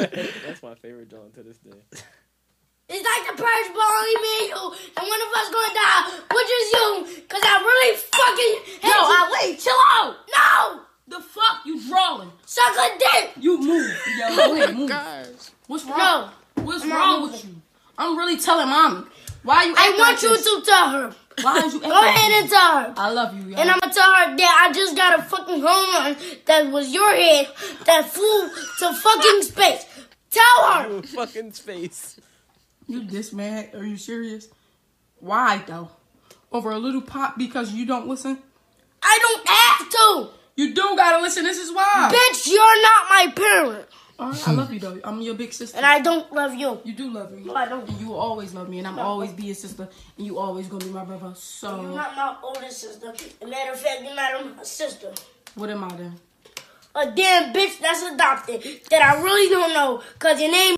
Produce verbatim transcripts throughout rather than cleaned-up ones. That's my favorite drawing to this day. It's like the purge, but only me and you. And one of us gonna die, which is you. Because I really fucking hate no, you. No, I wait. Chill out. No. The fuck you drawing? Suck a dick. You move. Yo, go ahead, move. Guys. What's wrong? No. What's I'm wrong with you? I'm really telling mommy. Why you I want like you this? To tell her. Why did you go ahead and tell her. I love you, y'all. And I'm going to tell her that I just got a fucking home run that was your head that flew to fucking space. Tell her. You fucking space. You this mad? Are you serious? Why, though? Over a little pop because you don't listen? I don't have to. You do got to listen. This is why. Bitch, you're not my parent. All right, I love you, though. I'm your big sister. And I don't love you. You do love me. No, I don't. And you will always love me, and I'm no. always be your sister, and you always going to be my brother, so... You're not my older sister. As a matter of fact, you're not my sister. What am I, then? A damn bitch that's adopted that I really don't know, because your name...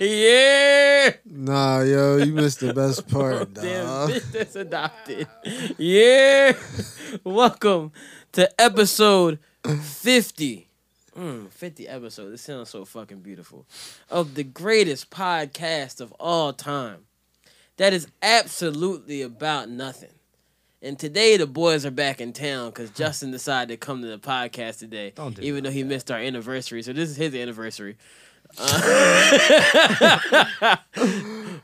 Yeah. Nah, yo, you missed the best part, dog. Damn bitch that's adopted. Yeah. Welcome to episode fifty. Mm, fifty episodes. It sounds so fucking beautiful. Of the greatest podcast of all time. That is absolutely about nothing. And today the boys are back in town because Justin decided to come to the podcast today. Don't do even that. Though he missed our anniversary. So this is his anniversary. Uh,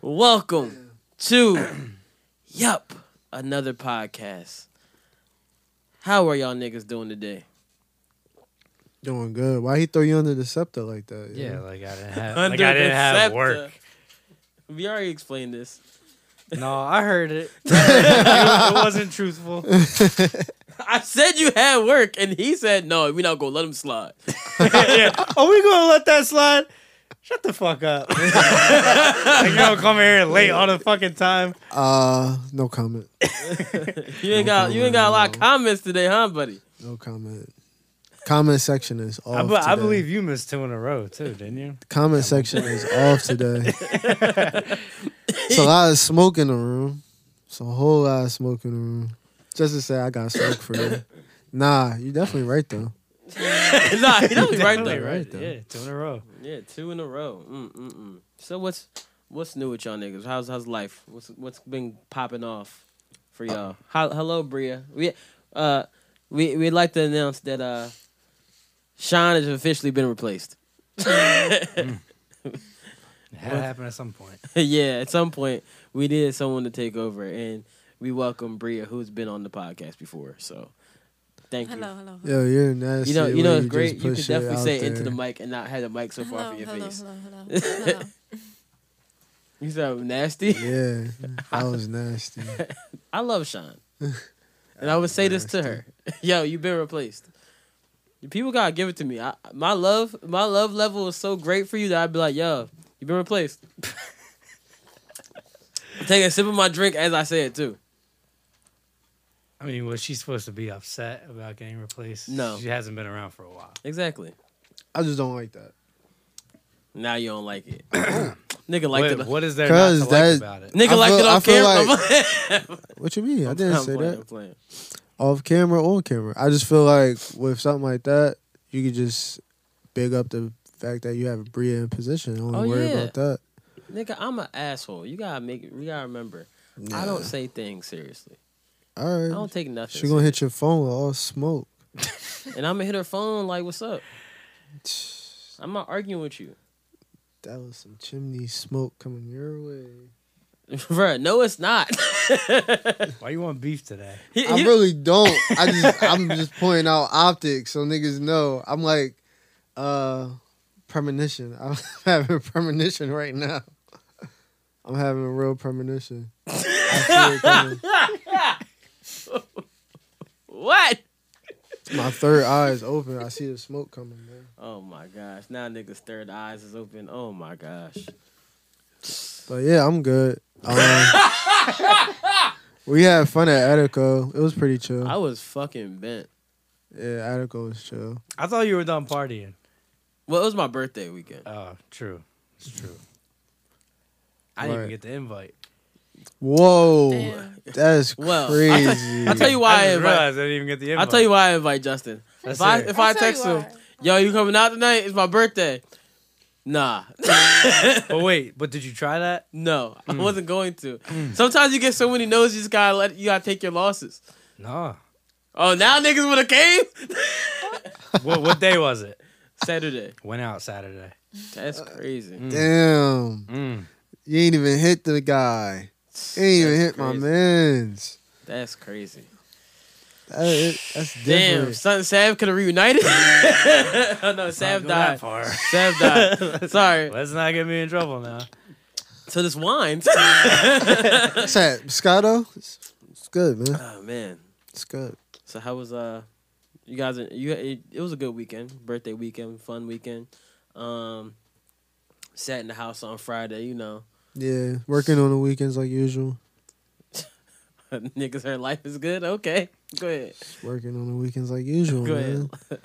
welcome to Yup, another podcast. How are y'all niggas doing today? Doing good. Why he throw you under the scepter like that? Yeah, yeah like I didn't have like I didn't have scepter. Work. We already explained this. No, I heard it. It wasn't truthful. I said you had work, and he said no. We not gonna let him slide. Yeah. Are we gonna let that slide? Shut the fuck up. Like, you don't come here late all the fucking time. Uh, no comment. you ain't no got comment, you ain't got a lot no. of comments today, huh, buddy? No comment. Comment section is off I, be- today. I believe you missed two in a row, too, didn't you? Comment yeah. section is off today. It's a lot of smoke in the room. It's a whole lot of smoke in the room. Just to say I got smoke for you. Nah, you definitely right, though. Nah, you definitely right, though. Right, though. Yeah, two in a row. Yeah, two in a row. Mm-mm-mm. So what's what's new with y'all niggas? How's how's life? What's What's been popping off for y'all? Uh, How, hello, Bria. We, uh, we, we'd like to announce that... Uh, Sean has officially been replaced. mm. It had to happen at some point. Yeah, at some point we needed someone to take over, and we welcome Bria, who's been on the podcast before. So, thank hello, you. Hello, hello. Yo, you're nasty. You know, you know, it's you great. You could definitely say there. Into the mic and not have the mic so hello, far from your hello, face. Hello, hello, hello. You sound nasty. Yeah, I was nasty. I love Sean, and I would say nasty. This to her: Yo, you've been replaced. People gotta give it to me. I, my love, my love level is so great for you that I'd be like, "Yo, you've been replaced." I'm taking a sip of my drink as I say it too. I mean, was she supposed to be upset about getting replaced? No, she hasn't been around for a while. Exactly. I just don't like that. Now you don't like it. Nigga liked Wait, it. What is there not to that, like about it? Nigga I liked feel, it off camera. Like, what you mean? I'm, I didn't I'm say playing, that. Off camera, on camera. I just feel like with something like that, you could just big up the fact that you have Bria in position. Don't oh, worry yeah. about that. Nigga, I'm an asshole. You gotta make it. You gotta remember, nah. I don't say things seriously. All right, I don't take nothing. She gonna hit your phone with all smoke, and I'm gonna hit her phone like, "What's up?" I'm not arguing with you. That was some chimney smoke coming your way. Bruh, no, it's not. Why you want beef today? I really don't. I just, I'm just pointing out optics so niggas know. I'm like, uh, premonition. I'm having premonition right now. I'm having a real premonition. I feel it coming. What? My third eye is open. I see the smoke coming, man. Oh my gosh! Now niggas' third eyes is open. Oh my gosh. But yeah, I'm good. Um, we had fun at Attico. It was pretty chill. I was fucking bent. Yeah, Attico was chill. I thought you were done partying. Well, it was my birthday weekend. Oh, true. It's true. I right. didn't even get the invite. Whoa. Damn. That is well, crazy. I'll, t- I'll tell you why I, I invite. I didn't even get the invite. I'll tell you why I invite Justin. That's if I, if I text why. Him, yo, you coming out tonight? It's my birthday. Nah. But wait, but did you try that? No, mm. I wasn't going to. Mm. Sometimes you get so many no's, you just gotta let you gotta take your losses. Nah. Oh, now niggas would have came. What what day was it? Saturday. Went out Saturday. That's crazy. Mm. Damn. Mm. You ain't even hit the guy. You ain't even hit my man's. That's crazy. That is, that's damn. Son, Sav could have reunited. Oh no, Sav died. Sav died. Sorry. Let's not get me in trouble now. So this wine. What's that? Moscato? It's, it's good, man. Oh man, it's good. So how was uh, you guys? You it, it was a good weekend, birthday weekend, fun weekend. Um, sat in the house on Friday, you know. Yeah, working on the weekends like usual. Niggas, her life is good. Okay, go ahead. Just working on the weekends like usual. Go man. ahead.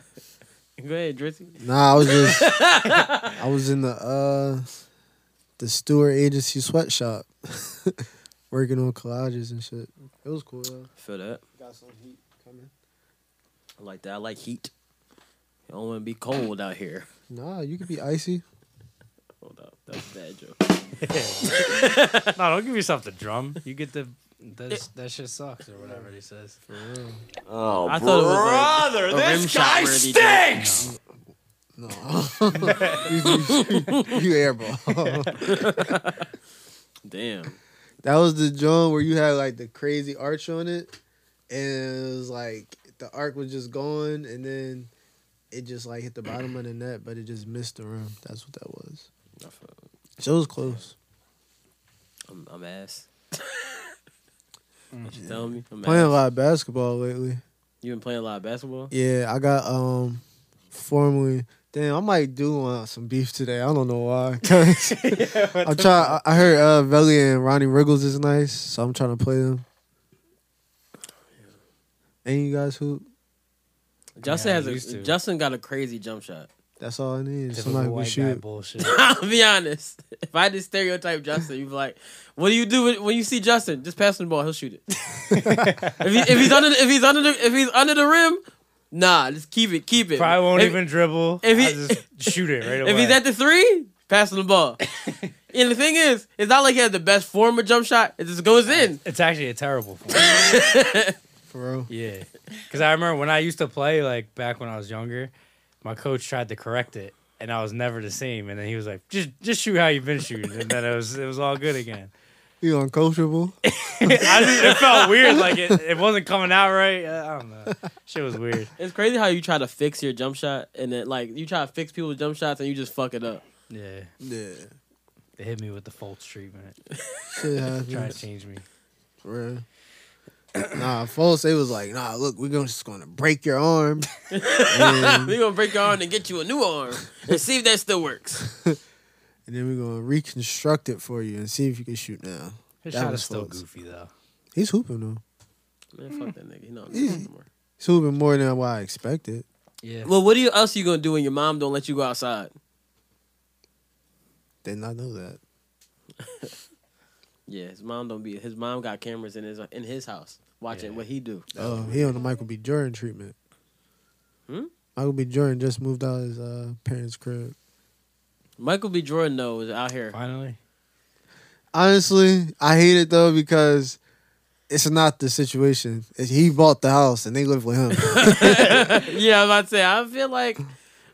Go ahead, Drizzy. Nah, I was just I was in the uh the Stewart Agency sweatshop, working on collages and shit. It was cool though. Feel that? Got some heat coming. I like that. I like heat. I don't want to be cold out here. Nah, you could be icy. Hold up, that was a bad joke. No, nah, don't give yourself the drum. You get the. That's, that shit sucks or whatever he says. For real. Oh, I brother, thought it was like this guy stinks. No, no. you, you, you airball. Damn, that was the joint where you had like the crazy arch on it, and it was like the arc was just going, and then it just like hit the bottom of the net, but it just missed the rim. That's what that was. So it was close. I'm, I'm ass. What you yeah. telling me? I'm playing a lot of basketball lately. You been playing a lot of basketball? Yeah, I got um formally. Damn, I might do uh, some beef today. I don't know why. yeah, I'm trying. I heard uh, Velly and Ronnie Riggles is nice, so I'm trying to play them. Yeah. And you guys hoop? Justin yeah, has a. Justin got a crazy jump shot. That's all I need. Somebody white guy bullshit. I'll be honest. If I did stereotype Justin, you'd be like, "What do you do when, when you see Justin? Just pass him the ball. He'll shoot it. if, he, if he's under, the, if he's under, the, if he's under the rim, nah, just keep it, keep it. Probably won't if, even dribble. If he I'll just shoot it right away. If he's at the three, pass him the ball. And the thing is, it's not like he has the best form of jump shot. It just goes in. It's actually a terrible form. For real. Yeah, because I remember when I used to play, like back when I was younger. My coach tried to correct it, and I was never the same. And then he was like, "Just, just shoot how you've been shooting," and then it was, it was all good again. You uncoachable? I just, it felt weird, like it, it wasn't coming out right. I don't know. Shit was weird. It's crazy how you try to fix your jump shot, and then like you try to fix people's jump shots, and you just fuck it up. Yeah, yeah. They hit me with the false treatment. Yeah, trying to change me. For real. Nah, folks, they was like, nah, look, we're just going to break your arm. We're going to break your arm and get you a new arm and see if that still works. And then we're going to reconstruct it for you and see if you can shoot now. His that shot is still false. Goofy, though. He's hooping, though. Man, fuck that nigga. He not he's, he's hooping more than what I expected. Yeah. Well, what else are you going to do when your mom don't let you go outside? They not know that. Yeah, his mom don't be. His mom got cameras in his in his house watching yeah. what he do. Oh, he on the Michael B. Jordan treatment. Hmm? Michael B. Jordan just moved out of his uh, parents' crib. Michael B. Jordan though is out here finally. Honestly, I hate it though because it's not the situation. He bought the house and they live with him. Yeah, I'm about to say. I feel like,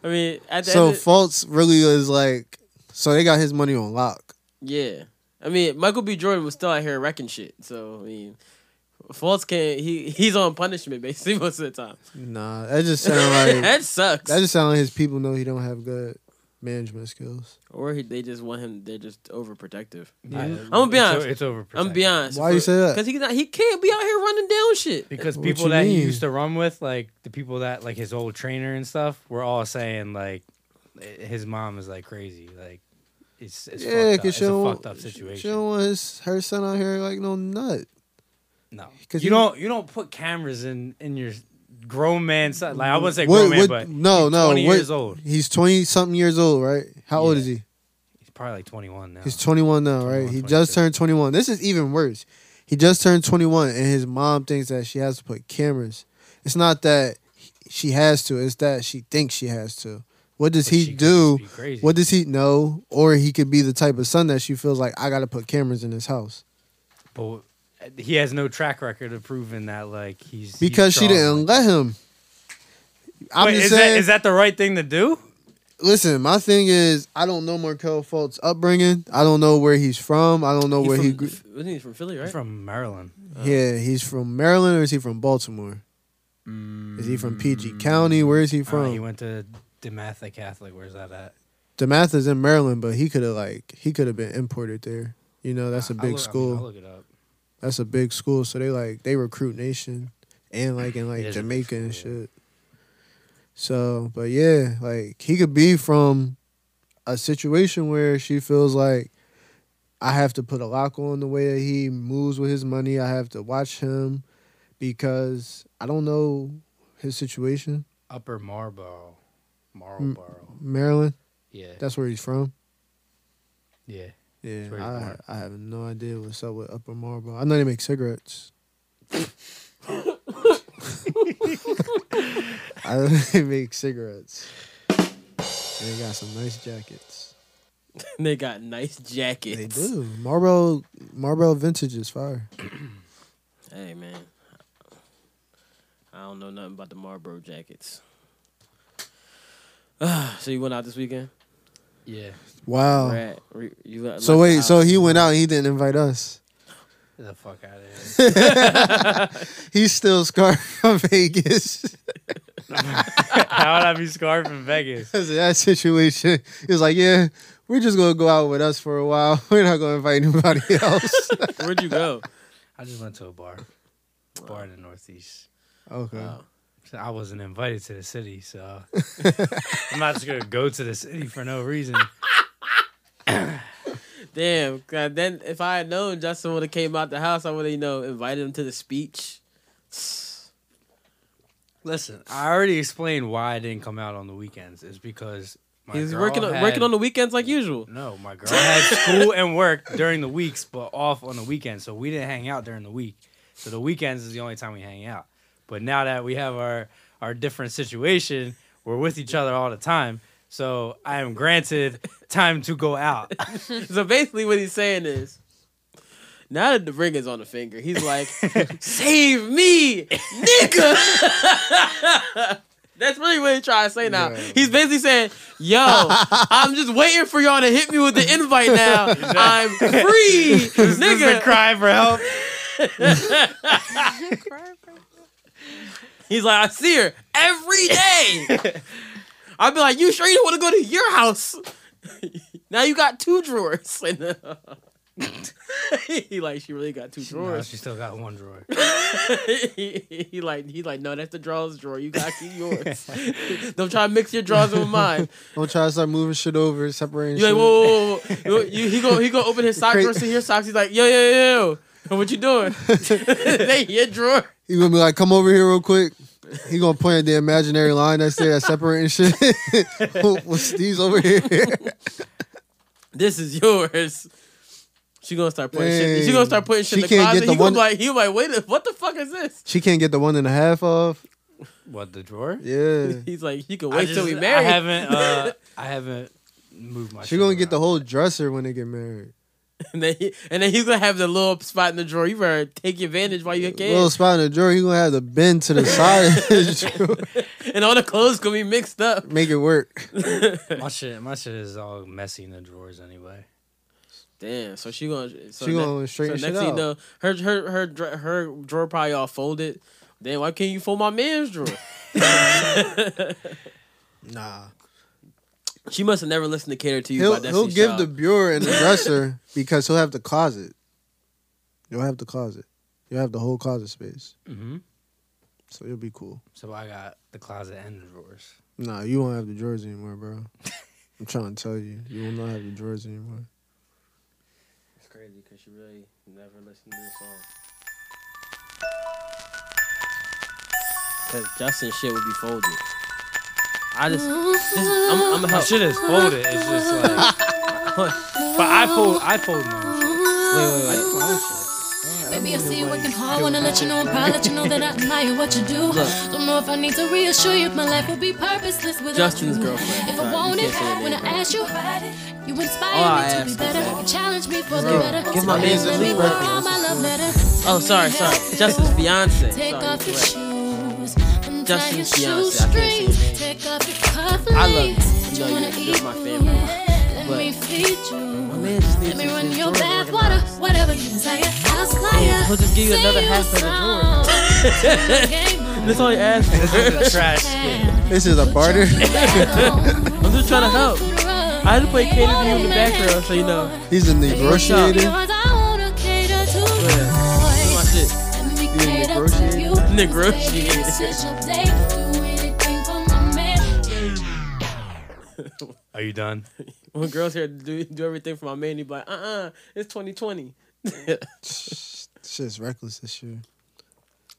I mean, at the so end of- Fultz really is like. So they got his money on lock. Yeah. I mean, Michael B. Jordan was still out here wrecking shit. So, I mean, Fultz can't... He, he's on punishment, basically, most of the time. Nah, that just sounds like... That sucks. That just sounds like his people know he don't have good management skills. Or he, they just want him... They're just overprotective. Yeah. I, I'm going to be honest. It's, it's overprotective. I'm going to be honest. Why do you say that? Because he, he can't be out here running down shit. Because what people that mean? He used to run with, like, the people that, like, his old trainer and stuff, were all saying, like, his mom is, like, crazy. Like, It's, it's yeah, because she, she don't want his, her son out here like no nut. No, because you he, don't you don't put cameras in in your grown man's son. Like I wouldn't say grown what, man, what, but no, no, twenty what, years old. He's twenty something years old, right? How yeah. old is he? He's probably like twenty one now. He's twenty one now, right? He just turned twenty one. This is even worse. He just turned twenty one, and his mom thinks that she has to put cameras. It's not that she has to. It's that she thinks she has to. What does he do? What does he know? Or he could be the type of son that she feels like, I got to put cameras in his house. But he has no track record of proving that, like, he's... Because he's she didn't let him. I'm Wait, just is, saying, that, is that the right thing to do? Listen, my thing is, I don't know Markel Fultz's upbringing. I don't know where he's from. I don't know he where from, he grew... Isn't he from Philly, right? He's from Maryland. Oh. Yeah, he's from Maryland, or is he from Baltimore? Mm-hmm. Is he from P G County? Where is he from? Uh, he went to... Dematha Catholic, where's that at? Dematha's in Maryland, but he could have like he could have been imported there. You know, that's a big I'll look, school. I mean, I'll look it up. That's a big school, so they like they recruit nation and like in like Jamaica and shit. So, but yeah, like he could be from a situation where she feels like I have to put a lock on the way that he moves with his money. I have to watch him because I don't know his situation. Upper Marlboro. Marlboro, Maryland. Yeah, that's where he's from. Yeah, yeah. I, I have no idea what's up with Upper Marlboro. I know they make cigarettes. I know they make cigarettes. And they got some nice jackets. They got nice jackets. They do. Marlboro, Marlboro vintage is fire. Hey man, I don't know nothing about the Marlboro jackets. So you went out this weekend? Yeah. Wow. Rat, re, you so wait, so he went out and he didn't invite us. Get the fuck out of here. He's still scarred from Vegas. How would I be scarred from Vegas? That's that situation. He was like, yeah, we're just going to go out with us for a while. We're not going to invite anybody else. Where'd you go? I just went to a bar. Wow. Bar in the Northeast. Okay. Wow. I wasn't invited to the city, so I'm not just gonna go to the city for no reason. Damn, God, then if I had known Justin would have came out the house, I would have, you know, invited him to the speech. Listen, I already explained why I didn't come out on the weekends. It's because my He's girl working on, had, working on the weekends like usual. No, my girl had school and work during the weeks, but off on the weekends, so we didn't hang out during the week. So the weekends is the only time we hang out. But now that we have our, our different situation, we're with each other all the time. So I am granted time to go out. So basically what he's saying is, now that the ring is on the finger, he's like, save me, nigga. That's really what he's trying to say now. Yeah. He's basically saying, yo, I'm just waiting for y'all to hit me with the invite now. Exactly. I'm free, nigga. This has been crying for help. Crying for help. He's like, I see her every day. I'd be like, you sure you don't want to go to your house? Now you got two drawers. He like, she really got two she, drawers. No, she still got one drawer. he, he like, he like, no, that's the drawers drawer. You got to keep yours. Don't try to mix your drawers with mine. Don't try to start moving shit over, separating. You like, whoa, whoa, whoa. You, he go, he go open his sock drawer to your socks. He's like, yo, yo, yo. What you doing? They your drawer. He gonna be like, come over here real quick. He gonna point at the imaginary line that's there that's separating shit. What's these over here? This is yours. She gonna start putting Dang. shit. She gonna start putting shit she in the closet. The he one... gonna be like, he like, wait, what the fuck is this? She can't get the one and a half off. What, the drawer? Yeah. He's like, you can wait just, till we marry. I haven't. Uh, I haven't moved my. She gonna get around. The whole dresser when they get married. And then, he, and then he's gonna have the little spot in the drawer. You better take advantage while you can. Little spot in the drawer. He's gonna have the bend to the side of his drawer. And all the clothes gonna be mixed up. Make it work. My shit, my shit is all messy in the drawers anyway. Damn. So she gonna so she ne- gonna straighten so next shit thing out. You know, her her her her drawer probably all folded. Then why can't you fold my man's drawer? Nah. She must have never listened to Cater to You he'll, by Destiny's He'll give Child. The bureau and the dresser because he'll have the closet. You'll have the closet. You'll have the whole closet space. Mm-hmm. So you'll be cool. So I got the closet and the drawers. Nah, you won't have the drawers anymore, bro. I'm trying to tell you. You will not have the drawers anymore. It's crazy because she really never listened to this song. Because Justin's shit would be folded. I just, this is, I'm, I'm gonna help. My shit is folded. It's just like, but I fold, I fold my own shit. Wait, wait, wait. I fold my own shit. Baby, I see you working hard. Wanna let you know I'm proud. Let you know that I admire what you do. Don't know if I need to reassure you. My life would be purposeless without Justin's you. Girlfriend. If I want it, when I ask you about it, you inspire me to be better. Challenge me for the better. Give my man a new birthday. Oh, sorry, sorry. Justin's fiance. Take off your shoes. Justin's fiance. I can't say his name. I love you. I know you're my favorite. But let me feed you. My man just needs let me run your bath water, whatever you desire. I'll slide. He'll just give you another half of the drawer. That's all you ask for. This is a trash kid. This is a barter. I'm just trying to help. I had to play cater to you in the background, so you know. He's a negotiator. He's a negotiator. Negotiator. Are you done? When girls here do do everything for my man, you be like, uh-uh, it's twenty twenty. Shit's reckless this year.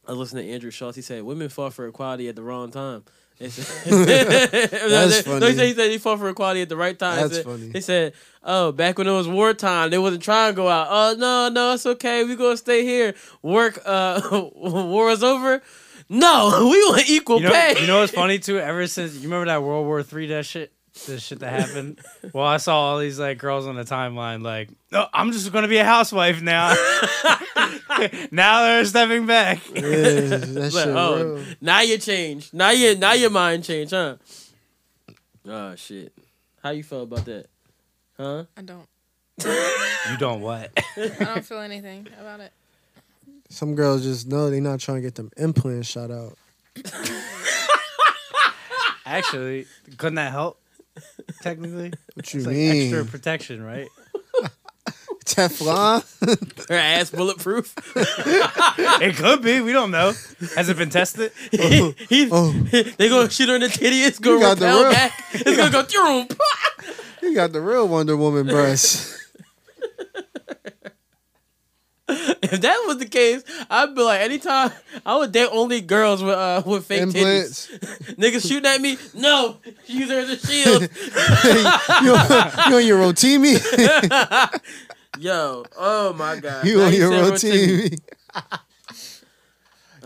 I listened to Andrew Schultz. He said, women fought for equality at the wrong time. That's funny. No, he said, he said he fought for equality at the right time. That's he said, funny. He said, oh, back when it was wartime, they wasn't trying to go out. Oh, no, no, it's okay. We're going to stay here. Work, uh, war is over. No, we want equal you know, pay. You know what's funny, too? Ever since, you remember that World War Three, that shit? This shit that happened. Well, I saw all these like girls on the timeline like, oh, I'm just gonna be a housewife now. Now they're stepping back. Yeah, that shit, oh, now you changed. Now you now your mind changed, huh? Oh shit. How you feel about that? Huh? I don't. You don't what? I don't feel anything about it. Some girls just know they're not trying to get them implants shot out. Actually, couldn't that help? Technically, what you it's like mean? Extra protection, right? Teflon, her ass bulletproof. It could be. We don't know. Has it been tested? Oh, he, oh. They gonna shoot her in the titty. It's gonna go back. It's gonna go through. You got the real Wonder Woman breasts. If that was the case, I'd be like, anytime I would date only girls with uh with fake implants. Titties. Niggas shooting at me, no, use her as a shield. you, on, you on your Rotimi? Yo, oh my god, you on your Rotimi?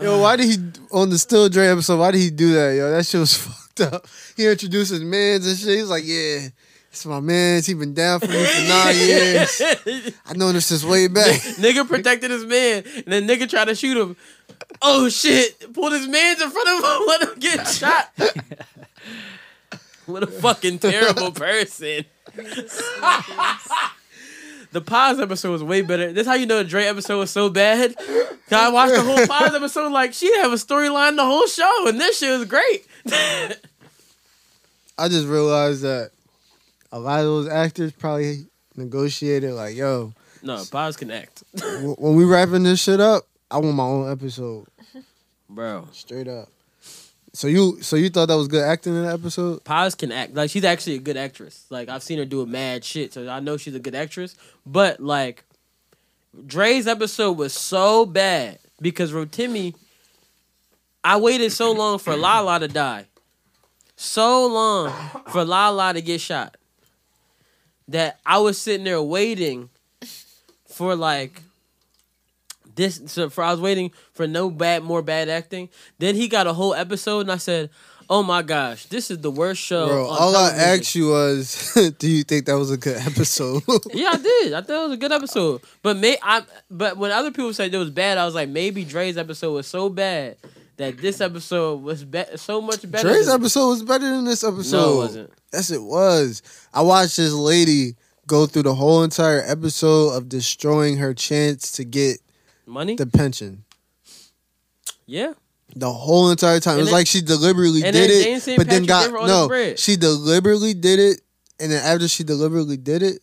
Yo, why did he on the Still Dre episode? Why did he do that? Yo, that shit was fucked up. He introduced his mans and shit. He's like, yeah. It's my man. He been down for me for nine years. I know this is way back. Nigga protected his man, and then nigga tried to shoot him. Oh shit! Pulled his man's in front of him, let him get shot. What a fucking terrible person. The Paz episode was way better. That's how you know the Dre episode was so bad. I watched the whole Paz episode like she have a storyline the whole show, and this shit was great. I just realized that. A lot of those actors probably negotiated like, yo. No, Bob's can act. When we wrapping this shit up, I want my own episode. Bro. Straight up. So you so you thought that was good acting in the episode? Paz can act. Like, she's actually a good actress. Like, I've seen her do a mad shit, so I know she's a good actress. But, like, Dre's episode was so bad because Rotimi, I waited so long for Lala to die. So long for Lala to get shot. That I was sitting there waiting for like this. So for I was waiting for no bad, more bad acting. Then he got a whole episode, and I said, "Oh my gosh, this is the worst show." Bro, on all television. I asked you was, "Do you think that was a good episode?" Yeah, I did. I thought it was a good episode. But may I? But when other people said it was bad, I was like, maybe Dre's episode was so bad that this episode was be- so much better. Dre's than- episode was better than this episode. No, it wasn't. Yes, it was. I watched this lady go through the whole entire episode of destroying her chance to get money, the pension. Yeah, the whole entire time. And it was then, like she deliberately did it, but Patrick then got no. She deliberately did it, and then after she deliberately did it,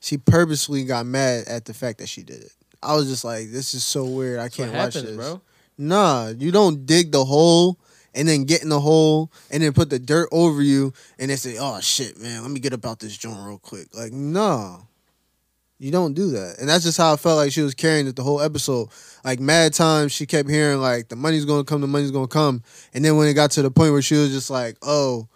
she purposely got mad at the fact that she did it. I was just like, "This is so weird. I That's can't happens, watch this, bro." Nah, you don't dig the hole. And then get in the hole, and then put the dirt over you, and they say, "Oh shit, man, let me get about this joint real quick." Like, no, you don't do that. And that's just how I felt like she was carrying it the whole episode. Like, mad times she kept hearing like, "The money's gonna come, the money's gonna come," and then when it got to the point where she was just like, "Oh,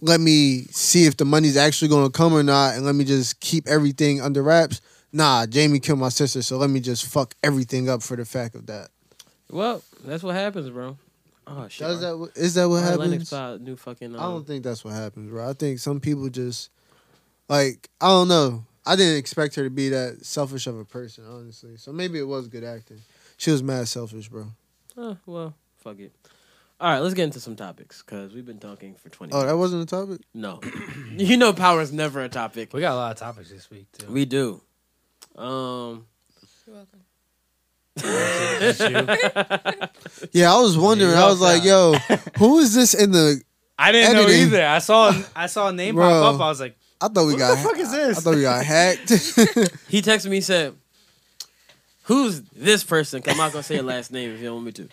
let me see if the money's actually gonna come or not, and let me just keep everything under wraps." nah, Jamie killed my sister, so let me just fuck everything up for the fact of that. Well, that's what happens, bro. Oh shit! Is that, is that what happens? New fucking, uh, I don't think that's what happens, bro. I think some people just, like, I don't know. I didn't expect her to be that selfish of a person, honestly. So maybe it was good acting. She was mad selfish, bro. Oh, uh, well, fuck it. All right, let's get into some topics, because we've been talking for twenty minutes. Oh, that wasn't a topic? No. You know power is never a topic. We got a lot of topics this week, too. We do. Um, You're welcome. Yeah, I was wondering. I was like, yo, who is this in the I didn't editing? know either. I saw I saw a name Bro, pop up. I was like, I thought we what got the fuck ha- is this? I thought we got hacked. He texted me, he said, who's this person? Cause I'm not gonna say your last name if you don't want me to.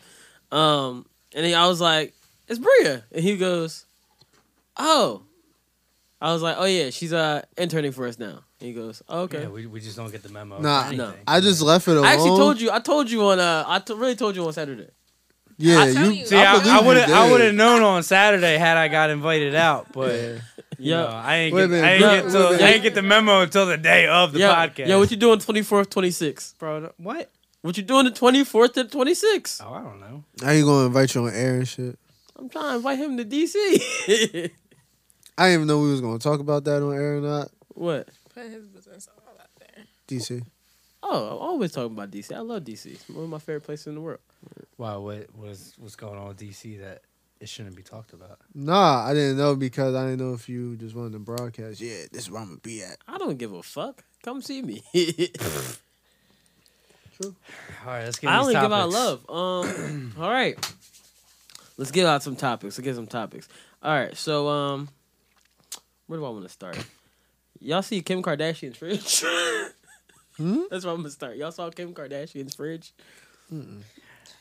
Um and then I was like, it's Bria. And he goes, oh. I was like, oh yeah, she's uh interning for us now. He goes, oh, okay. Yeah, we we just don't get the memo. Nah, no. I just left it alone. I actually told you. I told you on. Uh, I t- really told you on Saturday. Yeah, you, you. See, I would have. I would have known on Saturday had I got invited out. But yeah. you know, I ain't. Get, I ain't yeah. get till, I ain't get the memo until the day of the yeah. podcast. Yeah, what you doing twenty-fourth, twenty-sixth, bro? What? What you doing the twenty-fourth to twenty-sixth? Oh, I don't know. I ain't gonna invite you on air and shit. I'm trying to invite him to D C. I didn't even know we was gonna talk about that on air or not. What? Put his business all out there. D C. Oh, I'm always talking about D C. I love D C. It's one of my favorite places in the world. Wow, what was what's going on with D C that it shouldn't be talked about? Nah, I didn't know because I didn't know if you just wanted to broadcast. Yeah, this is where I'm gonna be at. I don't give a fuck. Come see me. True. All right, let's get. I only give out love. Um. All right. Let's get out some topics. Let's get some topics. All right. So um, where do I want to start? Y'all see Kim Kardashian's fridge? Hmm? That's where I'm gonna start. Y'all saw Kim Kardashian's fridge? Mm-mm.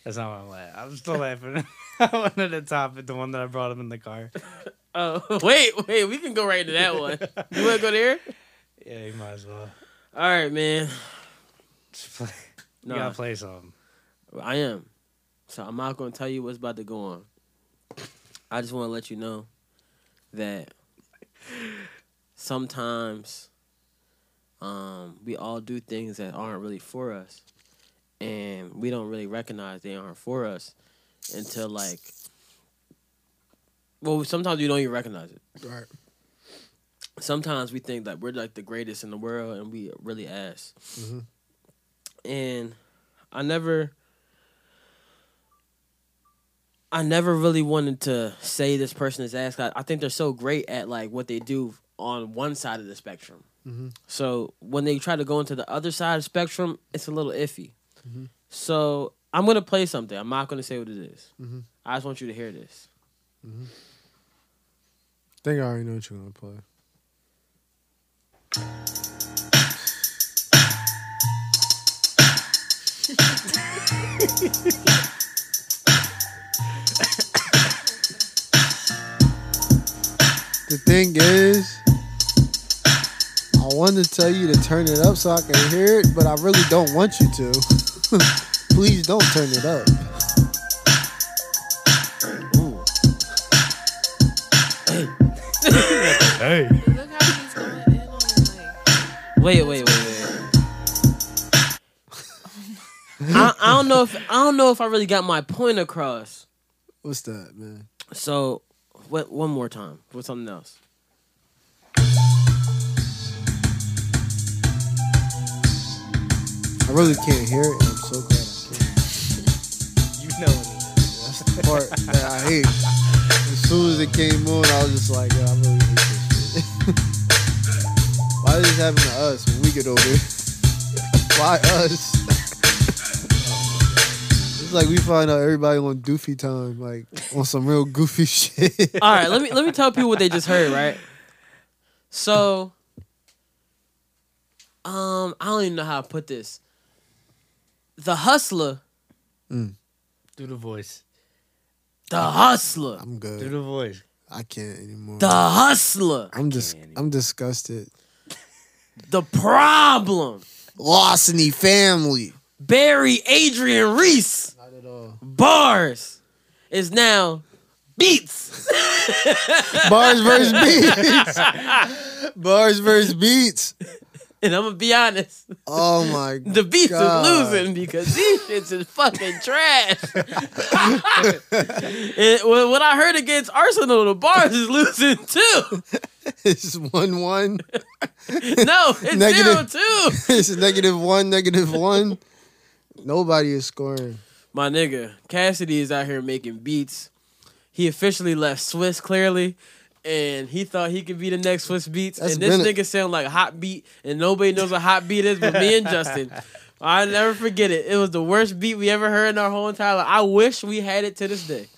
That's not what I'm laughing. I'm still laughing. I wanted to top it, the one that I brought him in the car. Oh, uh, wait, wait. We can go right to that one. You want to go there? Yeah, you might as well. All right, man. Just play. No. You gotta play something. I am. So I'm not gonna tell you what's about to go on. I just want to let you know that sometimes um, we all do things that aren't really for us, and we don't really recognize they aren't for us until, like, well, sometimes you don't even recognize it. Right. Sometimes we think that we're, like, the greatest in the world, and we really ass. Mm-hmm. And I never, I never really wanted to say this person is ass. I, I think they're so great at, like, what they do on one side of the spectrum. Mm-hmm. So when they try to go into the other side of the spectrum, it's a little iffy. Mm-hmm. So I'm going to play something. I'm not going to say what it is. Mm-hmm. I just want you to hear this. Mm-hmm. I think I already know what you're going to play. The thing is, I wanted to tell you to turn it up so I can hear it, but I really don't want you to. Please don't turn it up. Ooh. Hey. Hey. Look how he's going in on the mic. Wait, wait, wait, wait. I, I don't know if I don't know if I really got my point across. What's that, man? So, what? One more time with something else. I really can't hear it, and I'm so glad I can't. You know it. That's the part that I hate. As soon as it came on, I was just like, yo, I really hate this shit. Why did this happen to us when we get older? Why us? It's like we find out everybody on doofy time, like on some real goofy shit. All right, let me let me tell people what they just heard, right? So, um, I don't even know how to put this. The Hustler. Mm. Do the voice. The Hustler. I'm good. Do the voice. I can't anymore. The Hustler. I'm just dis- I'm disgusted. The Problem. Larceny Family. Barry Adrian Reese. Not at all. Bars is now Beats. Bars versus Beats. Bars versus Beats. And I'm going to be honest. Oh, my God. The Beats God. is losing because these shits is fucking trash. It, when I heard against Arsenal, the bars is losing, too. It's one one. No, it's negative, zero two. It's negative one, negative one. Nobody is scoring. My nigga, Cassidy is out here making beats. He officially left Swiss, clearly. And he thought he could be the next Swiss Beats. That's and this nigga it. sound like Hot Beat. And nobody knows what Hot Beat is but me and Justin. I'll never forget it. It was the worst beat we ever heard in our whole entire life. I wish we had it to this day.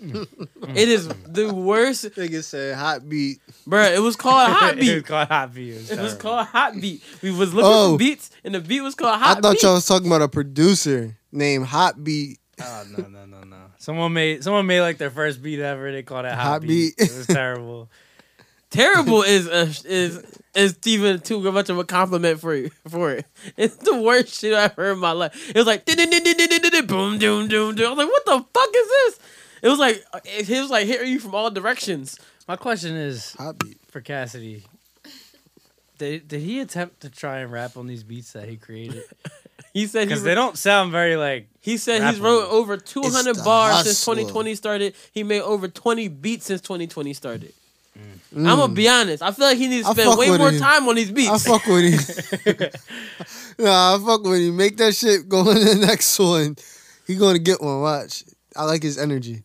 It is the worst. Nigga said Hot Beat. Bruh, it was called Hot Beat. It was called Hot Beat. It was, it was called Hot Beat. We was looking oh, for beats, and the beat was called Hot Beat. I thought y'all was talking about a producer named Hot Beat. Oh, no, no, no, no. Someone made someone made like their first beat ever. They called it Hot, Hot Beat. Beat. It was terrible. Terrible is a, is is even too much of a compliment for you, for it. It's the worst shit I've heard in my life. It was like boom, doom, doom, doom. I was like, what the fuck is this? It was like it was like hitting you from all directions. My question is Hot Beat for Cassidy. Did did he attempt to try and rap on these beats that he created? He said because they don't sound very like. He said he's wrote over two hundred bars since twenty twenty started. He made over twenty beats since twenty twenty started. Mm. I'm gonna be honest. I feel like he needs to spend way more time on these beats. I fuck with him. Nah, I fuck with him. Make that shit go in the next one. He gonna get one. Watch. I like his energy.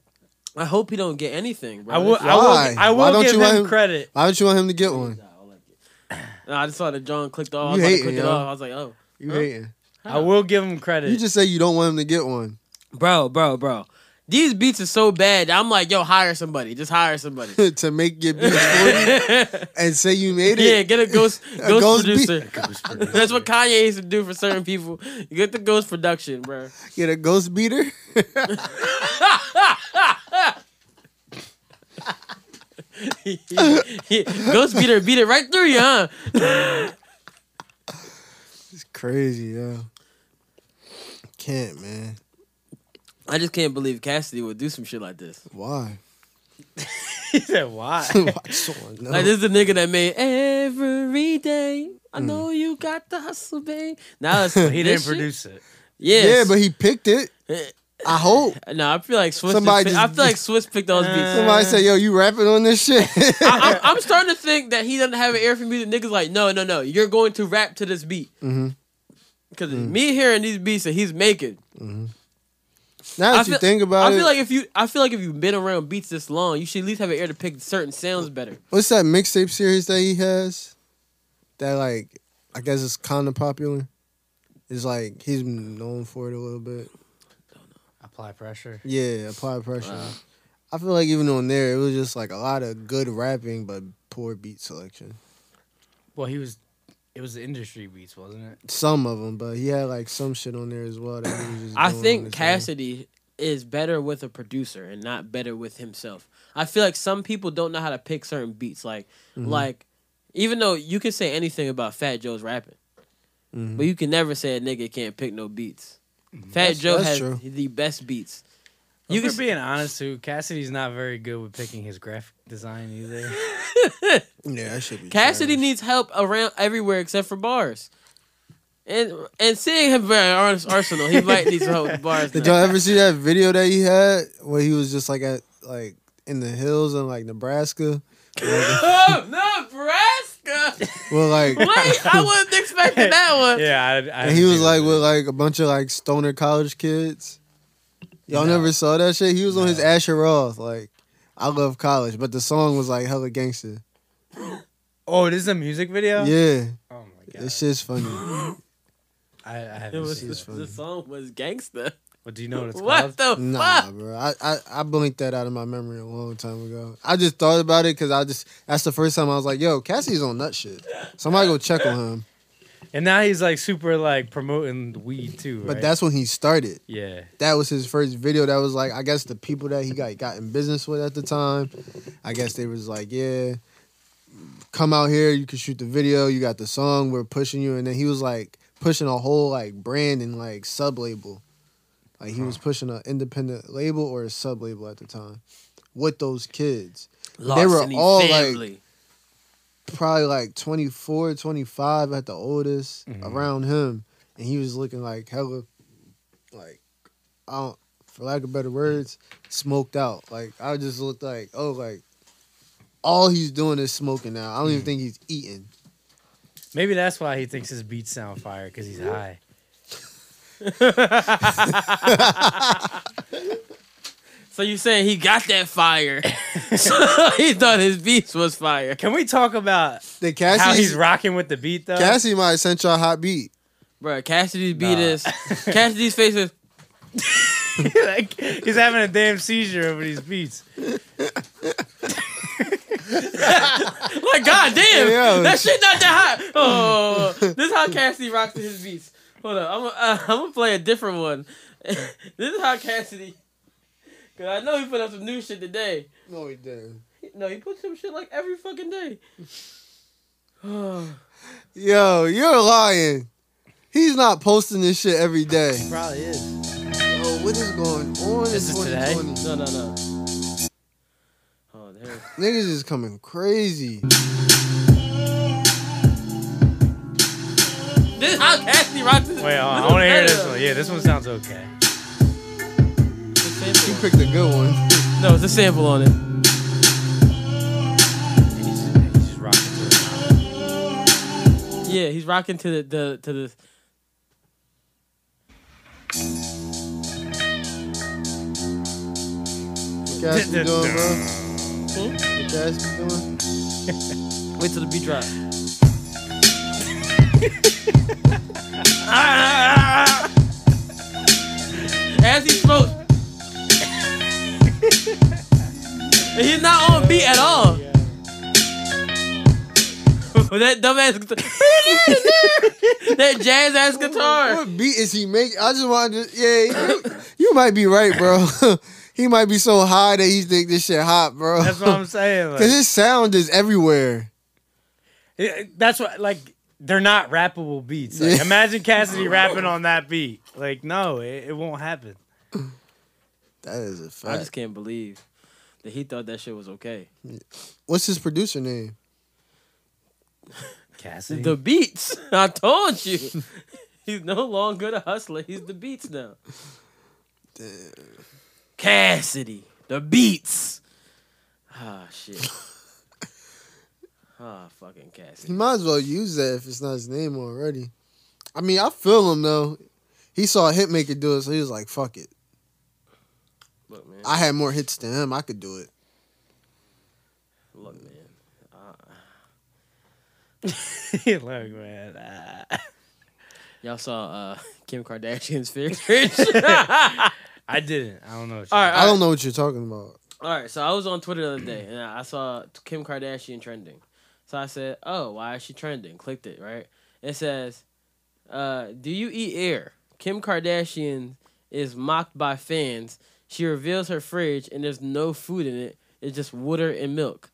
I hope he don't get anything, bro. I will. Why? I will, I will give him credit. Why don't you want him to get one? Nah, I just saw that John clicked off. You I was hating, yo. off. I was like, oh, you huh? hating. I will give him credit. You just say you don't want him to get one. Bro, bro, bro. These beats are so bad that I'm like, yo, hire somebody. Just hire somebody. To make your beats for you and say you made it? Yeah, get a ghost, a ghost, ghost producer. Ghost producer. That's what Kanye used to do for certain people. You get the ghost production, bro. Get a ghost beater? Ghost beater beat it right through you, huh? It's crazy, yo. Can't, man. I just can't believe Cassidy would do some shit like this. Why? He said, why? Why so no. Like, this is the nigga that made every day. I mm. know you got the hustle, babe. Now it's, he didn't shit? produce it. Yes. Yeah, but he picked it. I hope. No, I feel like Swiss. Somebody pick, just, I feel like Swiss picked those beats. Uh, Somebody say, "Yo, you rapping on this shit." I, I'm, I'm starting to think that he doesn't have an ear for music. Niggas like, no, no, no. You're going to rap to this beat because mm-hmm. mm-hmm. me hearing these beats that he's making. Mm-hmm. Now that I feel, you think about I it, I feel like if you, I feel like if you've been around beats this long, you should at least have an ear to pick certain sounds better. What's that mixtape series that he has? That like, I guess it's kind of popular. It's like he's known for it a little bit. Apply Pressure. Yeah, Apply Pressure. Wow. I feel like even on there, it was just like a lot of good rapping, but poor beat selection. Well, he was, it was the industry beats, wasn't it? Some of them, but he had like some shit on there as well. That he was just I think Cassidy thing. is better with a producer and not better with himself. I feel like some people don't know how to pick certain beats. Like, mm-hmm. like even though you can say anything about Fat Joe's rapping, mm-hmm. but you can never say a nigga can't pick no beats. Fat that's, Joe that's has true. the best beats. You if can we're being honest too, Cassidy's not very good with picking his graphic design either. Yeah, I should be. Cassidy trash. needs help around everywhere except for bars. And and seeing him very Arsenal, he might need some help with bars. Did y'all ever see that video that he had where he was just like at like in the hills in like Nebraska? Oh, Nebraska! Well, like, wait, I wasn't expecting that one. Yeah, I, I and he was like that. with like a bunch of like stoner college kids. Y'all no. never saw that shit. He was no. on his Asher Roth. Like, I love college, but the song was like hella gangster. Oh, this is a music video. Yeah. Oh my god, this shit's funny. I, I haven't it was, seen this. The song was gangster. Well, do you know what it's what called? What the nah, fuck? Nah, bro. I, I, I blinked that out of my memory a long time ago. I just thought about it because I just... That's the first time I was like, yo, Cassie's on nut shit. Somebody go check on him. And now he's like super like promoting weed too, right? But that's when he started. Yeah. That was his first video. That was like, I guess the people that he got, got in business with at the time, I guess they was like, yeah, come out here. You can shoot the video. You got the song. We're pushing you. And then he was like pushing a whole like brand and like sub-label. Like he was pushing an independent label or a sub-label at the time with those kids. Lost they were all family. like probably like twenty-four, twenty-five at the oldest, mm-hmm. around him. And he was looking like hella, like, I don't, for lack of better words, smoked out. Like, I just looked like, oh, like, all he's doing is smoking now. I don't mm. even think he's eating. Maybe that's why he thinks his beats sound fire, because he's high. So you saying he got that fire? So he thought his beats was fire. Can we talk about the Cassidy, how he's rocking with the beat though? Cassidy might have sent y'all a hot beat, bro. Cassidy's beat nah. is Cassidy's face is. Like, he's having a damn seizure over these beats. Like, goddamn, yeah, that shit not that hot. Oh, this is how Cassidy rocks to his beats. Hold up, I'm uh, I'm gonna play a different one. This is how Cassidy. Cause I know he put up some new shit today. No, he didn't. No, he puts some shit like every fucking day. Yo, you're lying. He's not posting this shit every day. He probably is. Yo, what is going on? This is today. No, no, no. Oh, there. Niggas is coming crazy. This is how Cassidy rocks this. Wait, on, I want to hear this one. Yeah, this one sounds okay. You picked a good one. No, it's a sample on it. And he's, just, he's just rocking to it. Yeah, he's rocking to the, the to the. What Cass you doing, bro? Hmm? What Cass you doing? Wait till the beat drop. As he smokes. He's not on beat at all. Yeah. With that dumbass guitar. That jazz ass guitar. What beat is he making? I just wanted to. Yeah, you, you might be right, bro. He might be so high that he think this shit hot, bro. That's what I'm saying. Like, 'cause his sound is everywhere. It, that's what, like, they're not rappable beats. Like, imagine Cassidy rapping on that beat. Like, no, it, it won't happen. That is a fact. I just can't believe that he thought that shit was okay. What's his producer name? Cassidy. The Beats. I told you. He's no longer the hustler. He's the Beats now. Damn. Cassidy. The Beats. Ah, shit. Ah, fucking Cassidy. He might as well use that if it's not his name already. I mean, I feel him, though. He saw a hitmaker do it, so he was like, fuck it. Look, man. I had more hits than him. I could do it. Look, man. Uh... Look, man. Uh... Y'all saw uh, Kim Kardashian's figures? I didn't. I don't know. What you're all right, I don't know what you're talking about. All right, so I was on Twitter the other day, and I saw Kim Kardashian trending. So I said, oh, why is she trending? Clicked it, right? It says, uh, do you eat air? Kim Kardashian is mocked by fans. She reveals her fridge, and there's no food in it. It's just water and milk.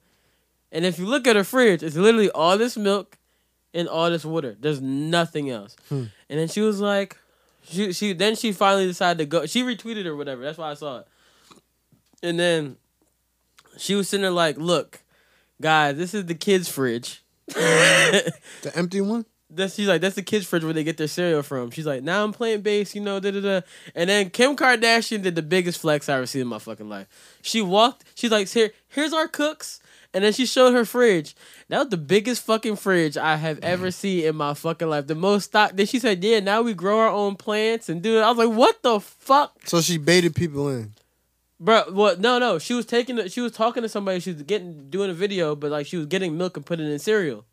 And if you look at her fridge, it's literally all this milk and all this water. There's nothing else. Hmm. And then she was like, she she. Then she finally decided to go. She retweeted or whatever. That's why I saw it. And then she was sitting there like, look, guys, this is the kids' fridge. The empty one? That's, she's like, that's the kids' fridge where they get their cereal from. She's like, now I'm plant-based, you know, da-da-da. And then Kim Kardashian did the biggest flex I ever seen in my fucking life. She walked, she's like, here, here's our cooks. And then she showed her fridge. That was the biggest fucking fridge I have ever seen in my fucking life. The most stock. Then she said, yeah, now we grow our own plants and do it. I was like, what the fuck? So she baited people in. Bro, well, no, no. She was taking, she was talking to somebody. She was getting, doing a video, but like she was getting milk and putting it in cereal.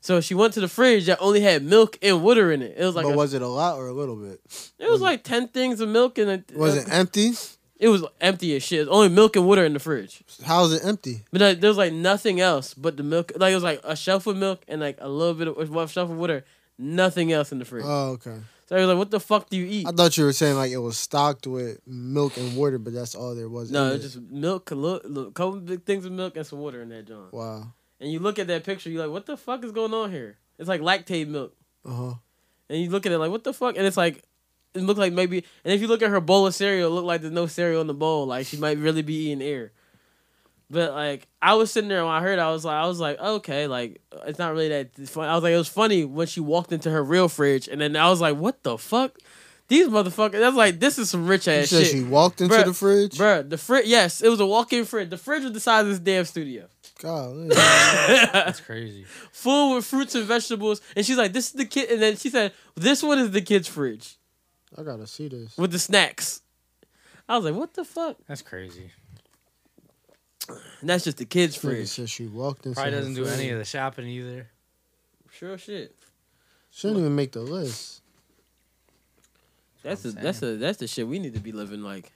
So she went to the fridge that only had milk and water in it. It was like, but a, was it a lot or a little bit? It was, was like ten things of milk and a, was it, was it empty? It was empty as shit. It was only milk and water in the fridge. How is it empty? But like, there was like nothing else but the milk. Like it was like a shelf of milk and like a little bit of a shelf of water. Nothing else in the fridge. Oh, okay. So I was like, "What the fuck do you eat?" I thought you were saying like it was stocked with milk and water, but that's all there was. No, it was just milk, a little, couple big things of milk and some water in that John. Wow. And you look at that picture, you're like, what the fuck is going on here? It's like lactate milk. Uh-huh. And you look at it like, what the fuck? And it's like, it looked like maybe, and if you look at her bowl of cereal, it looked like there's no cereal in the bowl. Like, she might really be eating air. But like I was sitting there when I heard it, I was like I was like, okay, like it's not really that funny. I was like, it was funny when she walked into her real fridge, and then I was like, what the fuck? These motherfuckers, that's like, this is some rich ass shit. You said she walked into bruh, the fridge? Bruh, the fridge, yes, it was a walk-in fridge. The fridge was the size of this damn studio. God, that's crazy. Full with fruits and vegetables. And she's like, this is the kid. And then she said, this one is the kid's fridge. I gotta see this. With the snacks. I was like, what the fuck? That's crazy. And that's just the kid's fridge. Said she walked in. Probably doesn't do any of the shopping either. Sure shit. She didn't even make the list. That's, that's a, that's a that's the shit we need to be living like.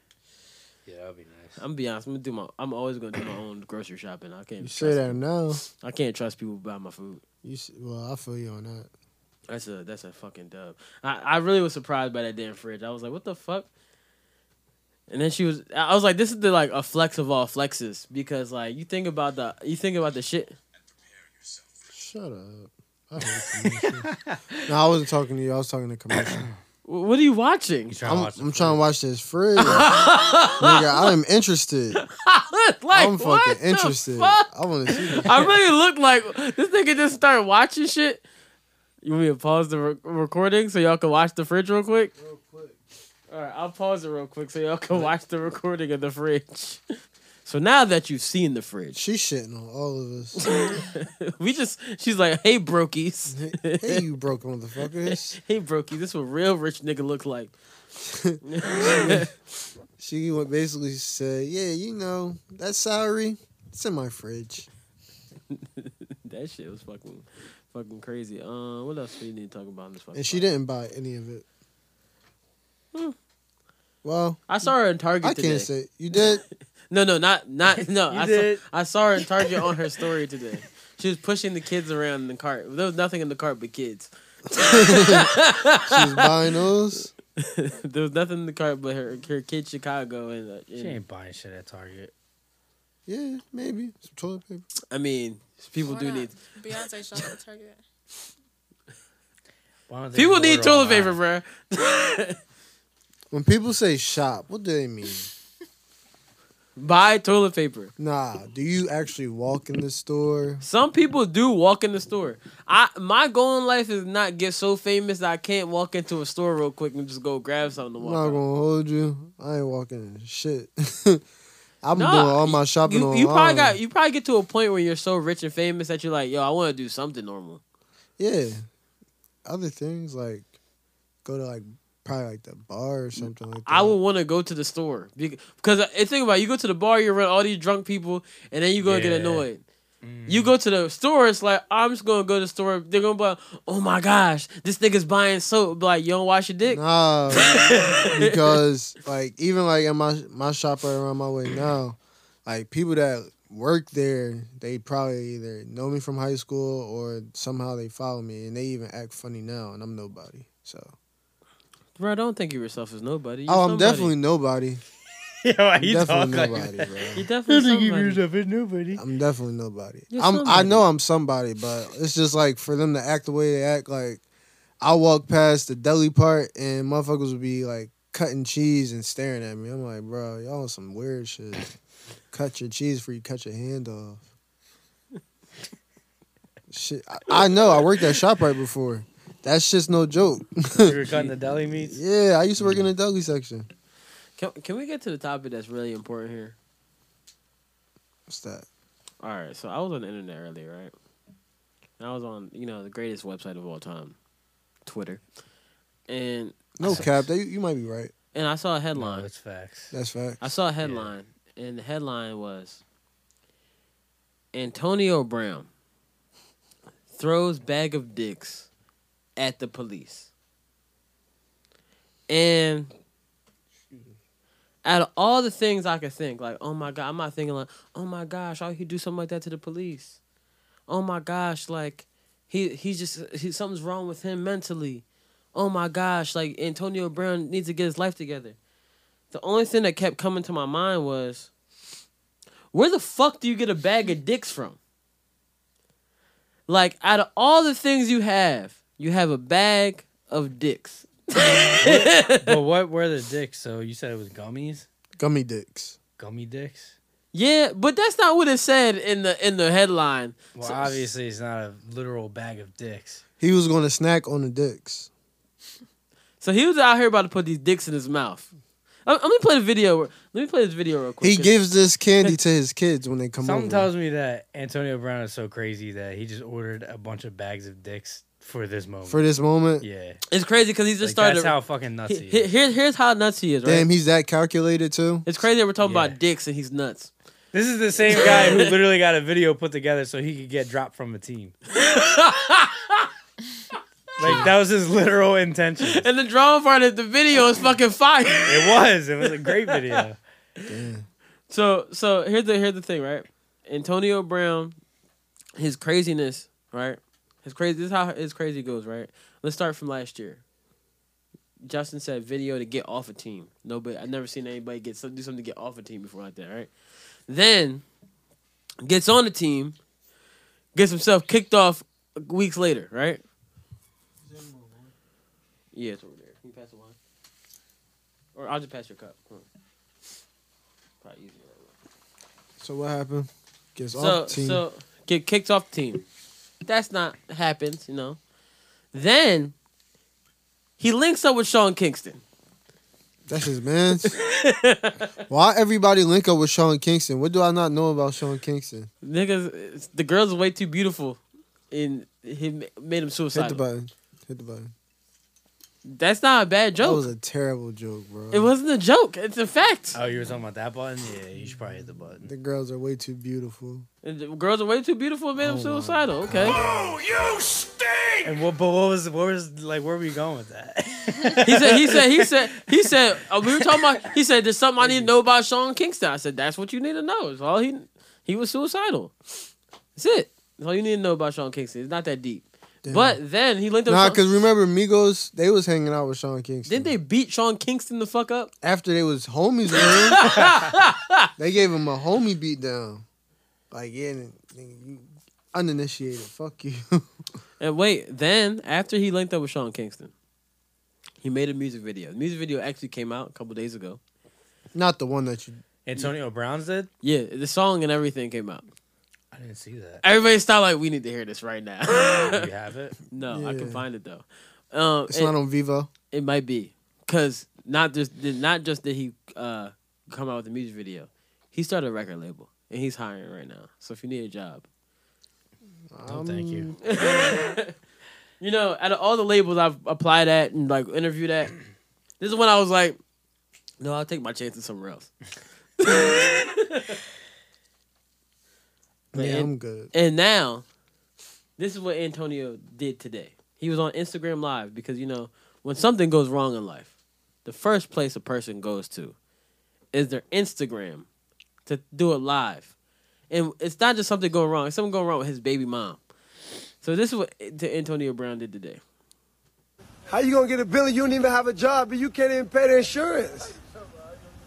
Yeah, that'd be nice. I'm gonna be honest. I'm gonna do my. I'm always gonna do my own grocery shopping. I can't. You say that now. I can't trust people to buy my food. You well, I feel you on that. That's a that's a fucking dub. I, I really was surprised by that damn fridge. I was like, what the fuck? And then she was. I was like, this is the like a flex of all flexes because like you think about the you think about the shit. Shut up. I hate no, I wasn't talking to you. I was talking to commercial. What are you watching? Trying I'm, to watch I'm trying to watch this fridge. Nigga, I am interested. Like, I'm fucking interested. Fuck? I want to see this. I really look like this nigga just started watching shit. You want me to pause the re- recording so y'all can watch the fridge real quick? Real quick. All right, I'll pause it real quick so y'all can watch the recording of the fridge. So now that you've seen the fridge. She's shitting on all of us. we just, she's like, hey, brokies. hey, hey, you broke motherfuckers. hey, brokies, this is what real rich nigga looks like. she went basically said, yeah, you know, that salary, it's in my fridge. that shit was fucking fucking crazy. Uh, what else do you need to talk about in this fucking And she podcast? Didn't buy any of it. Hmm. Well. I saw her in Target I today. I can't say. You did? No, no, not, not, no. I saw, I saw her in Target on her story today. She was pushing the kids around in the cart. There was nothing in the cart but kids. she was buying those? there was nothing in the cart but her, her kid Chicago. And, uh, and she ain't buying shit at Target. Yeah, maybe. Some toilet paper. I mean, people Why do not? need. Beyonce shopped at Target. People need toilet paper, bro. when people say shop, what do they mean? Buy toilet paper. Nah, do you actually walk in the store? Some people do walk in the store. I my goal in life is not get so famous that I can't walk into a store real quick and just go grab something to walk I'm not out. Gonna hold you. I ain't walking in shit. I'm nah, doing all my shopping you, you online. You probably got you probably get to a point where you're so rich and famous that you're like, yo, I wanna do something normal. Yeah. Other things like go to like probably like the bar or something like that. I would want to go to the store. Because think about it, you go to the bar, you run all these drunk people, and then you're going to yeah. get annoyed. Mm. You go to the store, it's like, I'm just going to go to the store. They're going to be like, oh my gosh, this nigga's buying soap. Like, you don't wash your dick? Nah. because, like, even like in my, my shop right around my way now, like, people that work there, they probably either know me from high school or somehow they follow me, and they even act funny now, and I'm nobody. So. Bro, don't think of yourself as nobody. You're oh, I'm somebody. definitely nobody. Yo, I'm you definitely talk nobody, like bro. You definitely somebody. Think of yourself as nobody. I'm definitely nobody. I'm, I know I'm somebody, but it's just like for them to act the way they act. Like I walk past the deli part and motherfuckers would be like cutting cheese and staring at me. I'm like, bro, y'all on some weird shit. Cut your cheese before you cut your hand off. shit, I, I know. I worked at ShopRite before. That's just no joke. you were cutting the deli meats? Yeah, I used to work in the deli section. Can Can we get to the topic that's really important here? What's that? All right, so I was on the internet earlier, right? And I was on, you know, the greatest website of all time, Twitter. And no saw, cap, they, you might be right. And I saw a headline. No, that's facts. That's facts. I saw a headline, yeah. and the headline was, Antonio Brown throws bag of dicks at the police. And out of all the things I could think, like, oh my God, I'm not thinking like, oh my gosh, how he do something like that to the police? Oh my gosh, like, he he's just, he, something's wrong with him mentally. Oh my gosh, like, Antonio Brown needs to get his life together. The only thing that kept coming to my mind was, where the fuck do you get a bag of dicks from? Like, out of all the things you have, you have a bag of dicks. But what were the dicks? So you said it was gummies? Gummy dicks. Gummy dicks? Yeah, but that's not what it said in the in the headline. Well, so, obviously it's not a literal bag of dicks. He was going to snack on the dicks. So he was out here about to put these dicks in his mouth. Let me play the video. Let me play this video real quick. He gives this candy to his kids when they come over. Something tells me that Antonio Brown is so crazy that he just ordered a bunch of bags of dicks for this moment. For this moment? Yeah. It's crazy because he's just like, started. That's how fucking nuts he, he is. Here, here's how nuts he is, right? Damn, he's that calculated too? It's crazy that we're talking yeah. about dicks and he's nuts. This is the same guy who literally got a video put together so he could get dropped from a team. Like, that was his literal intention. And the drama part of the video is fucking fire. It was. It was a great video. Damn. So, so here's the here's the thing, right? Antonio Brown, his craziness, right? His crazy. This is how his crazy goes, right? Let's start from last year. Justin said video to get off a team. Nobody, I've never seen anybody get do something to get off a team before like that, right? Then gets on the team, gets himself kicked off weeks later, right? Yeah, it's over there. Can you pass the wine? Or I'll just pass your cup. Come on. Probably easier that way. So what happened? Gets so, off the team. So get kicked off the team. That's not happens, you know. Then he links up with Sean Kingston. That's his man. Why everybody link up with Sean Kingston? What do I not know about Sean Kingston? Niggas, the girls are way too beautiful, and he made him suicidal. Hit the button. Hit the button. That's not a bad joke. That was a terrible joke, bro. It wasn't a joke. It's a fact. Oh, you were talking about that button? Yeah, you should probably hit the button. The girls are way too beautiful. And the girls are way too beautiful and made them suicidal. Okay. Oh, you stink! And what? But what was? What was? Like, where were we going with that? he said. He said. He said. He said. Uh, we were talking about. He said, "There's something I need to know about Sean Kingston." I said, "That's what you need to know. It's all he. He was suicidal. That's it. That's all you need to know about Sean Kingston. It's not that deep." Damn. But then he linked up. Nah, because remember Migos, they was hanging out with Sean Kingston. Didn't they beat Sean Kingston the fuck up? After they was homies with him, they gave him a homie beat down. Like, yeah, you uninitiated. Fuck you. And wait, then after he linked up with Sean Kingston, he made a music video. The music video actually came out a couple days ago. Not the one that you... Antonio Brown's did? Yeah, the song and everything came out. I didn't see that. Everybody stopped like, we need to hear this right now. Do you have it? No, yeah. I can find it though. Um, it's it, not on Vivo. It might be because not just not just that he uh, come out with a music video. He started a record label and he's hiring right now. So if you need a job, no, um, thank you. You know, out of all the labels I've applied at and like interviewed at, this is when I was like, no, I'll take my chances somewhere else. Like, yeah, I'm good. And now, this is what Antonio did today. He was on Instagram Live because, you know, when something goes wrong in life, the first place a person goes to is their Instagram to do it live. And it's not just something going wrong. It's something going wrong with his baby mom. So this is what Antonio Brown did today. How you going to get a billion? You don't even have a job, but you can't even pay the insurance.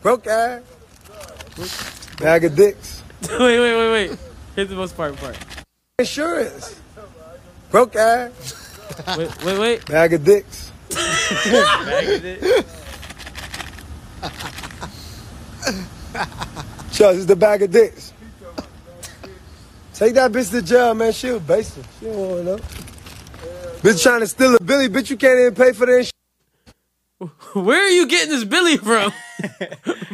Broke ass. Bag of dicks. Wait, wait, wait, wait. Here's the most part part. Insurance. Broke ass. Wait, wait, wait. Bag of dicks. Bag of dicks. Chuck, it's the bag of dicks. Take that bitch to jail, man. She'll base her. She don't want to know. Bitch trying to steal a Billy. Bitch, you can't even pay for the insurance. Where are you getting this Billy from?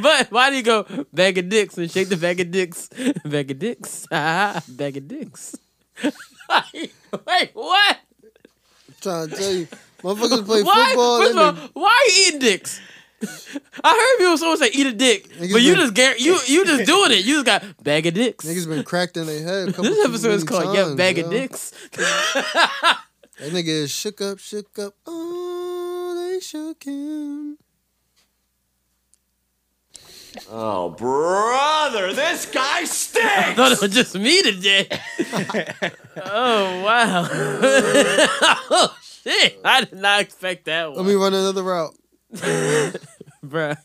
But why do you go bag of dicks and shake the bag of dicks? Bag of dicks. Ah, bag of dicks. Wait, what? I'm trying to tell you. Motherfuckers play why, football. First of all, they... why are you eating dicks? I heard people someone say eat a dick. Niggas but you been... just you you just doing it. You just got bag of dicks. Niggas been cracked in their head a couple This episode is called times, Yeah, Bag yo. Of Dicks. That nigga is shook up, shook up. Oh. Shook him. Oh, brother, this guy stinks! I thought it was just me today. Oh, wow. Oh, shit. I did not expect that one. Let me run another route. Bruh,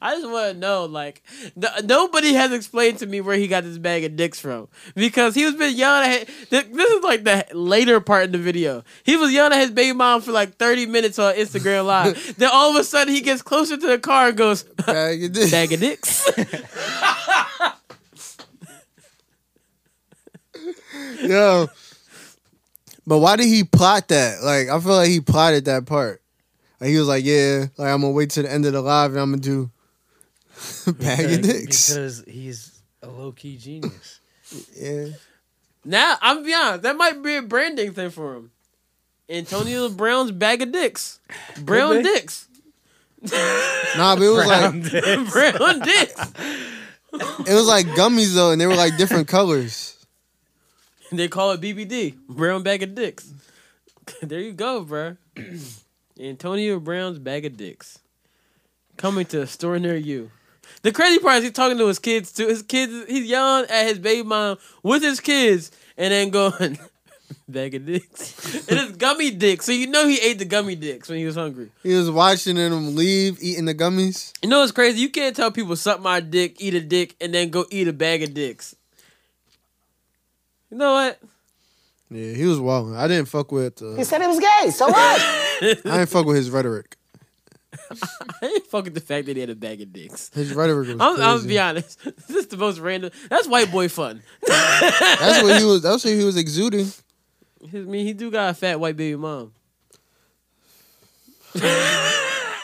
I just want to know, like, no, nobody has explained to me where he got this bag of dicks from. Because he was been yelling at his, this is like the later part in the video. He was yelling at his baby mom for like thirty minutes on Instagram Live. Then all of a sudden he gets closer to the car and goes, bag of dicks. Bag of dicks. Yo. But why did he plot that? Like, I feel like he plotted that part. Like, he was like, yeah, like, I'm going to wait till the end of the live and I'm going to do bag of dicks. Because he's a low-key genius. Yeah. Now, I'm going to be honest, that might be a branding thing for him. Antonio Brown's bag of dicks. Brown dicks. Nah, but it was brown like... Dicks. Brown dicks. It was like gummies, though, and they were like different colors. They call it B B D. Brown bag of dicks. There you go, bro. Antonio Brown's bag of dicks. Coming to a store near you. The crazy part is he's talking to his kids, too. His kids, he's yelling at his baby mom with his kids and then going... Bag of dicks. It is gummy dicks. So you know he ate the gummy dicks when he was hungry. He was watching them leave, eating the gummies. You know what's crazy? You can't tell people suck my dick, eat a dick, and then go eat a bag of dicks. You know what? Yeah, he was wild. I didn't fuck with uh... He said he was gay, so what? I didn't fuck with his rhetoric. I didn't fuck with the fact that he had a bag of dicks. His rhetoric was I'm, crazy. I'm gonna be honest. This is the most random. That's white boy fun. That's what he was that's what he was exuding. I mean, he do got a fat white baby mom. I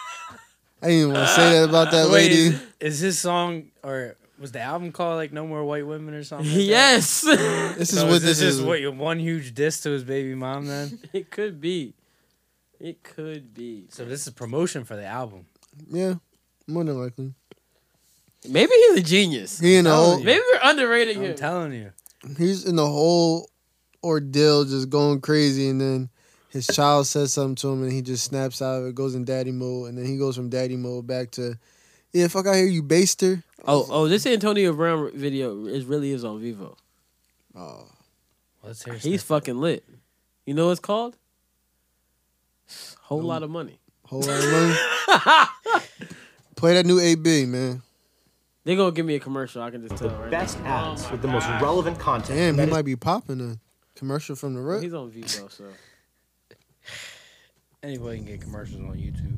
didn't even want to say that about that uh, wait, lady. Is, is his song, or was the album called, like, No More White Women or something? Like yes. That? This so is what is this, this is. What, one huge diss to his baby mom, then? It could be. It could be. So this is promotion for the album. Yeah, more than likely. Maybe he's a genius. He in the whole, maybe we're underrated I'm here. I'm telling you. He's in the whole... ordeal just going crazy, and then his child says something to him and he just snaps out of it, goes in daddy mode, and then he goes from daddy mode back to yeah fuck out here you baster. Oh oh this Antonio Brown video is really is on Vivo. Oh let's hear he's fucking lit. You know what it's called? Whole no, lot of money. Whole lot of money. Play that new A B, man. They gonna give me a commercial, I can just tell right best now. Ads oh with the most God. Relevant content. Damn, he is- might be popping a commercial from the rip. He's on Vivo, so anybody can get commercials on YouTube.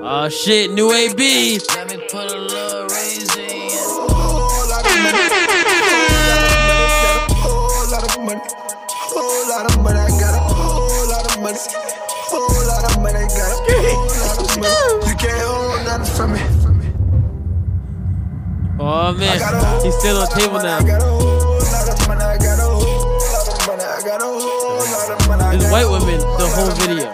Oh shit, new A B. Let me put a little razor in. Whole lot of money, whole lot of money, I got a whole lot of money, whole lot of money, got a whole lot of money. You can't hold nothing from me. Oh man, he's still on table now. This white woman, the whole video.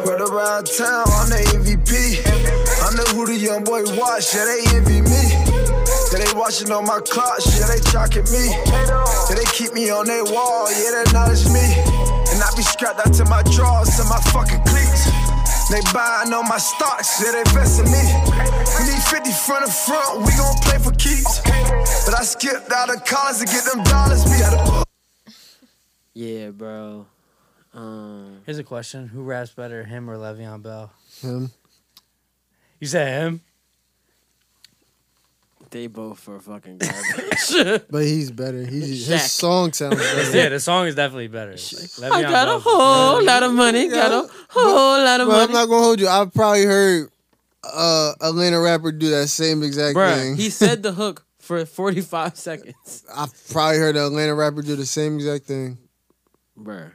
Right around town, I'm the M V P. I'm the who the young boy watch, yeah, they envy me. Yeah, they watching on my clock, yeah, they chalking me. Yeah, they keep me on their wall, yeah, they acknowledge me. And I be strapped out to my drawers and my fucking cleats. They buying on my stocks, yeah, they investing me. We need fifty front to front, we gon' play for keeps. But I skipped out of college to get them dollars. We had yeah, bro. Um, Here's a question. Who raps better, him or Le'Veon Bell? Him. You said him? They both are fucking garbage. But he's better. He's, his song sounds better. Yeah, the song is definitely better. Like, I got a whole lot of money. Got a whole lot of money. I'm not going to hold you. I've probably heard uh, Atlanta rapper do that same exact Bruh, thing. He said the hook for forty-five seconds. I've probably heard an Atlanta rapper do the same exact thing. Bruh.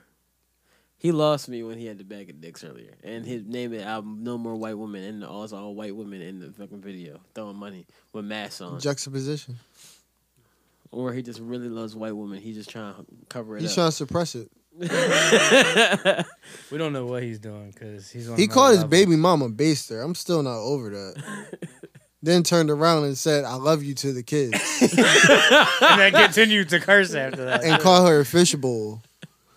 He lost me when he had the bag of dicks earlier. And his name of the album, No More White Women, and also all white women in the fucking video, throwing money with masks on. Juxtaposition. Or he just really loves white women. He's just trying to cover it he's up. He's trying to suppress it. We don't know what he's doing because he's on He called his baby mama baster. I'm still not over that. Then turned around and said, I love you to the kids. And then continued to curse after that. And call her a fishbowl.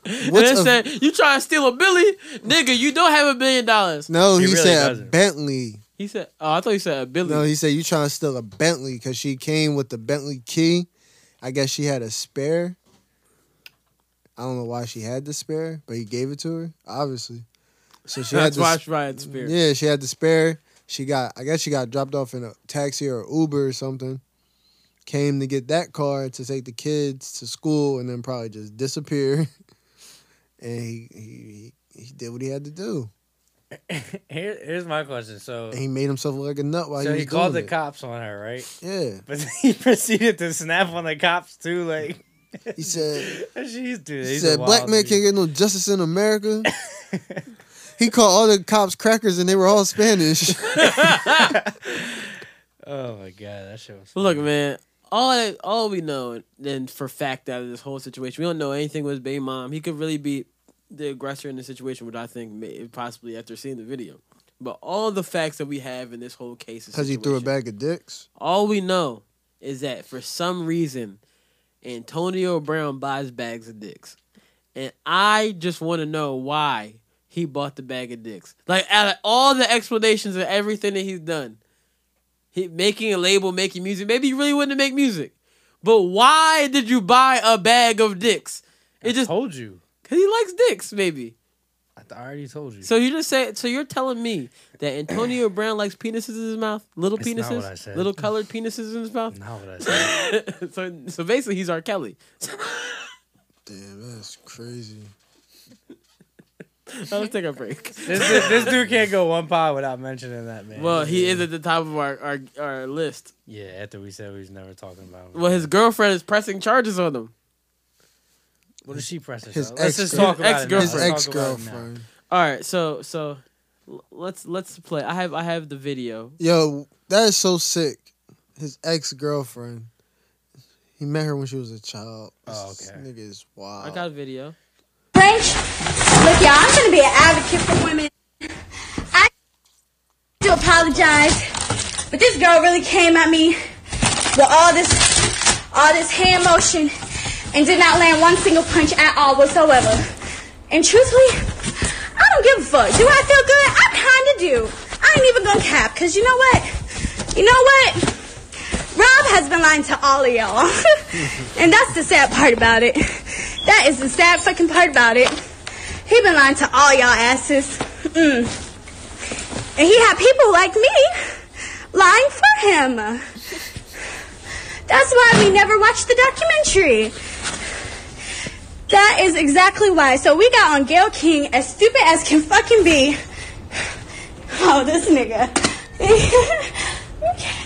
What's and then a, said, you trying to steal a Billy? Nigga, you don't have a billion dollars. No, he, he really said doesn't. A Bentley. He said, oh, I thought he said a Billy. No, he said, you trying to steal a Bentley because she came with the Bentley key. I guess she had a spare. I don't know why she had the spare, but he gave it to her, obviously. So she had the Ryan spare. Yeah, she had the spare. She got, I guess she got dropped off in a taxi or Uber or something. Came to get that car to take the kids to school and then probably just disappear. And he, he he did what he had to do. Here, here's my question. So and he made himself look like a nut while so he was he called doing the it. cops on her, right? Yeah. But then he proceeded to snap on the cops too. Like he said, she's dude. He said, "Black man dude. can't get no justice in America." He called all the cops crackers, and they were all Spanish. Oh my god, that shit was funny. Look, man. All I, all we know, then for fact, out of this whole situation, we don't know anything with his baby mom. He could really be the aggressor in the situation, which I think may, possibly after seeing the video. But all the facts that we have in this whole case is because he threw a bag of dicks. All we know is that for some reason, Antonio Brown buys bags of dicks, and I just want to know why he bought the bag of dicks. Like out of all the explanations of everything that he's done. He, making a label, making music. Maybe you really wouldn't make music. But why did you buy a bag of dicks? It I just told you. Because he likes dicks, maybe. I, th- I already told you. So you just say so you're telling me that Antonio Brown likes penises in his mouth? Little it's penises? Not what I said. Little colored penises in his mouth? Not what I said. so so basically he's R. Kelly. Damn, that's crazy. Let's take a break. This, this, this dude can't go one pod without mentioning that, man. Well, he yeah. is at the top of our, our, our list. Yeah, after we said we was never talking about him. Well, his girlfriend is pressing charges on him. What is she pressing? His let's just talk about it. His ex-girlfriend. All right, so so let's let's play. I have I have the video. Yo, that is so sick. His ex-girlfriend. He met her when she was a child. Oh, okay. This nigga is wild. I got a video. Look, y'all, I'm trying to be an advocate for women. I do apologize, but this girl really came at me with all this, all this hand motion and did not land one single punch at all whatsoever. And truthfully, I don't give a fuck. Do I feel good? I kind of do. I ain't even gonna cap, because you know what? You know what? Rob has been lying to all of y'all. And that's the sad part about it. That is the sad fucking part about it. He been lying to all y'all asses. Mm. And he had people like me lying for him. That's why we never watched the documentary. That is exactly why. So we got on Gayle King as stupid as can fucking be. Oh, this nigga. Okay.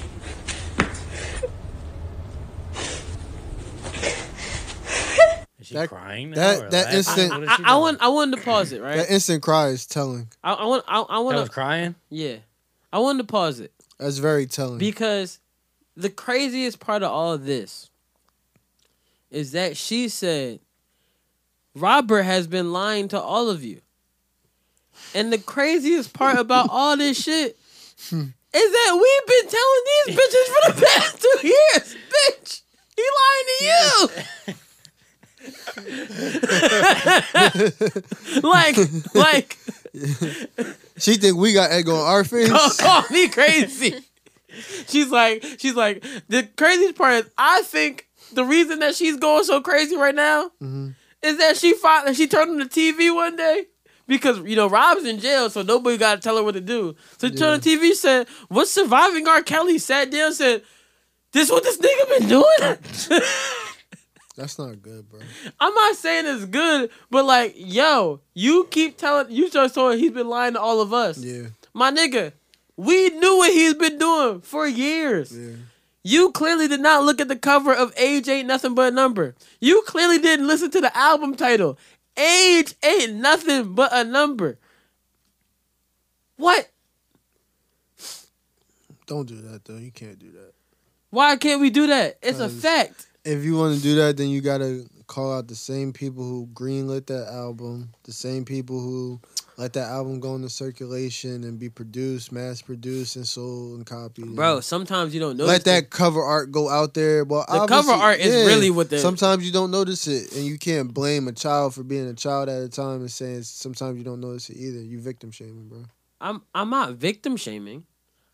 Is she that, crying now? That, that instant, I, I, I want. I wanted to pause it. Right. That instant cry is telling. I, I want. I, I want. That was crying. Yeah, I wanted to pause it. That's very telling. Because the craziest part of all of this is that she said, "Robert has been lying to all of you," and the craziest part about all this shit is that we've been telling these bitches for the past two years, bitch. He lying to you. like, like, she think we got egg on our face. Call, call me crazy. She's like, she's like. The craziest part is, I think the reason that she's going so crazy right now mm-hmm. is that she finally she turned on the T V one day because you know Rob's in jail, so nobody got to tell her what to do. So she yeah. turned on the T V, said, "What's Surviving R. Kelly?" Sat down, said, "This what this nigga been doing." That's not good, bro. I'm not saying it's good, but like, yo, you keep telling, you just told him he's been lying to all of us. Yeah. My nigga, we knew what he's been doing for years. Yeah. You clearly did not look at the cover of Age Ain't Nothing But a Number. You clearly didn't listen to the album title. Age Ain't Nothing But a Number. What? Don't do that, though. You can't do that. Why can't we do that? It's a fact. If you want to do that, then you got to call out the same people who greenlit that album, the same people who let that album go into circulation and be produced, mass-produced, and sold and copied. Bro, sometimes you don't notice Let that, that cover art go out there. Well, the cover art is yeah, really what the... Sometimes you don't notice it, and you can't blame a child for being a child at a time and saying sometimes you don't notice it either. You victim shaming, bro. I'm I'm not victim shaming.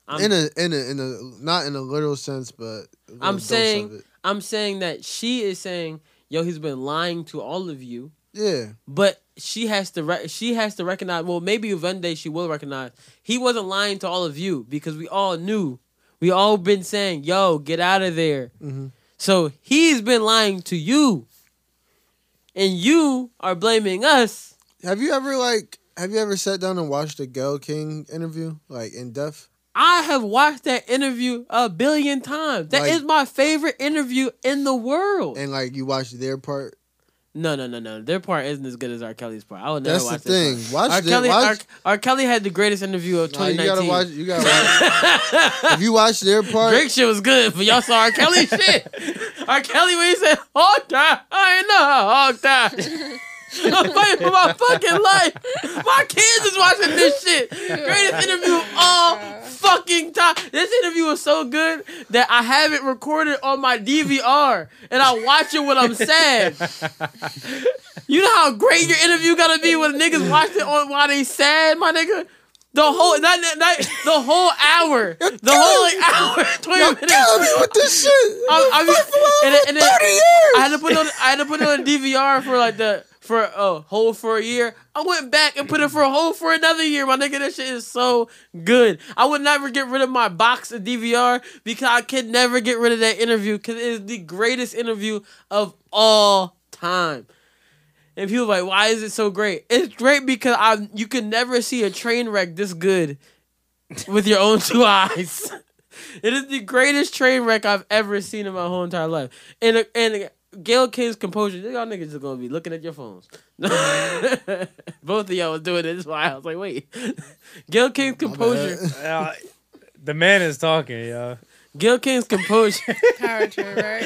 I'm... In a in a in a not in a literal sense, but a I'm saying of it. I'm saying that she is saying, yo, he's been lying to all of you. Yeah. But she has to re- she has to recognize, well, maybe one day she will recognize, he wasn't lying to all of you because we all knew. We all been saying, yo, get out of there. Mm-hmm. So he's been lying to you. And you are blaming us. Have you ever, like, Have you ever sat down and watched the Gayle King interview, like, in depth? I have watched that interview a billion times. That like, is my favorite interview in the world. And, like, you watched their part? No, no, no, no. Their part isn't as good as R. Kelly's part. I would never That's watch that. That's the thing. Watch R. Kelly, the, watch... R. R. Kelly had the greatest interview of twenty nineteen. Nah, you gotta watch. You gotta watch. If you watch their part... Drake shit was good, but y'all saw R. Kelly shit. R. Kelly, when he said, hog time, I ain't know how hog time. I'm fighting for my fucking life. My kids is watching this shit. Greatest interview of all fucking time. This interview was so good that I have it recorded on my D V R and I watch it when I'm sad. You know how great your interview gotta be when niggas watch it on while they sad, my nigga? The whole not, not, the whole hour, You're the whole like, hour, twenty You're minutes. You're killing me with this shit. I, I mean, and, and, and then, thirty years. I had to put it on. I had to put it on D V R for like the. For a whole for a year. I went back and put it for a whole for another year. My nigga, that shit is so good. I would never get rid of my box of D V R because I could never get rid of that interview because it is the greatest interview of all time. And people are like, why is it so great? It's great because I you can never see a train wreck this good with your own two eyes. It is the greatest train wreck I've ever seen in my whole entire life. And and. Gayle King's composure. Y'all niggas just gonna be looking at your phones. Both of y'all was doing it. That's why I was like, wait. Gayle King's composure. uh, the man is talking, y'all. Gayle King's composure. Power trip, right?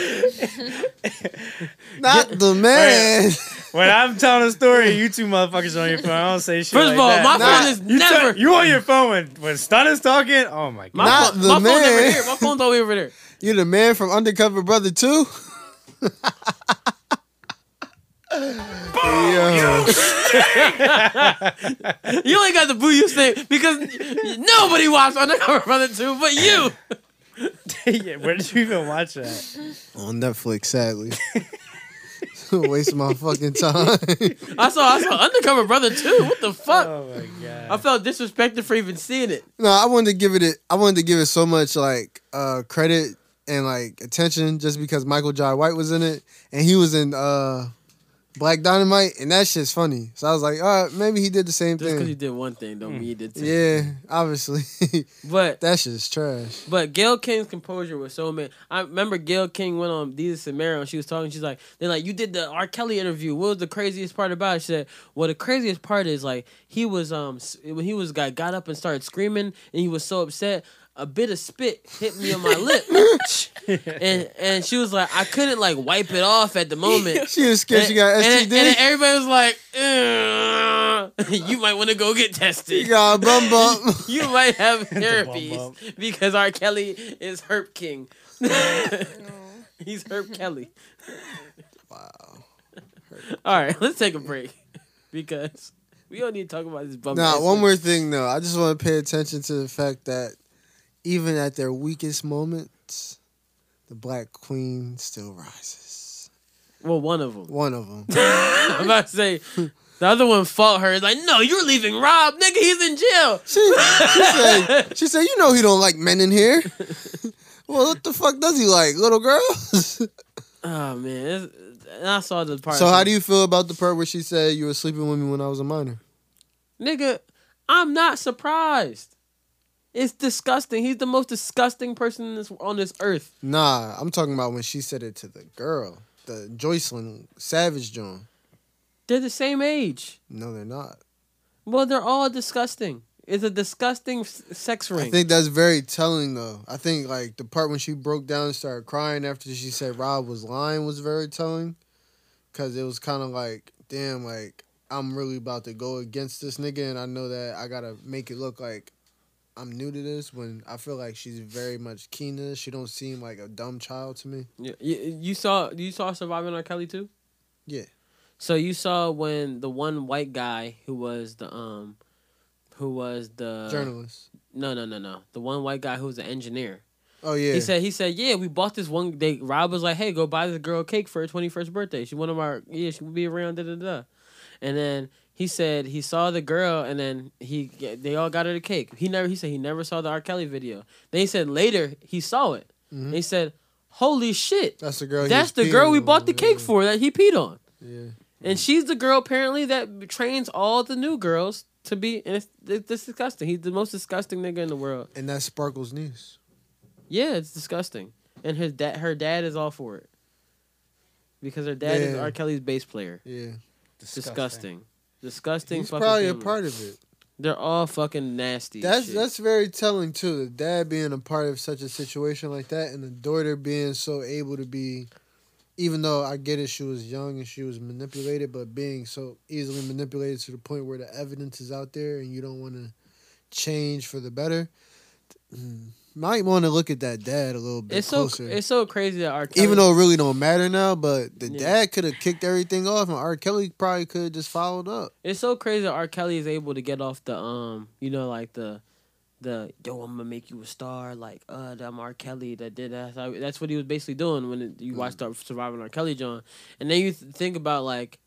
Not the man. When I'm telling a story, you two motherfuckers are on your phone. I don't say shit. First of all, like my nah, phone is you never. T- you on your phone when, when Stun is talking? Oh my God. My Not phone, the my man. Phone's never here. My phone's always over there. You the man from Undercover Brother two? Boom, yo. You stink. You ain't got the boo you stink because nobody watched Undercover Brother two but you. Yeah, where did you even watch that? On Netflix, sadly. Waste my fucking time. I saw I saw Undercover Brother two. What the fuck? Oh my God. I felt disrespected for even seeing it. No, I wanted to give it. A, I wanted to give it so much like uh, credit. And like attention, just because Michael Jai White was in it, and he was in uh, Black Dynamite, and that shit's funny. So I was like, all right, maybe he did the same just thing. Just because he did one thing, don't mean he did two. Yeah, obviously. But that shit's trash. But Gayle King's composure was so mad. I remember Gayle King went on Desus and Mero, and she was talking. She's like, they're like, you did the R. Kelly interview. What was the craziest part about it? She said, well, the craziest part is like he was um when he was got got up and started screaming, and he was so upset. A bit of spit hit me on my lip, and and she was like, I couldn't like wipe it off at the moment. She was scared and, she got S T D. And, and everybody was like, you might want to go get tested. You got a bum bump. You might have herpes because R. Kelly is Herp King. He's Herp Kelly. Wow. Herp. All right, let's take a break because we don't need to talk about this bum. Nah, one more thing though. I just want to pay attention to the fact that. Even at their weakest moments, the Black Queen still rises. Well, one of them. One of them. I'm about to say, the other one fought her. It's like, no, you're leaving Rob. Nigga, he's in jail. She, she, said, she said, you know he don't like men in here. Well, what the fuck does he like, little girls? Oh, man. I saw the part. So how do you feel about the part where she said you were sleeping with me when I was a minor? Nigga, I'm not surprised. It's disgusting. He's the most disgusting person in this, on this earth. Nah, I'm talking about when she said it to the girl, the Joycelyn Savage John. They're the same age. No, they're not. Well, they're all disgusting. It's a disgusting s- sex ring. I think that's very telling, though. I think like the part when she broke down and started crying after she said Rob was lying was very telling, because it was kind of like, damn, like I'm really about to go against this nigga, and I know that I gotta make it look like. I'm new to this when I feel like she's very much keen to this. She don't seem like a dumb child to me. Yeah, you, you saw you saw Surviving R. Kelly too? Yeah. So you saw when the one white guy who was the um who was the journalist. No, no, no, no. The one white guy who was the engineer. Oh yeah. He said he said, "Yeah, we bought this one day." Rob was like, "Hey, go buy this girl a cake for her twenty-first birthday. She one of our yeah, she will be around da da da." And then he said he saw the girl, and then he they all got her the cake. He never he said he never saw the R. Kelly video. They said later he saw it. Mm-hmm. They said, "Holy shit! That's the girl. That's the girl we bought the cake for that he peed on." Yeah, and she's the girl apparently that trains all the new girls to be, and it's, it's, it's disgusting. He's the most disgusting nigga in the world. And that's Sparkle's niece. Yeah, it's disgusting. And his dad, her dad is all for it. Because her dad yeah. is R. Kelly's bass player. Yeah. Disgusting. Disgusting. disgusting He's probably family. a part of it. They're all fucking nasty. That's shit. that's very telling too. The dad being a part of such a situation like that, and the daughter being so able to be, even though I get it, she was young and she was manipulated, but being so easily manipulated to the point where the evidence is out there and you don't want to change for the better. Might want to look at that dad a little bit it's closer. So, it's so crazy that R. Kelly... Even though it really don't matter now, but the yeah. dad could have kicked everything off, and R. Kelly probably could have just followed up. It's so crazy that R. Kelly is able to get off the, um, you know, like the, the yo, I'm going to make you a star, like, uh, I'm R. Kelly, that did that. That's what he was basically doing when it, you mm. watched Surviving R. Kelly, John. And then you th- think about, like,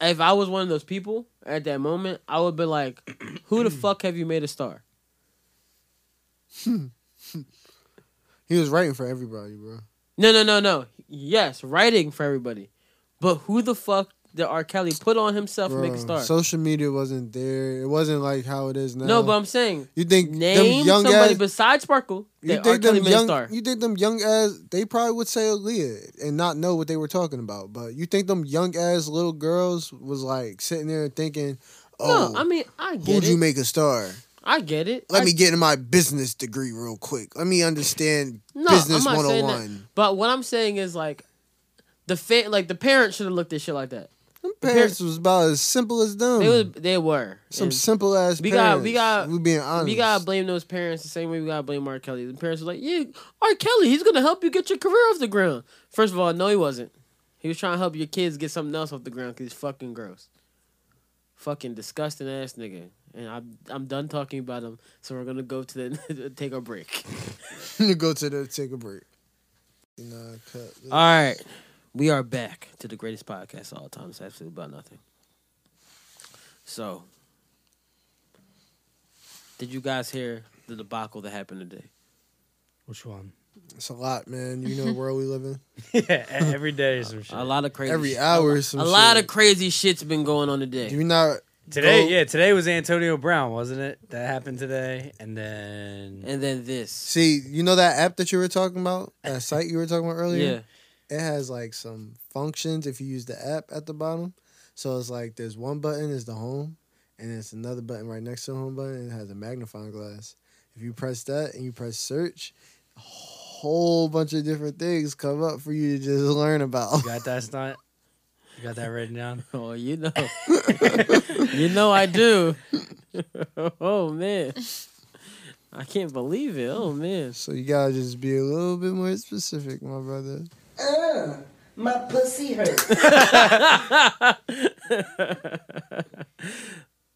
if I was one of those people at that moment, I would be like, who the fuck have you made a star? He was writing for everybody, bro. No, no, no, no. Yes, writing for everybody. But who the fuck did R. Kelly put on himself bro, to make a star? Social media wasn't there. It wasn't like how it is now. No, but I'm saying, you think name them young somebody ass, besides Sparkle that you think R. Kelly made young, a star. You think them young ass, they probably would say Aaliyah and not know what they were talking about. But you think them young ass little girls was like sitting there and thinking, oh, no, I mean, I get who'd it. you make a star? I get it. Let I, me get in my business degree real quick. Let me understand no, business I'm not one oh one. Saying that. But what I'm saying is like the fa- like the parents should have looked at shit like that. Them the parents, parents was about as simple as them. They was, they were. Some and simple ass we parents. Got, we got we being honest. We got to blame those parents the same way we got to blame R. Kelly. The parents were like, "Yeah, R. Kelly, he's going to help you get your career off the ground." First of all, no he wasn't. He was trying to help your kids get something else off the ground cuz he's fucking gross. Fucking disgusting ass nigga. And I'm I'm done talking about him, so we're gonna go to the take a break. go to the take a break. Nah, cut. All right, we are back to the greatest podcast of all time. It's absolutely about nothing. So, did you guys hear the debacle that happened today? Which one? It's a lot, man. You know the world we live in. Yeah, every day is some shit. A lot of crazy. Every hour is some. A shit. lot of crazy shit's been going on today. Do you not? Today, Go. yeah, today was Antonio Brown, wasn't it? That happened today, and then... And then this. See, you know that app that you were talking about? That site you were talking about earlier? Yeah. It has, like, some functions if you use the app at the bottom. So it's like, there's one button, is the home, and it's another button right next to the home button, and it has a magnifying glass. If you press that and you press search, a whole bunch of different things come up for you to just learn about. You got that stunt? You got that written down? Oh, you know. You know I do. Oh, man. I can't believe it. Oh, man. So you got to just be a little bit more specific, my brother. Uh, my pussy hurts.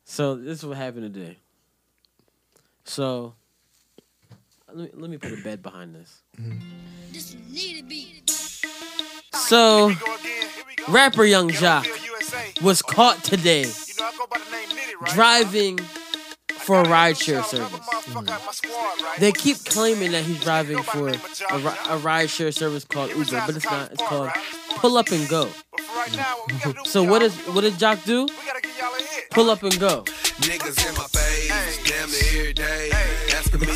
So this is what happened today. So let me, let me put a bed behind this. Mm-hmm. This need to be. So... Rapper Yung Joc was caught today driving for a rideshare service. Mm. They keep claiming that he's driving for a, a rideshare service called Uber, but it's not. It's called Pull Up and Go. Mm. So what does what does Joc do? Pull up and go.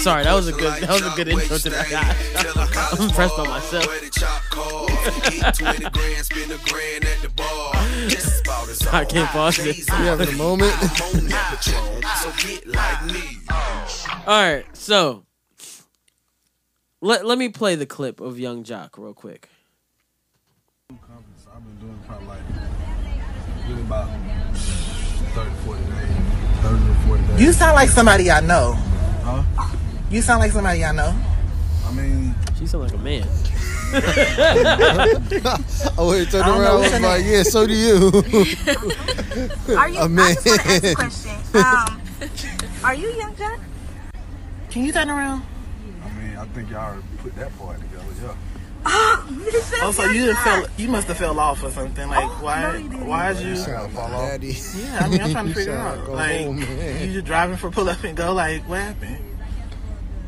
Sorry, that was a good that was a good intro to that guy. I'm impressed by myself. I can't pause this. We have a moment. Alright, so let, let me play the clip of Yung Joc real quick. I've been doing probably like really about thirty, forty days. You sound like somebody I know. Huh? You sound like somebody I know. I mean, she sound like a man. Oh, wait, turn around. I was like, yeah, so do you. Are you? A man. I just want to ask a question. Um, are you Yung Joc? Can you turn around? I mean, I think y'all put that part together, yeah. Oh, oh, so you fell, you must have fell off or something. Like, oh, why? No, why is you? Fall off? Yeah, I mean, I'm trying to figure out. To like, home, you just driving for Pull Up and Go. Like, what happened?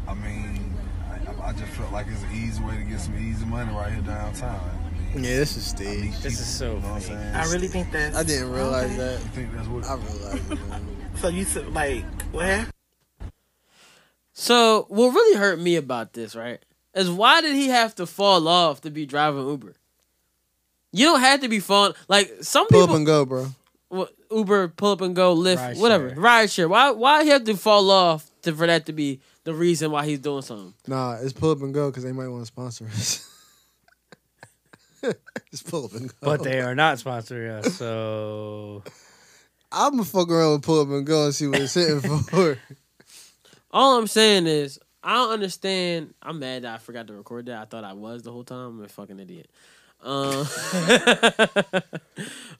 I mean, I, I just felt like it's an easy way to get some easy money right here downtown. I mean, Yeah, this is staged. This is so funny. I really think that. I didn't realize that. You think that's what? I realized it. So you said, like, what? So what really hurt me about this, right, is why did he have to fall off to be driving Uber? You don't have to be falling. Like, some people. Pull up and go, bro. Well, Uber, pull up and go, Lyft, ride whatever. Share. Ride share. Why Why he have to fall off to, for that to be the reason why he's doing something? Nah, it's pull up and go because they might want to sponsor us. It's pull up and go. But they are not sponsoring us, so. I'm going to fuck around with pull up and go and see what it's hitting for. All I'm saying is, I don't understand. I'm mad that I forgot to record that. I thought I was the whole time. I'm a fucking idiot. Um,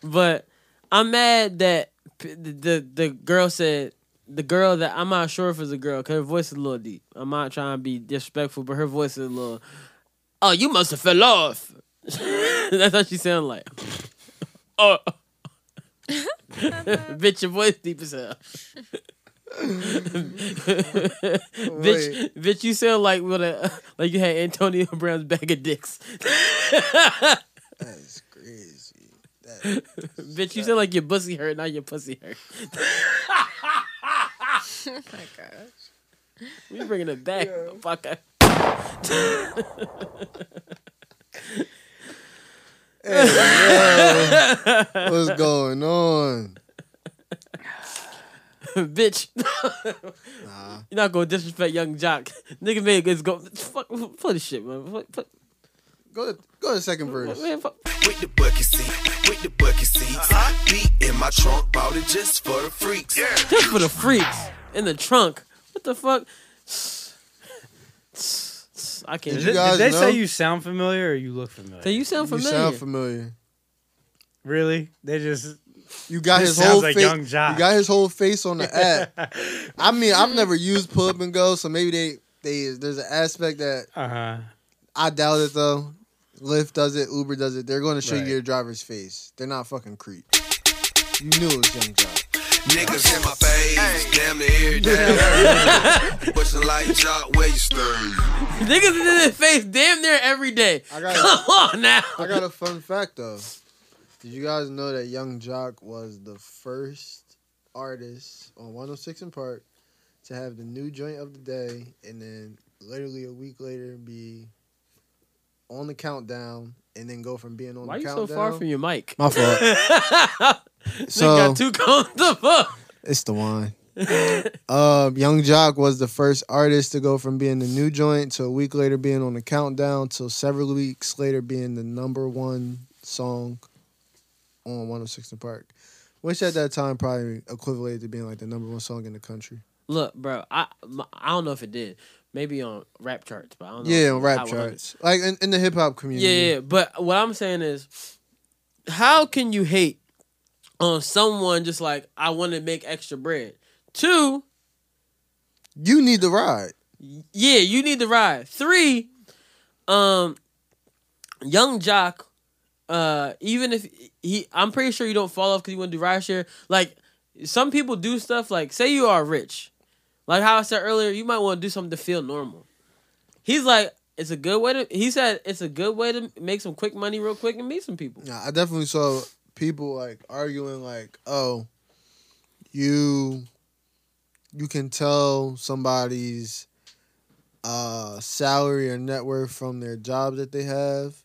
but I'm mad that the, the the girl said the girl that I'm not sure if it's a girl because her voice is a little deep. I'm not trying to be disrespectful, but her voice is a little. Oh, you must have fell off. That's how she sounded like. Oh, bitch, your voice deep as hell. bitch, bitch, you sound like with a, like you had Antonio Brown's bag of dicks. That is crazy. That is bitch, you sound like your pussy hurt, not your pussy hurt. Oh my gosh, we bringing it back, yeah. Fucker. Hey, yo, what's going on? Bitch, nah. You're not gonna disrespect Yung Joc. Nigga made this go. Fuck, fuck this shit, man. Fuck, fuck. Go to go to the second verse. Man, with the bucket seat, with the bucket seats, uh-huh. Beat in my trunk, bought it just for the freaks. Yeah. Just for the freaks in the trunk. What the fuck? I can't. Did, did, did they know? Say you sound familiar or you look familiar? So you sound familiar. You sound familiar. Really? They just. You got this his whole like face. You got his whole face on the app. I mean, I've never used Pull Up and Go, so maybe they they there's an aspect that uh-huh. I doubt it though. Lyft does it, Uber does it. They're going to show right. you your driver's face. They're not fucking creep. You knew it was Yung Joc. Niggas in my face, hey. Damn the ear down. Pushing like Jock where you stirring. Niggas in their face, damn near every day. I got Come a, on now. I got a fun fact though. Did you guys know that Yung Joc was the first artist on one oh six and Park to have the new joint of the day and then literally a week later be on the countdown and then go from being on Why the countdown? Why you so far from your mic? My fault. So, got too comfortable. It's the wine. uh, Yung Joc was the first artist to go from being the new joint to a week later being on the countdown to several weeks later being the number one song on one oh six and Park, which at that time probably equated to being like the number one song in the country. Look, bro, I I don't know if it did. Maybe on rap charts, but I don't know. Yeah, on rap charts. Like in, in the hip hop community. Yeah, yeah, but what I'm saying is, how can you hate on someone just like, I want to make extra bread? Two, you need the ride. Yeah, you need the ride. Three, um, Yung Joc. Uh, even if he, I'm pretty sure you don't fall off because you want to do rideshare. Like, some people do stuff like, say you are rich. Like how I said earlier, you might want to do something to feel normal. He's like, it's a good way to, he said, it's a good way to make some quick money real quick and meet some people. Yeah, I definitely saw people like arguing like, oh, you, you can tell somebody's uh, salary or net worth from their job that they have.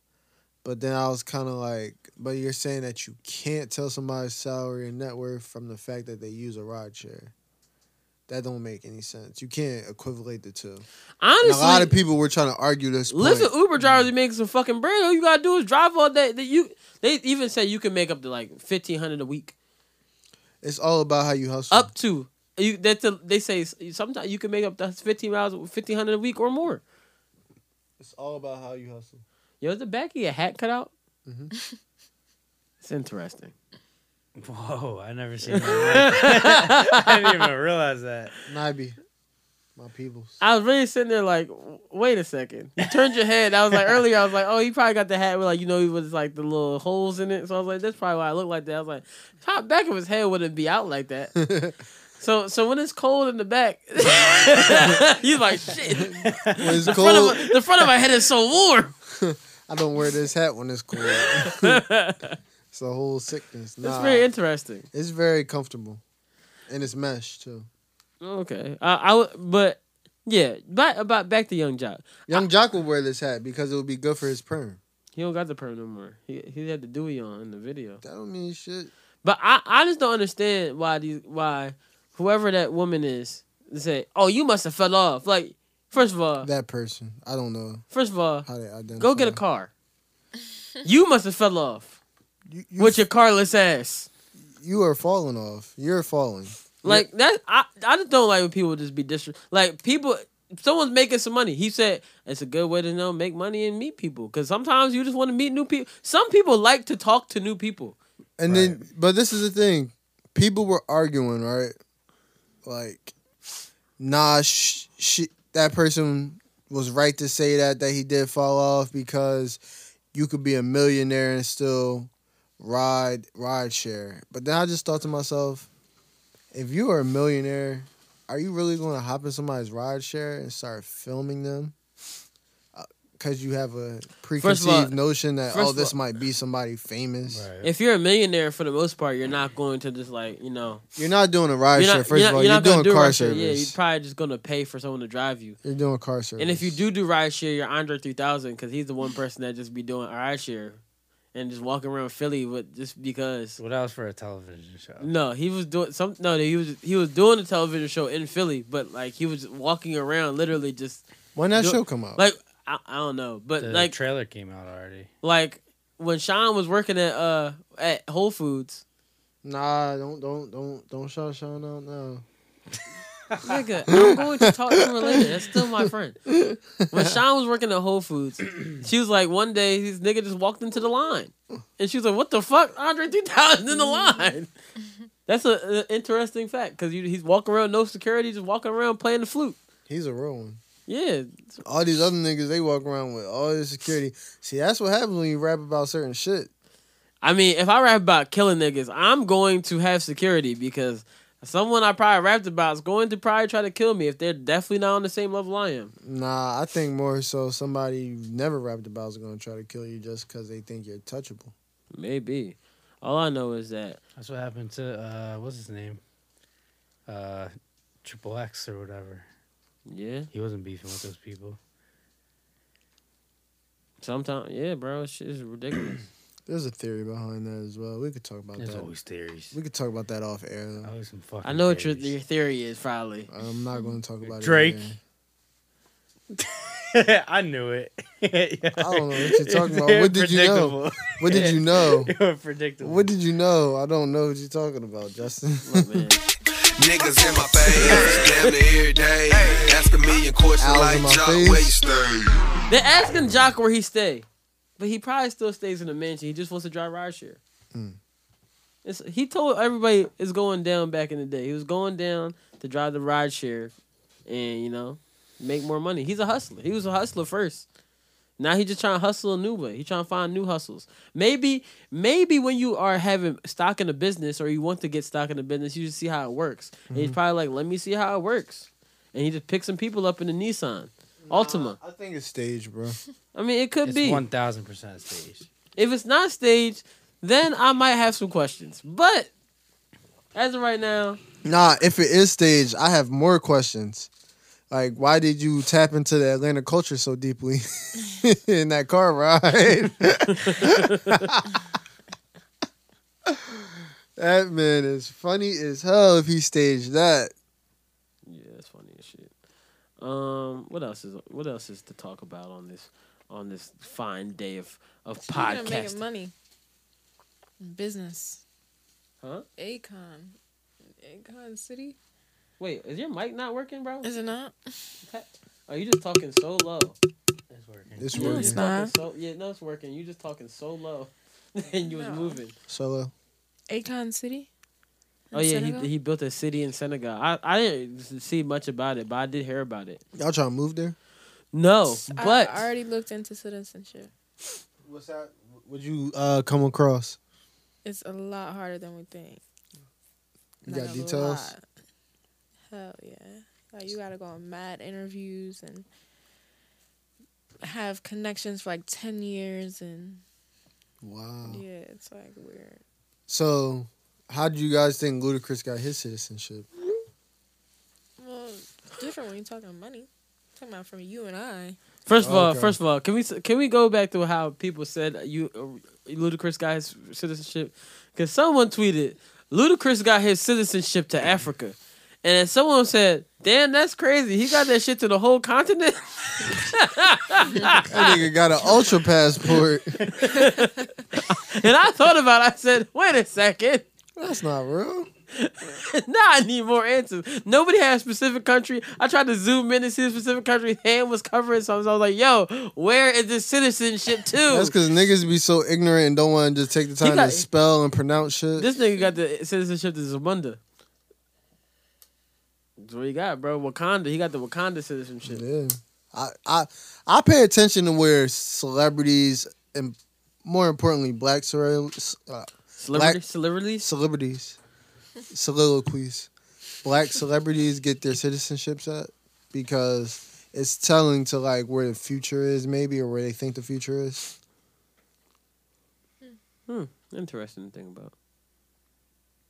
But then I was kind of like, but you're saying that you can't tell somebody's salary and net worth from the fact that they use a ride share. That don't make any sense. You can't equivalate the two. Honestly. And a lot of people were trying to argue this point. Listen, Uber drivers are making some fucking bread. All you got to do is drive all day. They, you, they even say you can make up to like fifteen hundred dollars a week. It's all about how you hustle. Up to. You, that's a, they say sometimes you can make up to fifteen hundred dollars a week or more. It's all about how you hustle. Yo, is the back of your hat cut out? Mm-hmm. It's interesting. Whoa, I never seen that. I didn't even realize that. Nibby, my peoples. I was really sitting there like, wait a second. You turned your head. I was like, earlier, I was like, oh, he probably got the hat with like, you know, he was like the little holes in it. So I was like, that's probably why I look like that. I was like, top back of his head wouldn't be out like that. So so when it's cold in the back, he's like, shit. When it's the cold, front of my, the front of my head is so warm. I don't wear this hat when it's cold. It's a whole sickness. Nah, it's very interesting. It's very comfortable, and it's mesh too. Okay, uh, I w- but yeah, but about back to Yung Joc. Yung Joc will wear this hat because it would be good for his perm. He don't got the perm no more. He he had the Dewey on in the video. That don't mean shit. But I, I just don't understand why these why whoever that woman is they say, oh, you must have fell off. Like, first of all, that person, I don't know. First of all, how they identify. Go get a car. You must have fell off you, you, with your carless ass. You are falling off. You're falling. Like that, I I just don't like when people just be dis. Like people, someone's making some money. He said it's a good way to know make money and meet people because sometimes you just want to meet new people. Some people like to talk to new people. And right. then, but this is the thing, people were arguing, right? Like, nah, sh- she, that person was right to say that that he did fall off because you could be a millionaire and still ride ride share. But then I just thought to myself, if you are a millionaire, are you really going to hop in somebody's ride share and start filming them? Because you have a preconceived all, notion that, oh, this all, might be somebody famous. Right. If you're a millionaire, for the most part, you're not going to just, like, you know. You're not doing a ride share, first of all. You're, you're doing do car service. Yeah, you're probably just going to pay for someone to drive you. You're doing car service. And if you do do ride share, you're Andre three thousand because he's the one person that just be doing ride share and just walking around Philly with just because. Well, that was for a television show. No, he was doing some. No, he was he was doing a television show in Philly, but, like, he was walking around literally just. When that do, show come out? Like, I, I don't know, but the like trailer came out already. Like when Sean was working at uh at Whole Foods. Nah, don't don't don't don't shout Sean out now. Nigga, I'm going to talk to her later. That's still my friend. When Sean was working at Whole Foods, she was like, one day this nigga just walked into the line, and she was like, "What the fuck, Andre three thousand in the line?" That's an interesting fact because he's walking around no security, just walking around playing the flute. He's a real one. Yeah. All these other niggas, they walk around with all this security. See, that's what happens when you rap about certain shit. I mean, if I rap about killing niggas, I'm going to have security because someone I probably rapped about is going to probably try to kill me if they're definitely not on the same level I am. Nah, I think more so somebody you've never rapped about is going to try to kill you just because they think you're touchable. Maybe. All I know is that. That's what happened to, uh, what's his name? Uh, Triple X or whatever. Yeah. He wasn't beefing with those people. Sometimes, yeah, bro, shit is ridiculous. There's a theory behind that as well. We could talk about There's that. There's always theories. We could talk about that off air, though. Always some fucking I know theories. What your, your theory is, probably. I'm not going to talk about Drake. It. Drake. I knew it. I don't know what you're talking about. What did you know? What did you know? It was predictable. What did you know? I don't know what you're talking about, Justin. My man. Niggas in my face, damn near every day. Asking me a question like, Joc, where you stay? They're asking Joc where he stay, but he probably still stays in the mansion. He just wants to drive rideshare. Mm. It's, he told everybody it's going down back in the day. He was going down to drive the rideshare and, you know, make more money. He's a hustler. He was a hustler first. Now he just trying to hustle a new way. He trying to find new hustles. Maybe, maybe when you are having stock in a business or you want to get stock in a business, you just see how it works. Mm-hmm. And he's probably like, "Let me see how it works," and he just picks some people up in the Nissan nah, Altima. I think it's staged, bro. I mean, it could it's be one thousand percent staged. If it's not staged, then I might have some questions. But as of right now, nah. If it is staged, I have more questions. Like, why did you tap into the Atlanta culture so deeply in that car ride? That man is funny as hell if he staged that. Yeah, that's funny as shit. Um, what else is what else is to talk about on this on this fine day of of podcasting? You're making money, business, huh? Akon, Akon City. Wait, is your mic not working, bro? Is it not? Are you just talking so low? It's working. It's working. No, it's not. So, yeah, no, it's working. You just talking so low, and you no. was moving so low. Akon City. Oh yeah, Senegal? he he built a city in Senegal. I, I didn't see much about it, but I did hear about it. Y'all trying to move there? No, but I already looked into citizenship. What's that? Would you uh, come across? It's a lot harder than we think. You got like details? Hell yeah. Like, you gotta go on mad interviews and have connections for like ten years and... Wow. Yeah, it's like weird. So, how do you guys think Ludacris got his citizenship? Well, different when you're talking money. I'm talking about from you and I. First of all, okay. first of all, can we can we go back to how people said you Ludacris got his citizenship? Because someone tweeted, Ludacris got his citizenship to Africa. And then someone said, damn, that's crazy. He got that shit to the whole continent. That nigga got an ultra passport. And I thought about it. I said, wait a second. That's not real. Now I need more answers. Nobody had a specific country. I tried to zoom in and see the specific country. His hand was covering something. So I was like, yo, where is this citizenship to? That's because niggas be so ignorant and don't want to just take the time got, to spell and pronounce shit. This nigga got the citizenship to Zamunda. That's what he got, bro. Wakanda. He got the Wakanda citizenship. Yeah. I, I, I pay attention to where celebrities and, more importantly, black celebrities... Uh, Celebrity, celebrities? Celebrities. Soliloquies. Black celebrities get their citizenships at because it's telling to, like, where the future is, maybe, or where they think the future is. Hmm. Interesting thing about...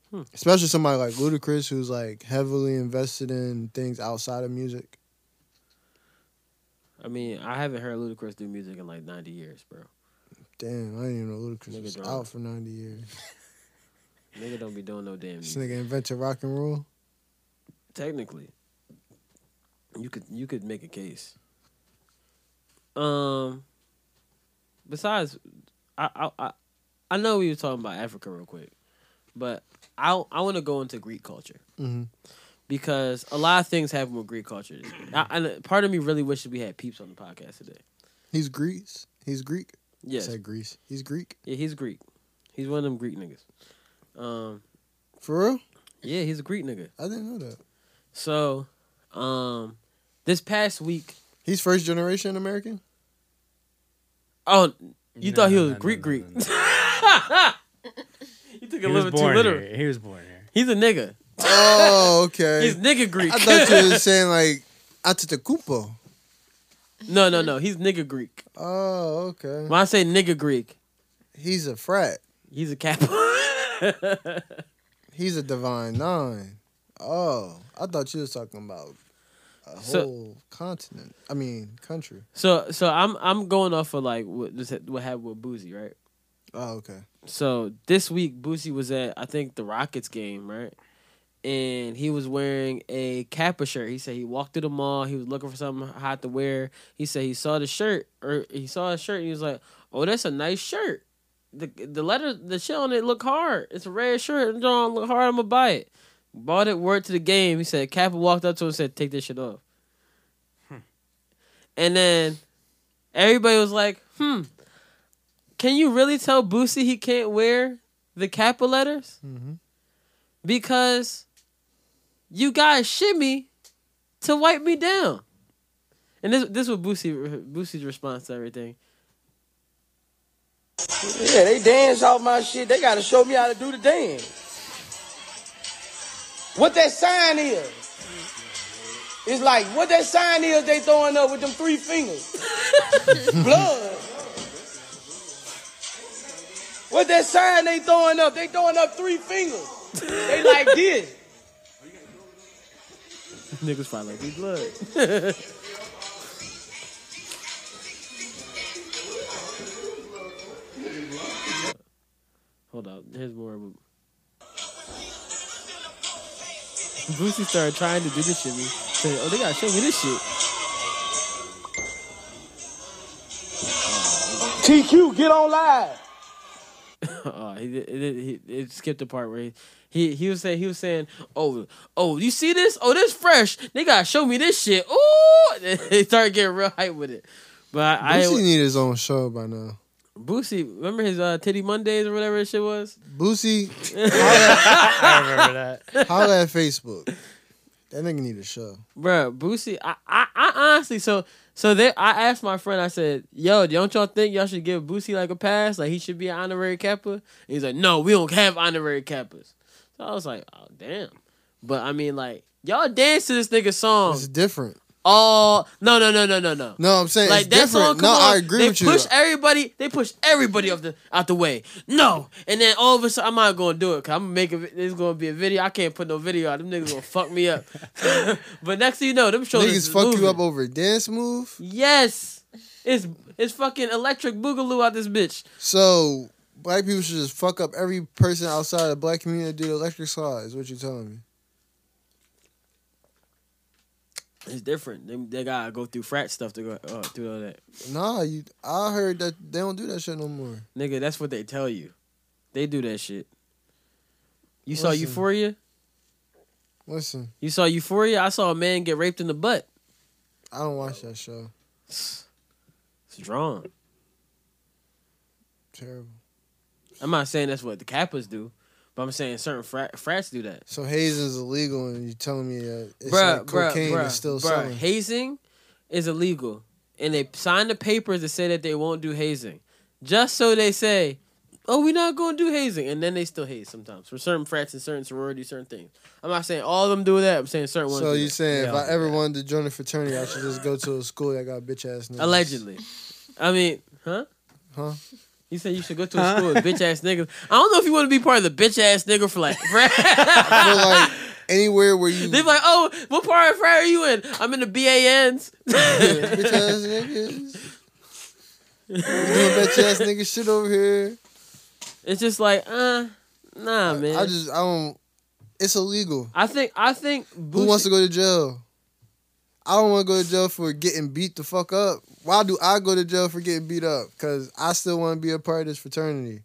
Hmm. Especially somebody like Ludacris, who's, like, heavily invested in things outside of music. I mean, I haven't heard Ludacris do music in, like, ninety years, bro. Damn, I didn't even know Ludacris nigga was drunk. Out for ninety years. Nigga don't be doing no damn music. This nigga invented rock and roll? Technically. You could you could make a case. Um. Besides, I I I, I know we were talking about Africa real quick, but I I want to go into Greek culture. Mm-hmm. Because a lot of things happen with Greek culture. I, I, part of me really wishes we had Peeps on the podcast today. He's Greece. He's Greek. Yes. I said Greece. He's Greek. Yeah, he's Greek. He's one of them Greek niggas. Um, For real? Yeah, he's a Greek nigga. I didn't know that. So, um, this past week, he's first generation American. Oh, you no, thought he was no, Greek no, Greek? No, no, no. You took a he little bit too literal. He was born here. He's a nigga. Oh, okay. He's nigga Greek. I thought you were saying like Antetokounmpo. No, no, no. He's nigga Greek. Oh, okay. When I say nigga Greek, he's a frat. He's a Kappa. He's a Divine Nine. Oh, I thought you were talking about a so, whole continent. I mean, country. So, so I'm I'm going off of like what what happened with Boosie, right? Oh, okay. So this week, Boosie was at I think the Rockets game, right? And he was wearing a Kappa shirt. He said he walked through the mall. He was looking for something hot to wear. He said he saw the shirt, or he saw a shirt, and he was like, "Oh, that's a nice shirt. The the letter, the shit on it look hard. It's a red shirt. It don't look hard. I'm gonna buy it." Bought it. Word to the game. He said Kappa walked up to him and said, "Take this shit off." Hmm. And then everybody was like, "Hmm, can you really tell Boosie he can't wear the Kappa letters?" Mm-hmm. Because you guys shimmy to wipe me down. And this this was Boosie, Boosie's response to everything. Yeah, they dance off my shit. They got to show me how to do the dance. What that sign is. It's like, what that sign is they throwing up with them three fingers. Blood. What that sign they throwing up? They throwing up three fingers. They like this. Niggas probably like, be blood. Hold up, here's more. Boosie started trying to do this shit. Said, "Oh, they gotta show me this shit." T Q, get on live. Oh, he did, it, it, it skipped the part where he. He he was saying he was saying, oh oh you see this? Oh, this fresh. They gotta show me this shit. Ooh, they started getting real hype with it. But I, Boosie I, need his own show by now. Boosie, remember his uh, Titty Mondays or whatever that shit was? Boosie, holla, I remember that. Holla at Facebook. That nigga need a show, bro. Boosie, I, I I honestly so so they I asked my friend. I said, "Yo, don't y'all think y'all should give Boosie like a pass? Like he should be an honorary Kappa?" And he's like, "No, we don't have honorary Kappas." So I was like, oh, damn. But, I mean, like, y'all dance to this nigga's song. It's different. all no no no no no no. No, I'm saying like it's that different. Song. Come no, on, I agree they with push you. everybody. They push everybody up the out the way. No, and then all of a sudden I'm not gonna do it because I'm making it's gonna be a video. I can't put no video out. Them niggas gonna fuck me up. But next thing you know, them shoulders niggas fuck moving. you up over a dance move. Yes, it's it's fucking electric boogaloo out this bitch. So black people should just fuck up every person outside of the black community to do the electric slide, is what you're telling me. It's different. They, they gotta go through frat stuff to go uh, through all that. Nah, you, I heard that they don't do that shit no more. Nigga, that's what they tell you. They do that shit. You Listen. saw Euphoria? Listen. You saw Euphoria? I saw a man get raped in the butt. I don't watch that show. It's drawn. Terrible. I'm not saying that's what the Kappas do, but I'm saying certain frat, frats do that. So hazing is illegal, and you're telling me that it's bruh, like cocaine bruh, bruh, is still bruh. selling. Hazing is illegal, and they signed the papers that say that they won't do hazing, just so they say, "Oh, we're not going to do hazing," and then they still haze sometimes for certain frats and certain sororities, certain things. I'm not saying all of them do that. I'm saying certain ones. So you're saying yeah, if I ever wanted to join a fraternity, I should just go to a school that got bitch ass niggas? Allegedly, I mean, huh? Huh? You said you should go to a school with bitch-ass niggas. I don't know if you want to be part of the bitch-ass nigga for like... For like anywhere where you... They're like, oh, what part of frat are you in? I'm in the B A Ns. Bitch-ass niggas. Doing bitch-ass nigga shit over here. It's just like, uh, nah, I, man. I just, I don't... It's illegal. I think, I think... Boosie... Who wants to go to jail? I don't want to go to jail for getting beat the fuck up. Why do I go to jail for getting beat up? Because I still want to be a part of this fraternity.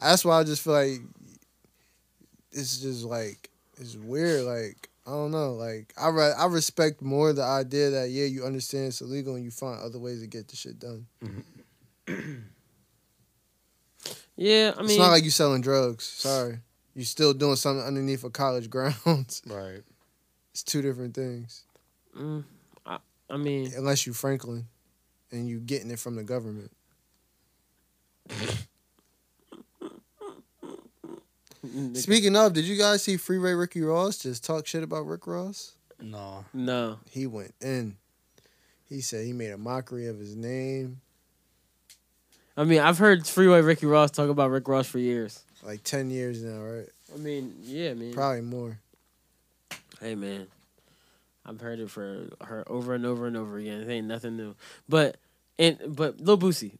That's why I just feel like it's just like, it's weird. Like, I don't know. Like, I re- I respect more the idea that, yeah, you understand it's illegal and you find other ways to get the shit done. Mm-hmm. Yeah, I mean. It's not like you selling drugs. Sorry. You're still doing something underneath a college grounds. Right. It's two different things. Mm, I, I mean, unless you Franklin and you getting it from the government. Speaking of, did you guys see Freeway Ricky Ross just talk shit about Rick Ross? No. No. He went in. He said he made a mockery of his name. I mean, I've heard Freeway Ricky Ross talk about Rick Ross for years. Like ten years now, right? I mean, yeah, man. Probably more. Hey, man. I've heard it for her over and over and over again. It ain't nothing new. But and but Lil Boosie.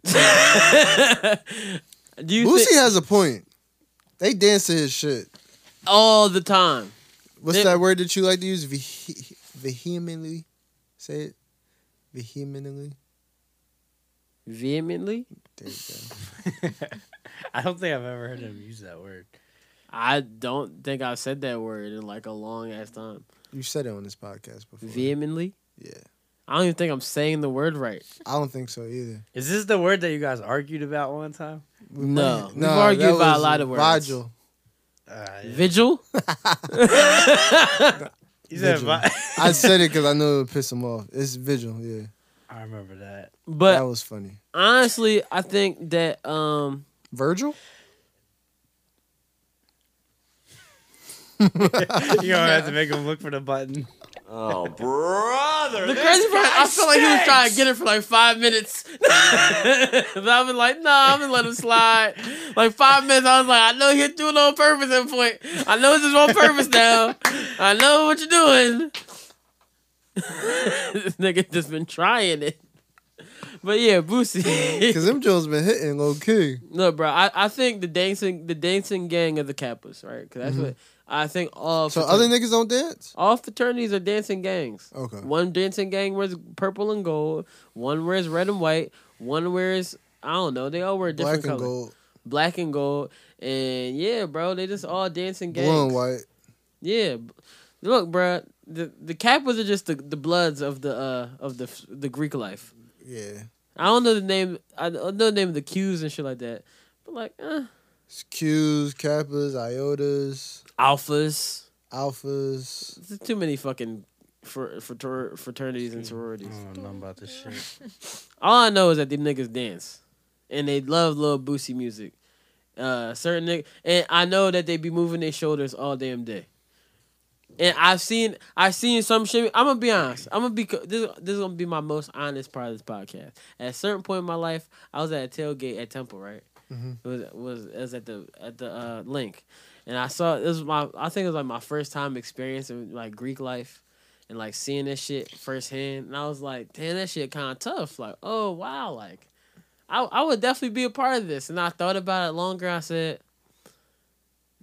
Do you Boosie thi- has a point. They dance to his shit. All the time. What's they- that word that you like to use? Veh- vehemently? Say it. Vehemently? Vehemently? There you go. I don't think I've ever heard him use that word. I don't think I've said that word in like a long ass time. You said it on this podcast before. Vehemently? Yeah. I don't even think I'm saying the word right. I don't think so either. Is this the word that you guys argued about one time? We no. Might, no. We've argued about a lot of words. Vigil. Uh, yeah. Vigil? You said vigil. Vi- I said it because I knew it would piss him off. It's vigil, yeah. I remember that. But that was funny. Honestly, I think that... Um, Virgil? You're gonna have to make him look for the button. Oh, brother! The crazy part, I felt like he was trying to get it for like five minutes. But I've been like, no, nah, I'm gonna let him slide. Like five minutes, I was like, I know he'll do it on purpose at point. I know this is on purpose now. I know what you're doing. This nigga just been trying it. But yeah, Boosie. Because them Jones been hitting low key. No, bro, I, I think the dancing the dancing gang of the Kappas, right? Because that's mm-hmm. what. I think all so other niggas don't dance. All fraternities are dancing gangs. Okay. One dancing gang wears purple and gold. One wears red and white. One wears I don't know. They all wear different colors. Black and color. gold. Black and gold. And yeah, bro, they just all dancing gangs. Blue and white. Yeah, look, bro, the the Kappas are just the, the bloods of the uh of the the Greek life. Yeah. I don't know the name. I don't know the name of the Qs and shit like that. But like, eh. It's Qs, Kappas, Iotas. Alphas. Alphas. There's too many fucking fr- fr- fraternities and sororities. I don't know about this shit. All I know is that these niggas dance. And they love Lil Boosie music. Uh, certain niggas. And I know that they be moving their shoulders all damn day. And I've seen I've seen some shit. I'm gonna be honest. I'm gonna be this. This is gonna be my most honest part of this podcast. At a certain point in my life, I was at a tailgate at Temple, right? Mm-hmm. It was it was it was at the at the uh, Link, and I saw this was my I think it was like my first time experiencing like Greek life, and like seeing this shit firsthand. And I was like, damn, that shit kind of tough. Like, oh wow, like I I would definitely be a part of this. And I thought about it longer. I said,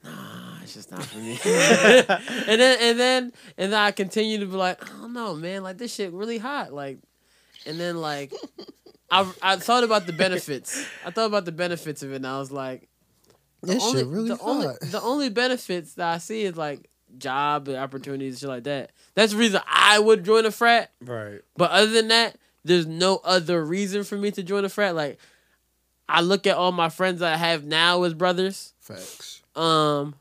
nah. It's just not for me. and then and then and then I continue to be like, I don't know, man, like this shit really hot. Like and then like I I thought about the benefits. I thought about the benefits of it and I was like the this only, shit really the hot. Only the only benefits that I see is like job and opportunities and shit like that. That's the reason I would join a frat. Right. But other than that, there's no other reason for me to join a frat. Like I look at all my friends that I have now as brothers. Facts. Um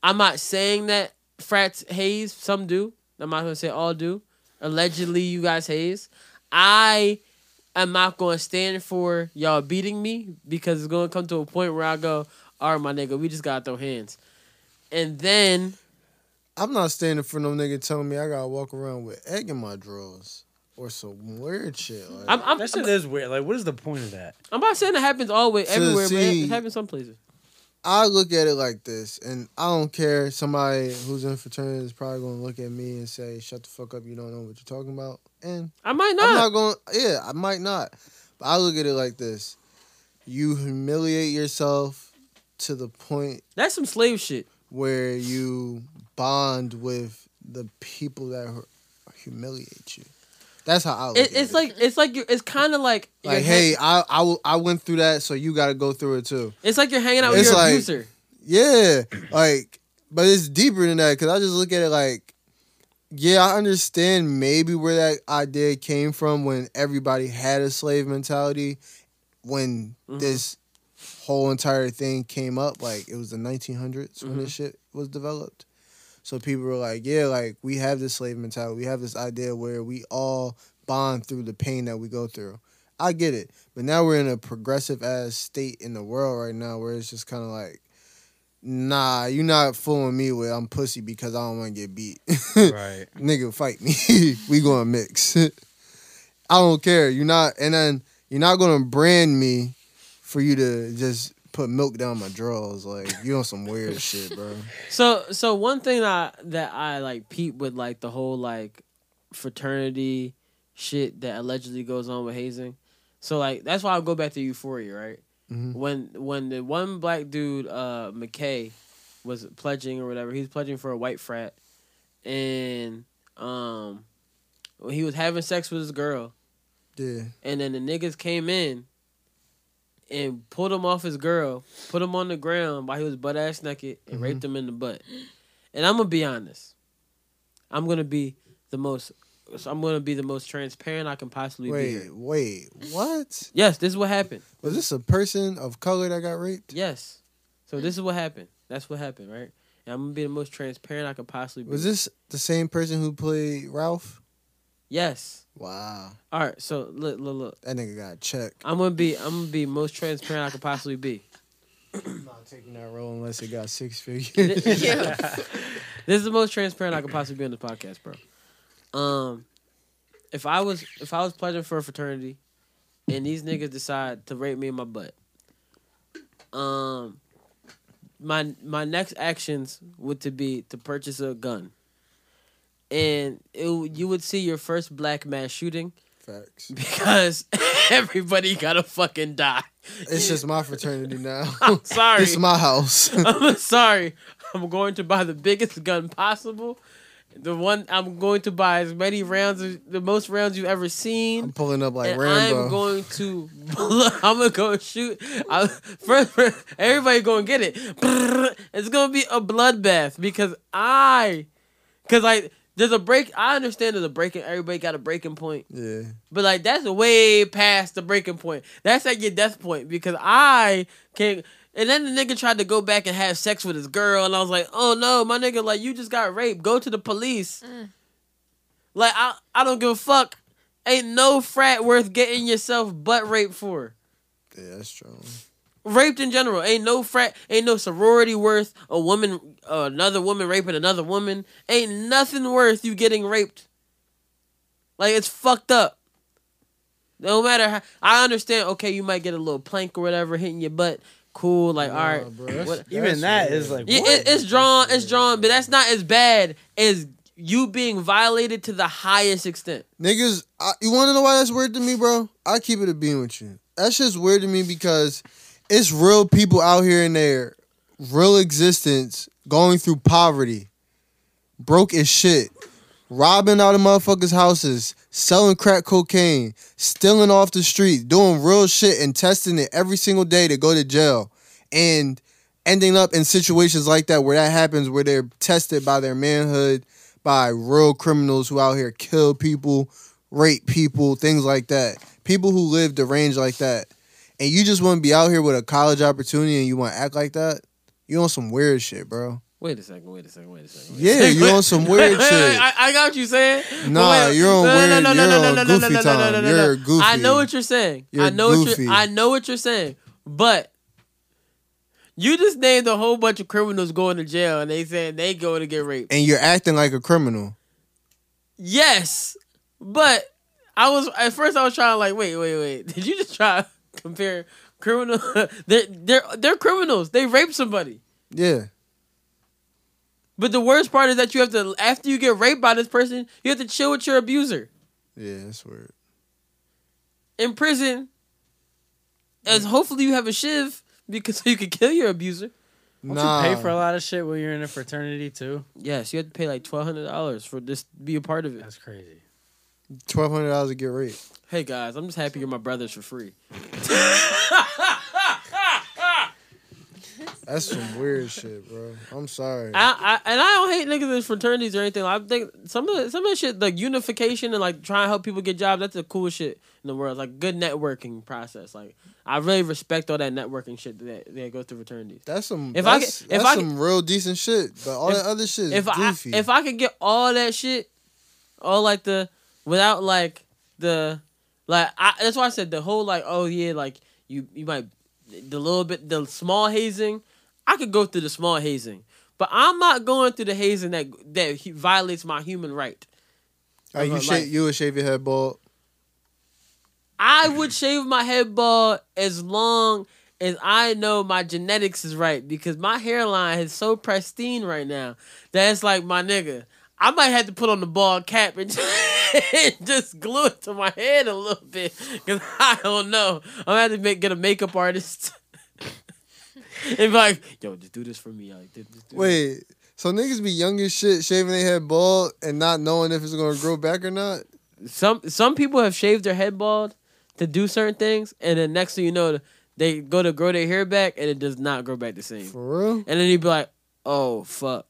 I'm not saying that frats haze. Some do. I'm not going to say all do. Allegedly, you guys haze. I am not going to stand for y'all beating me because it's going to come to a point where I go, all right, my nigga, we just got to throw hands. And then... I'm not standing for no nigga telling me I got to walk around with egg in my drawers or some weird shit. Like, I'm, I'm, that shit I'm, is weird. Like, what is the point of that? I'm not saying it happens always, everywhere, see, but it happens some places. I look at it like this, and I don't care. Somebody who's in fraternity is probably going to look at me and say, shut the fuck up, you don't know what you're talking about. And I might not. I'm not going, yeah, I might not. But I look at it like this. You humiliate yourself to the point. That's some slave shit. Where you bond with the people that humiliate you. That's how I look it, at it's it. Like, it's like, you're, it's kind of like... Like, hey, I, I, I went through that, so you got to go through it, too. It's like you're hanging out it's with your like, abuser. Yeah. Like, but it's deeper than that, because I just look at it like, yeah, I understand maybe where that idea came from when everybody had a slave mentality, when mm-hmm. this whole entire thing came up. Like, it was the nineteen hundreds mm-hmm. when this shit was developed. So people were like, yeah, like, we have this slave mentality. We have this idea where we all bond through the pain that we go through. I get it. But now we're in a progressive-ass state in the world right now where it's just kind of like, nah, you're not fooling me with I'm pussy because I don't want to get beat. Right. Nigga, fight me. We going to mix. I don't care. You're not, and then you're not going to brand me for you to just... put milk down my drawers, like you on some weird shit, bro. So, so one thing that I, that I like peep with like the whole like fraternity shit that allegedly goes on with hazing. So like that's why I go back to Euphoria, right? Mm-hmm. When when the one black dude, uh, McKay, was pledging or whatever, he's pledging for a white frat, and um, he was having sex with his girl. Yeah. And then the niggas came in. And pulled him off his girl, put him on the ground while he was butt-ass naked, and mm-hmm. raped him in the butt. And I'm gonna be honest. I'm gonna be the most. I'm gonna be the most transparent I can possibly wait, be. Wait, wait, what? Yes, this is what happened. Was this a person of color that got raped? Yes. So this is what happened. That's what happened, right? And I'm gonna be the most transparent I could possibly be. Was this the same person who played Ralph? Yes. Wow. All right, so look, look, look. That nigga got checked. I'm gonna be, I'm gonna be most transparent I could possibly be. I'm not taking that role unless it got six figures. Yeah. This is the most transparent I could possibly be on the podcast, bro. Um, if I was, if I was pledging for a fraternity, and these niggas decide to rape me in my butt, um, my my next actions would to be to purchase a gun. And it, you would see your first black mass shooting. Facts. Because everybody gotta fucking die. It's just my fraternity now. I'm sorry. It's my house. I'm sorry. I'm going to buy the biggest gun possible. The one I'm going to buy as many rounds, as, the most rounds you've ever seen. I'm pulling up like and Rambo. I'm going to, I'm gonna go shoot. I, first, first, everybody gonna get it. It's gonna be a bloodbath because I, because I. There's a break. I understand there's a breaking. Everybody got a breaking point. Yeah. But like that's way past the breaking point. That's at your death point because I can't. And then the nigga tried to go back and have sex with his girl, and I was like, oh no, my nigga, like you just got raped. Go to the police. Mm. Like I, I don't give a fuck. Ain't no frat worth getting yourself butt raped for. Yeah, that's true. Raped in general. Ain't no frat, ain't no sorority worth a woman, uh, another woman raping another woman. Ain't nothing worth you getting raped. Like, it's fucked up. No matter how, I understand, okay, you might get a little plank or whatever hitting your butt. Cool, like, nah, all right. Bro, that's, what, even that's that weird. Is like, yeah, it, it's drawn, it's drawn, but that's not as bad as you being violated to the highest extent. Niggas, I, you want to know why that's weird to me, bro? I keep it a bean with you. That's just weird to me because it's real people out here in their real existence going through poverty, broke as shit, robbing out of motherfuckers' houses, selling crack cocaine, stealing off the street, doing real shit and testing it every single day to go to jail and ending up in situations like that where that happens, where they're tested by their manhood, by real criminals who out here kill people, rape people, things like that. People who live deranged like that. And you just want to be out here with a college opportunity and you want to act like that? You on some weird shit, bro. Wait a second, wait a second, wait a second. Wait yeah, you on some weird shit. I, I got what you're saying. Nah, wait, you're on no, weird, no, no, you're no, no, on no, goofy no, no, time. No, no, no, no, you're goofy. I know what you're saying. You're I know goofy. What you're, I know what you're saying. But you just named a whole bunch of criminals going to jail and they saying they go to get raped. And you're acting like a criminal. Yes, but... I was at first. I was trying to like, wait, wait, wait. Did you just try to compare criminal? they're they're they're criminals. They raped somebody. Yeah. But the worst part is that you have to, after you get raped by this person, you have to chill with your abuser. Yeah, that's weird. In prison, as hopefully you have a shiv because you could kill your abuser. Don't nah. you pay for a lot of shit when you're in a fraternity too? Yes, you have to pay like twelve hundred dollars for this to be a part of it. That's crazy. Twelve hundred dollars to get raped. Hey guys, I'm just happy you're my brothers for free. That's some weird shit, bro. I'm sorry. I, I and I don't hate niggas in fraternities or anything. I think some of the, some of the shit, like unification and like trying to help people get jobs. That's the cool shit in the world. Like good networking process. Like I really respect all that networking shit that that goes through fraternities. That's some. If that's, I could, if that's I could, some real decent shit, but all if, that other shit is if goofy. I, if I could get all that shit, all like the. Without like the like I, that's why I said the whole like oh yeah like you you might the little bit the small hazing. I could go through the small hazing, but I'm not going through the hazing that that violates my human right. Are you like, shave, you would shave your head bald? I would shave my head bald as long as I know my genetics is right, because my hairline is so pristine right now that it's like, my nigga, I might have to put on the bald cap and just glue it to my head a little bit, because I don't know. I'm going to have to make, get a makeup artist and be like, yo, just do this for me. Like, just, just Wait, this. So niggas be young as shit shaving their head bald and not knowing if it's going to grow back or not? Some some people have shaved their head bald to do certain things, and then next thing you know, they go to grow their hair back and it does not grow back the same. For real? And then you'd be like, oh, fuck.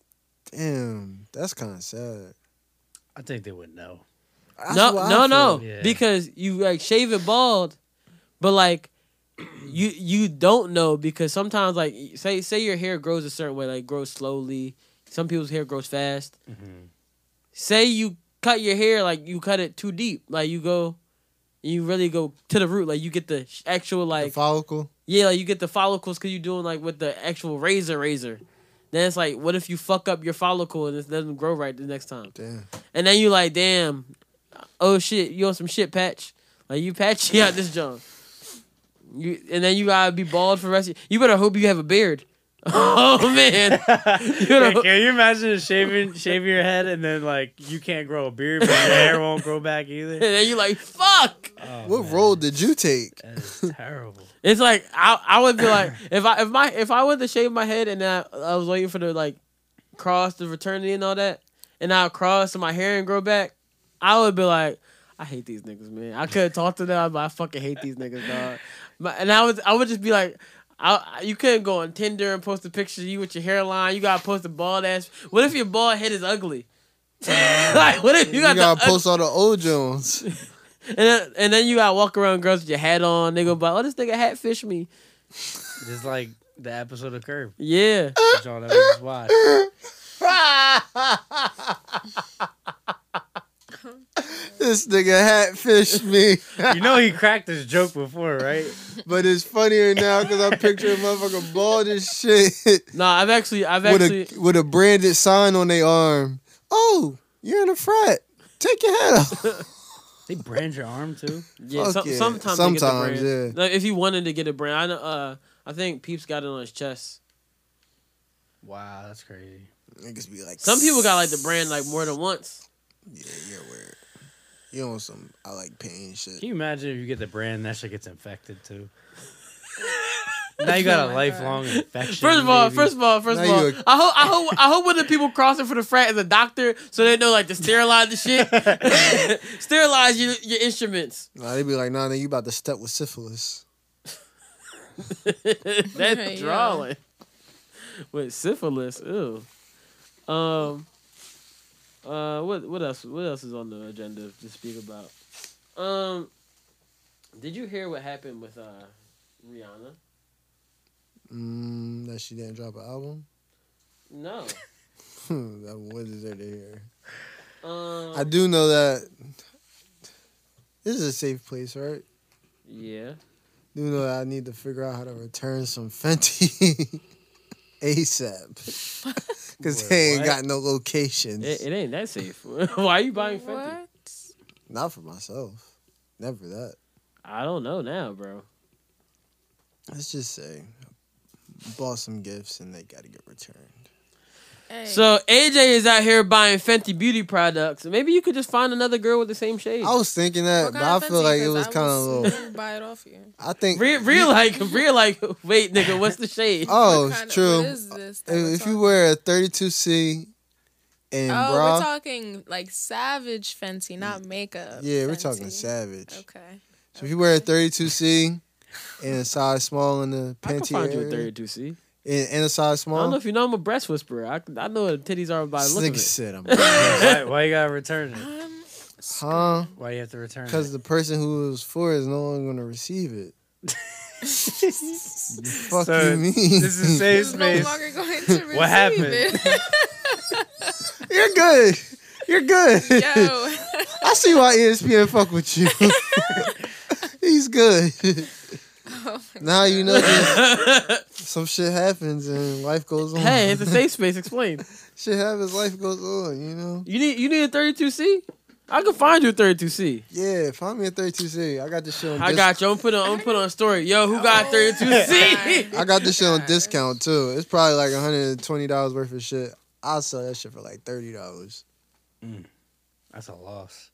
Damn, that's kind of sad. I think they would know. That's no, no, no, yeah. Because you like shave it bald, but like you you don't know, because sometimes like say say your hair grows a certain way, like grows slowly. Some people's hair grows fast. Mm-hmm. Say you cut your hair, like you cut it too deep, like you go, you really go to the root, like you get the actual like the follicle. Yeah, like you get the follicles because you're doing like with the actual razor razor. Then it's like, what if you fuck up your follicle and it doesn't grow right the next time? Damn. And then you like, damn, oh shit, you on some shit patch? Like you patchy out this junk. You and then you gotta be bald for the rest of your... You better hope you have a beard. Oh man! You better... Wait, can you imagine shaving shaving your head and then like you can't grow a beard, but your hair won't grow back either? And then you like, fuck. Oh, what man. Role did you take? That is terrible. It's like I I would be like, if I if my if I went to shave my head and I, I was waiting for the like cross the fraternity and all that, and I'll cross and my hair and grow back, I would be like, I hate these niggas, man. I couldn't talk to them, but I fucking hate these niggas, dog. My, and I would I would just be like, I you couldn't go on Tinder and post a picture of you with your hairline. You gotta post a bald ass. What if your bald head is ugly? Like what if you, you got gotta post ug- all the old Jones? And then, and then you gotta walk around girls with your hat on. They go, by, oh, this nigga hat fish me. Just like the episode of Curb. Yeah. Which y'all never just watched. This This nigga hat-fished me. You know he cracked this joke before, right? But it's funnier now because I'm picturing motherfucker bald as shit. No, I've actually... I've with actually... A, with a branded sign on their arm. Oh, you're in a frat. Take your hat off. They brand your arm, too? Yeah, so, yeah. Sometimes, sometimes they get the brand. Yeah. Like, if you wanted to get a brand, I know, uh, I think Peeps got it on his chest. Wow, that's crazy. Niggas be like... Some people got, like, the brand, like, more than once. Yeah, you're weird. You on some I like pain shit. Can you imagine if you get the brand, that shit gets infected, too? Now you got a lifelong infection. First of all, maybe. first of all, first now of all, a... I hope, I hope, I hope when the people crossing for the frat is a doctor, so they know like to sterilize the shit, sterilize your, your instruments. Nah, they be like, nah, nah, you about to step with syphilis. That's yeah, drawing yeah. with syphilis. Ew. Um. Uh. What? What else? What else is on the agenda to speak about? Um. Did you hear what happened with uh, Rihanna? Mm, that she didn't drop an album? No. That wasn't there to hear. Um, I do know that this is a safe place, right? Yeah. Do know that I need to figure out how to return some Fenty ASAP. Because they ain't what? got no locations. It, it ain't that safe. Why are you buying what? Fenty? Not for myself. Never that. I don't know now, bro. Let's just say... Bought some gifts and they gotta get returned. Hey. So A J is out here buying Fenty beauty products. Maybe you could just find another girl with the same shade. I was thinking that, but I feel like it was kind of a little. Buy it off you. I think real, real like, real like. Wait, nigga, what's the shade? Oh, it's true. What is this if you wear a thirty-two C and oh, bra, we're talking like Savage Fenty, not makeup. Yeah, Fenty. We're talking Savage. Okay. So okay. If you wear a thirty-two C. And a size small in the panty. I can find area. You a thirty-two C. And, and a size small. I don't know if you know I'm a breast whisperer. I, I know what the titties are by looking. Nigga said I'm. why, why you gotta return it? Um, huh? Why you have to return it? Because the person who it was for is no longer gonna receive it. The fuck so you mean? This is safe space. No longer going to receive what happened? It. You're good. You're good. Yo. I see why E S P N fuck with you. He's good. Oh now you know some shit happens and life goes on. Hey, it's a safe space. Explain. Shit happens, life goes on. You know. You need you need a thirty-two C. I can find you a thirty-two C. Yeah, find me a thirty-two C. I got this shit on. I disc- got you. I'm put on. I'm put on a story. Yo, who got oh, thirty-two C? I got this shit on discount too. It's probably like one hundred twenty dollars worth of shit. I'll sell that shit for like thirty dollars. Mm, that's a loss.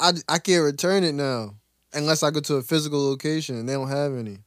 I I can't return it now. Unless I go to a physical location and they don't have any.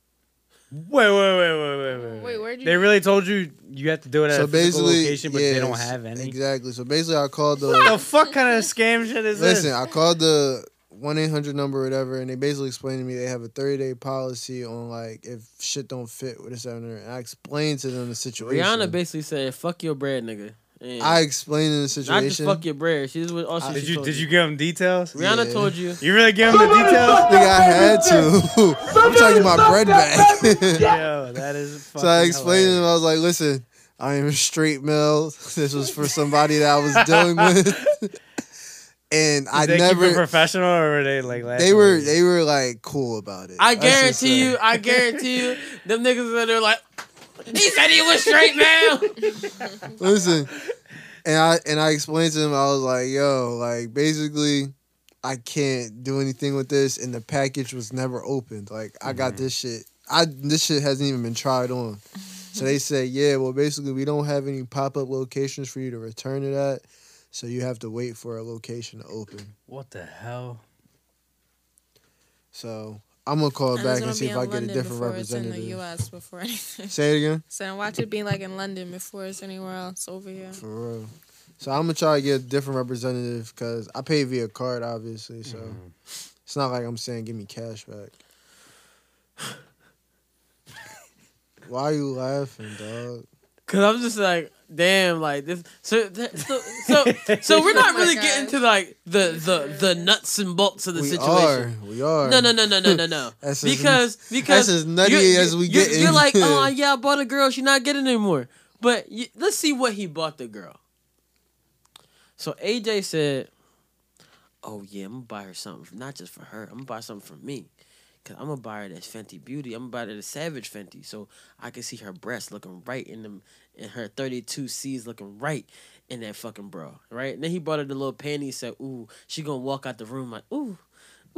Wait, wait, wait, wait, wait, wait. Wait, where'd you? They really told you you have to do it at so a physical location, but yes, they don't have any. Exactly. So basically, I called the. What the fuck kind of scam shit is this? Listen, I called the one eight hundred number or whatever, and they basically explained to me they have a thirty day policy on like if shit don't fit with a seven hundred. And I explained to them the situation. Rihanna basically said, "Fuck your bread, nigga." And I explained in the situation. Not just fuck your bread. She just was also. Did you did you give him details? Rihanna yeah. told you. You really gave him the details? Nigga, I had to. I'm trying to get my bread back. Yo, that is. So I explained to him. I was like, "Listen, I am a straight male. This was for somebody that I was dealing with." And I they never keep it professional, or were they like last they were week? They were like cool about it. I guarantee you, I guarantee you, them niggas that are like. He said he was straight, man. Listen, and I and I explained to him, I was like, yo, like basically, I can't do anything with this, and the package was never opened. Like I got this shit. I this shit hasn't even been tried on. So they said, yeah, well, basically, we don't have any pop up locations for you to return it at, so you have to wait for a location to open. What the hell? So. I'm gonna call and back and see if I London get a different representative. It's in the U S before anything. Say it again. So watch it be like in London before it's anywhere else over here. For real. So I'm gonna try to get a different representative because I pay via card, obviously. So mm. It's not like I'm saying give me cash back. Why are you laughing, dog? Cause I'm just like, damn, like this. So, so, so, so we're not really oh getting to like the the the nuts and bolts of the we situation. We are, we are. No, no, no, no, no, no, no. That's because as, because that's as nutty you're, you're, as we get. You're, you're like, oh yeah, I bought a girl. She's not getting it anymore. But you, let's see what he bought the girl. So A J said, oh, yeah, I'm going to buy her something, not just for her. I'm going to buy something for me. Because I'm going to buy her this Fenty Beauty. I'm going to buy her the Savage Fenty so I can see her breasts looking right in them, and her thirty-two C's looking right in that fucking bra, right? And then he bought her the little panties, said, ooh, she going to walk out the room like, ooh.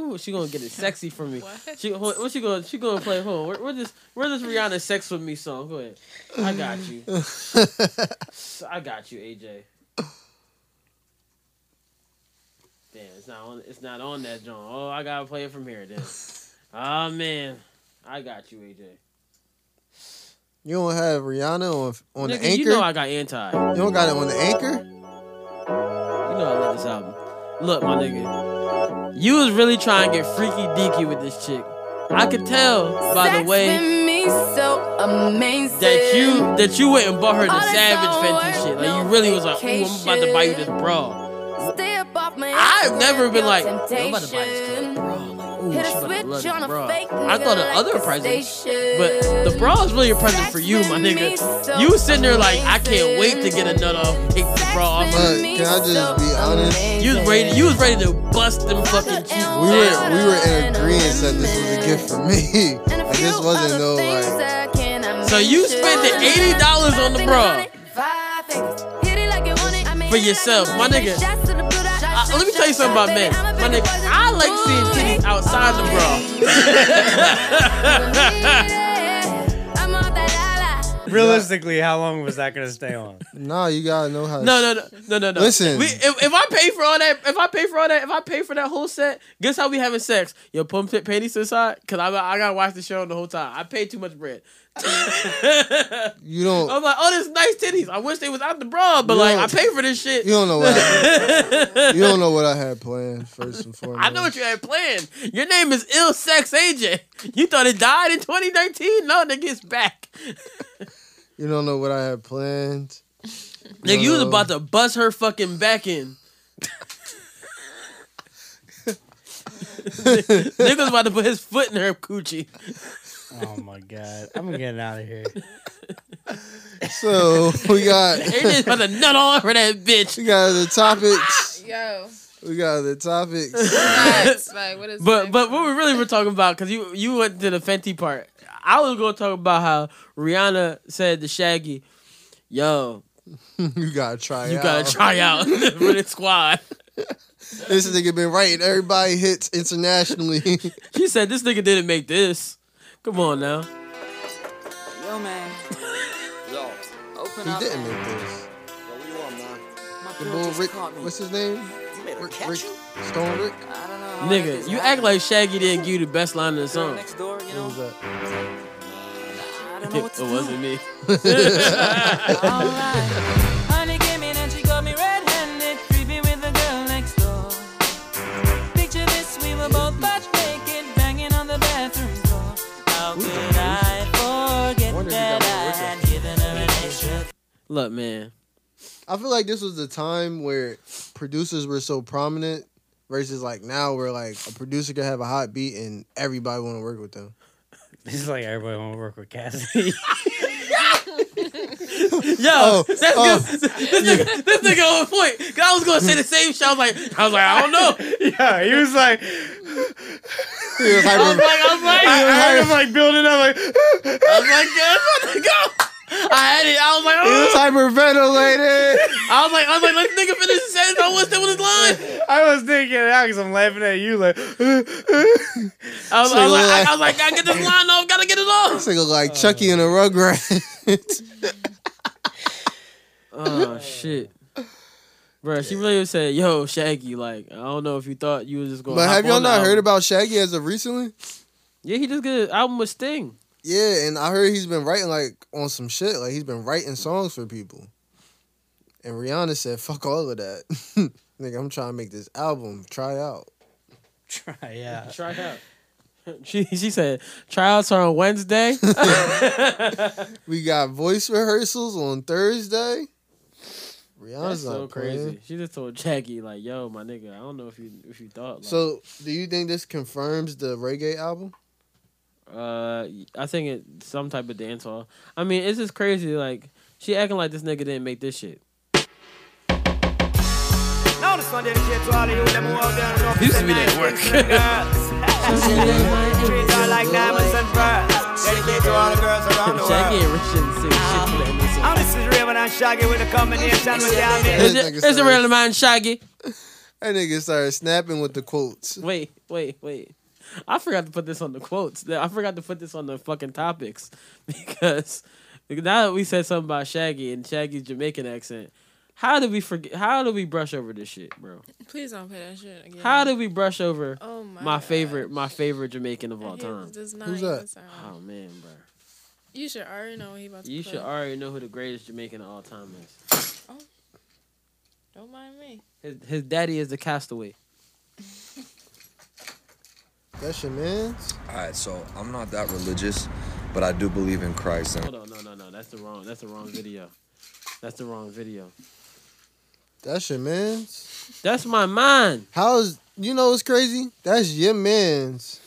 Ooh, she gonna get it sexy for me. What? She what she gonna she gonna play home? Where, where this where this Rihanna sex with me song? Go ahead. I got you. I got you, A J. Damn, it's not on it's not on that joint. Oh, I gotta play it from here then. Oh man. I got you, A J. You don't have Rihanna on on Nigga, the anchor? You know I got anti. You don't got it on the anchor? You know I love this album. Look, my nigga, you was really trying to get freaky deaky with this chick. I could tell by the way that you that you went and bought her the Savage Fenty shit. Like, you really was like, ooh, I'm about to buy you this bra. I've never been like, I'm about to buy this bra. Like, ooh, she's about to love this bra. I thought of other presents, but the bra is really a present for you, my nigga. You sitting there like, I can't wait to get a nut off, take this bra off. Look, can I just be honest? You was ready. You was ready to bust them fucking cheeks. We were, we were in agreement that this was a gift for me. Like, this wasn't no like. So you spent the eighty dollars on the bra for yourself, my nigga. Uh, let me tell you something about men, my nigga. I like seeing titties outside the bra. Realistically, how long was that gonna stay on? Nah, you gotta know how. No, no, no, no, no, no. Listen, we, if, if I pay for all that, if I pay for all that, if I pay for that whole set, guess how we having sex? Yo, pump it, panties inside, cause I I gotta watch the show the whole time. I paid too much bread. You don't. I'm like, oh, this nice titties. I wish they was out the bra, but like, I pay for this shit. You don't know what. I, you don't know what I had planned. First and foremost, I know what you had planned. Your name is Ill Sex Agent. You thought it died in twenty nineteen? No, nigga, it's back. You don't know what I had planned. Nigga, you, you was about to bust her fucking back in. Nigga was about to put his foot in her coochie. Oh my god, I'm getting out of here. So we got A J's about to nut all over that bitch. We got the topics. Yo. We got the topics. That's like, what is but but what we really were talking about, because you you went to the Fenty part. I was gonna talk about how Rihanna said to Shaggy, "Yo, you gotta try. You out. gotta try out for the squad." This nigga been writing everybody hits internationally. She said this nigga didn't make this. Come on now. Yo, man. Yo, open he up. He didn't make this. Yo, what do you want, man? My the boy Rick, what's his name? You made her Rick, catch Rick, you? Stone Rick? I don't know. Nigga, you act like Shaggy didn't give you the best line of the song. Next door, you know? What was that? I don't know what to do. It wasn't me. All right. Look, man. I feel like this was the time where producers were so prominent versus like now where like a producer could have a hot beat and everybody want to work with them. It's like everybody want to work with Cassidy. Yo, oh, that's oh. good. This nigga, yeah. this nigga on point. Cause I was gonna say the same shit. I was like, I was like, I don't know. Yeah, he was like, he was I was like, I was like, I, I heard him like building up. Like, I was like, yeah, I'm about to go. I had it. I was like, oh. It was hyperventilated. I was like, I was like, let this nigga finish his sentence. I was still with his line. I was thinking out because I'm laughing at you. Like, I was, I was like, like, I was like, gotta get this line off. Gotta get it off. This nigga like oh. Chucky in a Rugrat. Oh shit, bro. She really said, "Yo, Shaggy. Like, I don't know if you thought you was just going." But have y'all not heard about Shaggy as of recently? Yeah, he just did an album with Sting. Yeah, and I heard he's been writing, like, on some shit. Like, he's been writing songs for people. And Rihanna said, fuck all of that. Nigga, I'm trying to make this album. Try out. Try out. Try out. She she said, tryouts are on Wednesday. We got voice rehearsals on Thursday. Rihanna's so crazy. Playing. She just told Jackie, like, yo, my nigga, I don't know if you, if you thought. Like, so, do you think this confirms the reggae album? Uh, I think it's some type of dance hall. I mean, it's just crazy. Like, she acting like this nigga didn't make this shit. Notice Sunday shit to all of you. Let me walk down and used to be that work. Treat her like diamonds and pearls. Dedicated to all the girls around the world. Shaggy and Rich and Sue shit for that music. Oh, this is Raymond and Shaggy with a combination with y'all. It's a real man, Shaggy. That nigga started snapping with the quotes. Wait, wait, wait. I forgot to put this on the quotes. I forgot to put this on the fucking topics. Because now that we said something about Shaggy and Shaggy's Jamaican accent, how do we forget? How do we brush over this shit, bro? Please don't play that shit again. How do we brush over oh my, my favorite my favorite Jamaican of all time? Does not Who's that? Sound. Oh, man, bro. You should already know what he about to You play. Should already know who the greatest Jamaican of all time is. Oh. Don't mind me. His, his daddy is the castaway. That's your man. All right, so I'm not that religious, but I do believe in Christ. And- Hold on, no, no, no. That's the wrong. That's the wrong video. That's the wrong video. That's your man's. That's my man. How's you know what's crazy? That's your man's,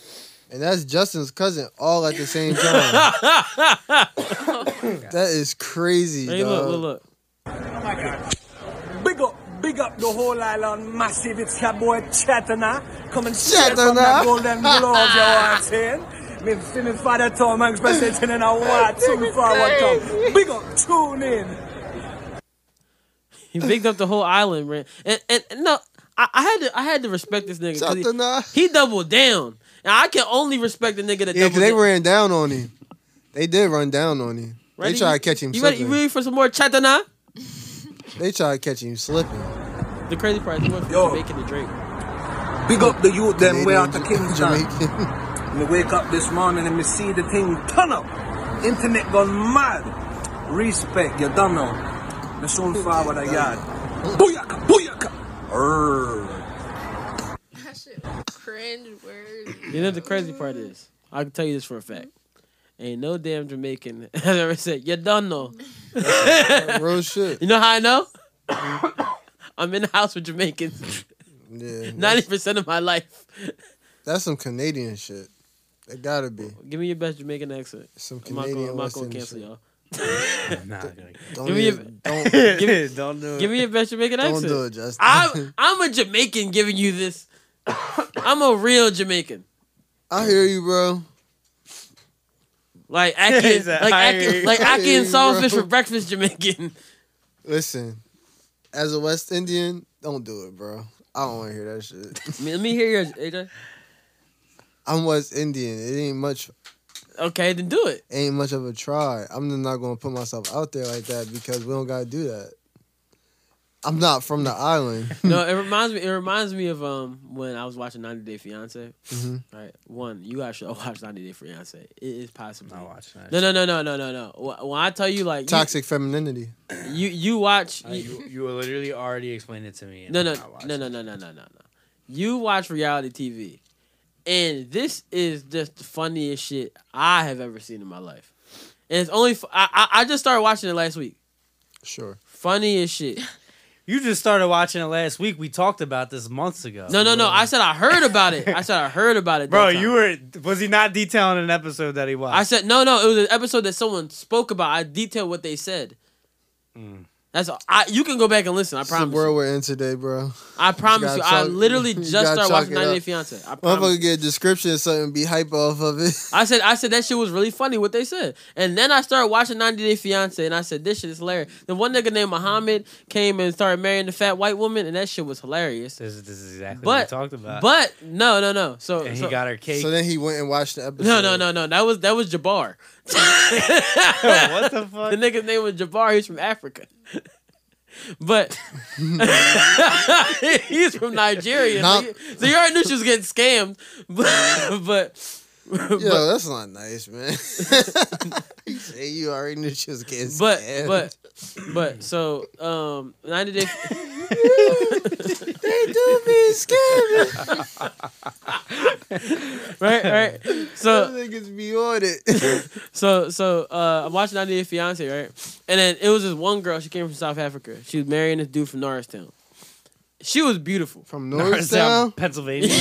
and that's Justin's cousin all at the same time. Oh that is crazy. Hey, dog. Look, look, look. Oh my God. Big up, big up the whole island, massive. It's your boy Chadtana coming straight from the Golden Globe. You are saying. Me, me father Tom Hanks presenting in a war. Too forward, Tom. Big up, tune in. He bigged up the whole island, man. And, and and no, I, I had to I had to respect this nigga. He, he doubled down. And I can only respect the nigga that yeah, doubled down. They ran down on him. They did run down on him. Ready? They tried to catch him you slipping. Ready, you ready for some more Chadtana? They tried to catch him slipping. The crazy part is he went from Jamaican to Drake. Big up the youth then way out to Kingston. I wake up this morning and me see the thing turn up. Internet gone mad. Respect, you don't know. The soon forward I got. Booyaka, booyaka. That shit was cringe worthy. You know what the crazy part is? I can tell you this for a fact. Ain't no damn Jamaican has ever said, you done know. Real shit. You know how I know? I'm in the house with Jamaicans. Yeah. ninety percent of my life. That's some Canadian shit. It gotta be. Give me your best Jamaican accent. Some Canadian I'm not gonna cancel shit. Y'all. Nah, don't give me your, don't, give me, don't do it. Give me your best Jamaican don't accent. Don't do it, Justin. I'm, I'm a Jamaican giving you this. I'm a real Jamaican. I hear you, bro. Like Akin, like Akin, like Akin and saltfish for breakfast, Jamaican. Listen, as a West Indian, don't do it, bro. I don't want to hear that shit. Let me hear yours, A J. I'm West Indian. It ain't much. Okay, then do it. Ain't much of a try. I'm just not gonna put myself out there like that because we don't gotta do that. I'm not from the island. No, it reminds me. It reminds me of um when I was watching ninety Day Fiancé. Mm-hmm. All right, one, you guys should watch ninety Day Fiancé. It is possible. I watch that. No, no, no, no, no, no, no. When I tell you like toxic you, femininity, you you watch. Uh, you you literally already explained it to me. No, no, no, no, no, no, no, no, no. You watch reality T V. And this is just the funniest shit I have ever seen in my life. And it's only... F- I, I, I just started watching it last week. Sure. Funniest shit. You just started watching it last week. We talked about this months ago. No, no, no. I said I heard about it. I said I heard about it. Bro, you were... Was he not detailing an episode that he watched? I said... No, no. It was an episode that someone spoke about. I detailed what they said. Mm. That's all. I, you can go back and listen. I promise. It's the world you. We're in today, bro. I promise you. you. Chalk, I literally just started watching ninety Day Fiance. I promise. I'm get a description or something, be hype off of it. I said, I said that shit was really funny what they said, and then I started watching ninety Day Fiance, and I said this shit is hilarious. Then one nigga named Muhammad came and started marrying the fat white woman, and that shit was hilarious. This, this is exactly but, what we talked about. But no, no, no. So and he so, got her cake. So then he went and watched the episode. No, no, no, no. That was that was Jabbar. What the fuck? The nigga's name was Jabbar. He's from Africa. But he's from Nigeria, not, so you already knew she was getting scammed. But, but yo, but, that's not nice, man. Hey, you already knew she was getting but, scammed. But but so um, ninety Day. They do be scammed. right, right. So those niggas be on it. so so uh, I'm watching ninety Day Fiance, right? And then it was this one girl. She came from South Africa. She was marrying this dude from Norristown. She was beautiful. From Norristown, Pennsylvania. Yo,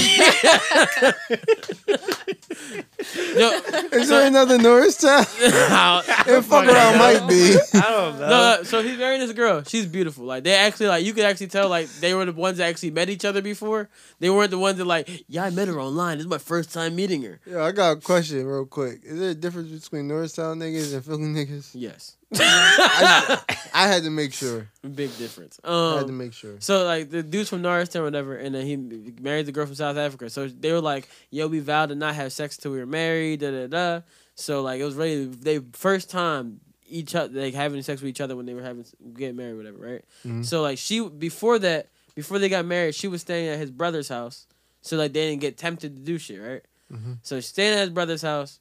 is there another Norristown? No, and fuck around might be. I don't know. No, so he's marrying this girl. She's beautiful. Like they actually like you could actually tell like they were the ones that actually met each other before. They weren't the ones that like, yeah, I met her online. This is my first time meeting her. Yeah, I got a question real quick. Is there a difference between Norristown niggas and Philly niggas? Yes. I, I had to make sure. Big difference. Um, I had to make sure. So like the dudes from Norristown or whatever, and then he married the girl from South Africa. So they were like, "Yo, we vowed to not have sex till we were married." Da da da. So like it was really they first time each other like having sex with each other when they were having getting married, or whatever, right? Mm-hmm. So like she before that, before they got married, she was staying at his brother's house. So like they didn't get tempted to do shit, right? Mm-hmm. So she's staying at his brother's house,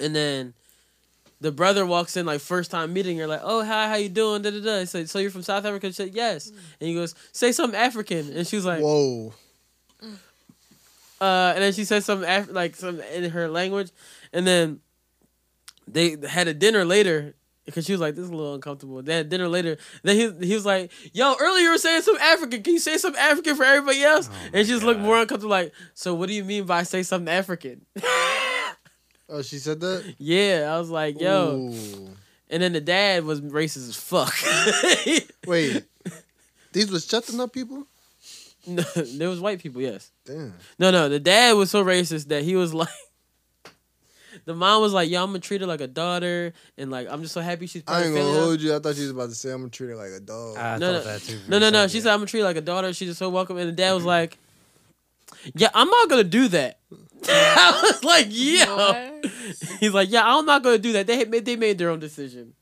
and then. The brother walks in, like, first time meeting her, like, oh, hi, how you doing? Da, da, da. He said, so you're from South Africa? She said, yes. And he goes, say something African. And she was like, whoa. Uh, and then she said something, Af- like, something in her language. And then they had a dinner later, because she was like, this is a little uncomfortable. They had dinner later. Then he, he was like, yo, earlier you were saying something African. Can you say something African for everybody else? Oh, and she just God. Looked more uncomfortable, like, so what do you mean by say something African? Oh, she said that? Yeah, I was like, yo. Ooh. And then the dad was racist as fuck. Wait, these was Chadtana people? No, there was white people, yes. Damn. No, no, the dad was so racist that he was like, the mom was like, yo, I'm going to treat her like a daughter, and like, I'm just so happy she's I ain't going to hold you. I thought she was about to say, I'm going to treat her like a dog. I no, thought no. that too. No, no, no, she said, I'm going to treat her like a daughter. She's just so welcome. And the dad was like, yeah, I'm not going to do that. I was like, yo. He's like, yeah, I'm not gonna do that. They made they made their own decision.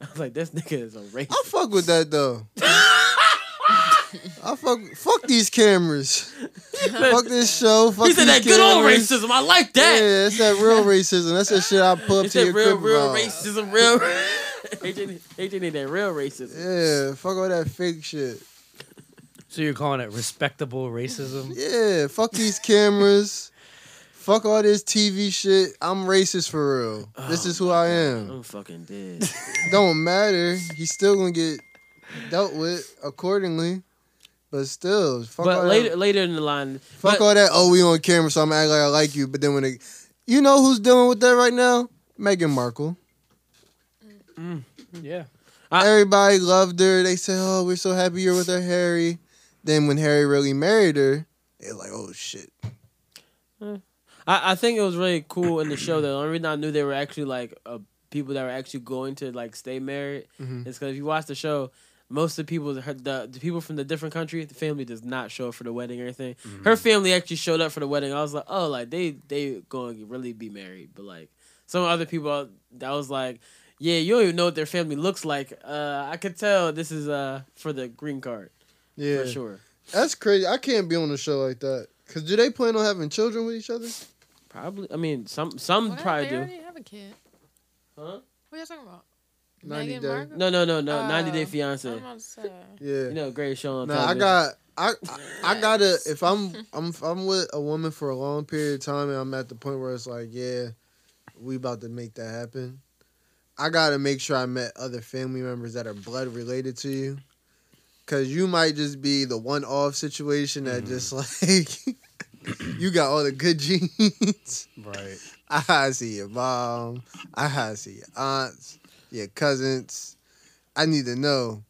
I was like, this nigga is a racist. I fuck with that though. I fuck fuck these cameras. Fuck this show. Fuck he said that cameras. Good old racism. I like that. Yeah, it's that real racism. That's that shit I pull up it's to your real, crib real about. Racism. Real. A J need that real racism. Yeah, fuck all that fake shit. So you're calling it respectable racism? Yeah, fuck these cameras. Fuck all this T V shit. I'm racist for real. Oh, this is who I am. I'm fucking dead. Don't matter. He's still gonna get dealt with accordingly. But still, fuck but all later, that. Later in the line. Fuck but, all that, oh, we on camera, so I'm acting like I like you. But then when it, you know who's dealing with that right now? Meghan Markle. Mm, yeah. I, Everybody loved her. They said, oh, we're so happy you're with her, Harry. Then when Harry really married her, they're like, oh shit. I, I think it was really cool in the show. Though. The only reason I knew they were actually like uh, people that were actually going to like stay married mm-hmm. is because if you watch the show, most of the people the, the people from the different country, the family does not show up for the wedding or anything. Mm-hmm. Her family actually showed up for the wedding. I was like, oh, like they they going to really be married. But like some other people, that was like, yeah, you don't even know what their family looks like. Uh, I could tell this is uh for the green card. Yeah, for sure. That's crazy. I can't be on a show like that. Cause do they plan on having children with each other? Probably. I mean, some some what probably they do. They already have a kid. Huh? What are you talking about? ninety Meghan Day. Margaret? No, no, no, no. Uh, ninety Day Fiancé. I'm gonna say. Yeah. You know, great show on nah, television. I got. I I, I gotta. If I'm I'm I'm with a woman for a long period of time and I'm at the point where it's like, yeah, we about to make that happen. I gotta make sure I met other family members that are blood related to you. Because you might just be the one-off situation that mm. just, like, you got all the good genes. Right. I see your mom. I see your aunts, your cousins. I need to know,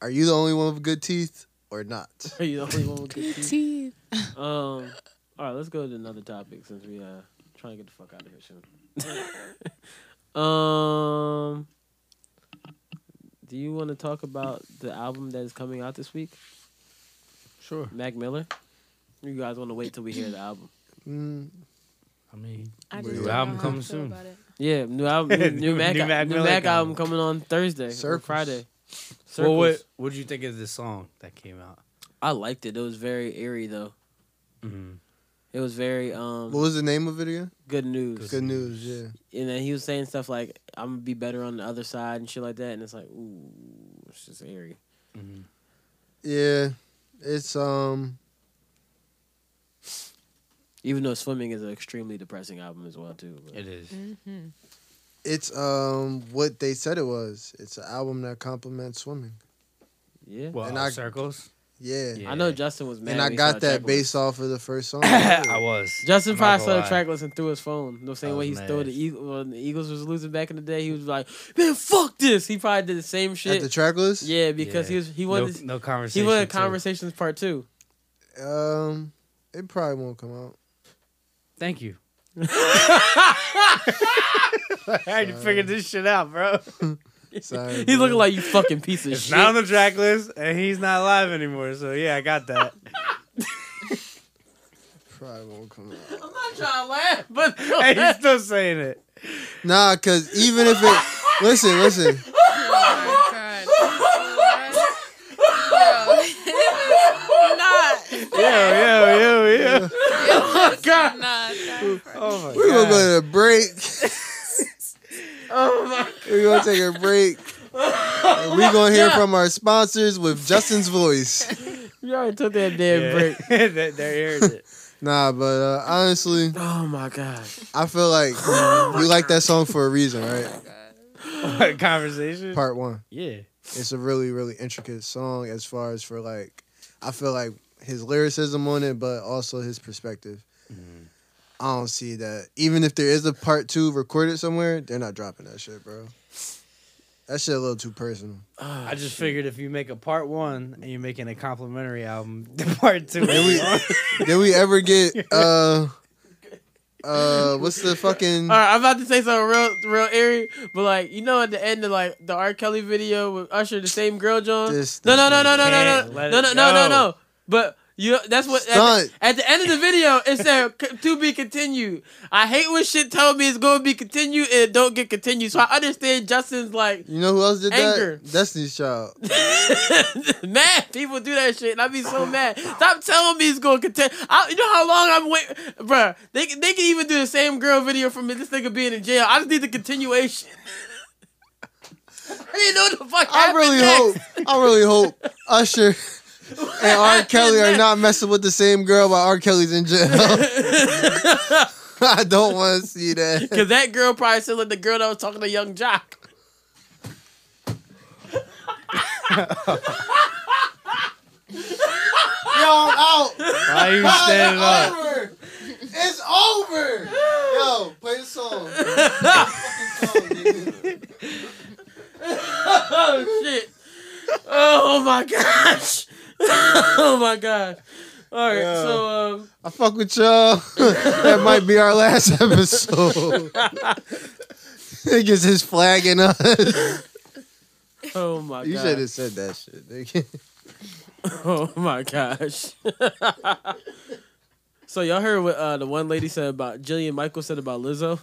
are you the only one with good teeth or not? Are you the only one with good teeth? teeth. Um, all right, let's go to another topic since we uh trying to get the fuck out of here soon. um... Do you want to talk about the album that is coming out this week? Sure. Mac Miller? You guys want to wait till we hear the album? Mm. I mean, I new album coming soon. Yeah, new album, new, new, new Mac, new Mac, new Mac, Mac album coming on Thursday Circles. Or Friday. Circles. Well, what what did you think of this song that came out? I liked it. It was very eerie, though. Mm-hmm. It was very... Um, what was the name of it again? Good News. Good News, yeah. And then he was saying stuff like, I'm going to be better on the other side and shit like that. And it's like, ooh, it's just eerie. Mm-hmm. Yeah. It's... um. Even though Swimming is an extremely depressing album as well, too. But. It is. Mm-hmm. It's um what they said it was. It's an album that complements Swimming. Yeah. Well, and I, Circles? Yeah. yeah. I know Justin was mad. And I got that based off of the first song. I was. Justin probably saw the track list and threw his phone. The same way he threw the Eagles when the Eagles was losing back in the day. He was like, man, fuck this. He probably did the same shit. At the track list? Yeah, because yeah. he was he wanted no, no conversations. He wanted too. Conversations part two. Um it probably won't come out. Thank you. I already figured this shit out, bro. Sorry, he's bro. Looking like you fucking piece of it's shit. It's not on the track list, and he's not live anymore. So yeah, I got that. Probably won't come out. I'm not trying to laugh, but hey, he's still saying it. Nah, cause even if it, listen, listen. Oh my God. This is not. Yo, yo, yo, yo. Yo oh my God. Not oh my We're God. Gonna go to a break. Oh my God. We're going to take a break. Oh we're going to hear God. From our sponsors with Justin's voice. You already took that damn yeah. break. They, they aired it. Nah, but uh, honestly. Oh my God. I feel like oh you like God. That song for a reason, right? Oh my God. Conversation? Part one. Yeah. It's a really, really intricate song as far as for like, I feel like his lyricism on it, but also his perspective. Mm-hmm. I don't see that. Even if there is a part two recorded somewhere, they're not dropping that shit, bro. That shit a little too personal. Oh, I just shit. Figured if you make a part one and you're making a complimentary album, the part two. Did we, did we ever get uh uh what's the fucking? All right, I'm about to say something real real eerie, but like you know at the end of like the R. Kelly video with Usher, the same girl, John. No no no no no no no no no no no. But. You, that's what at the, at the end of the video it said to be continued. I hate when shit tells me it's going to be continued and it don't get continued. So I understand Justin's like you know who else did anger. That? Destiny's Child. Mad people do that shit and I be so mad. Stop telling me it's going to continue. I, you know how long I'm waiting, bruh. They they can even do the same girl video from this nigga being in jail. I just need the continuation. I didn't know what the fuck I happened really next. hope. I really hope Usher. And R. Kelly are not messing with the same girl while R. Kelly's in jail. I don't want to see that. Because that girl probably still like the girl that was talking to Yung Joc. Yo, I'm out. Why are you standing up? Over. It's over. Yo, play the song. Play the song, oh, shit. Oh my gosh. Oh my gosh. Alright, yeah. so um I fuck with y'all. That might be our last episode. Niggas is flagging us. Oh my you gosh. You should have said that shit, nigga. Oh my gosh. So y'all heard what uh, the one lady said about Jillian Michaels said about Lizzo?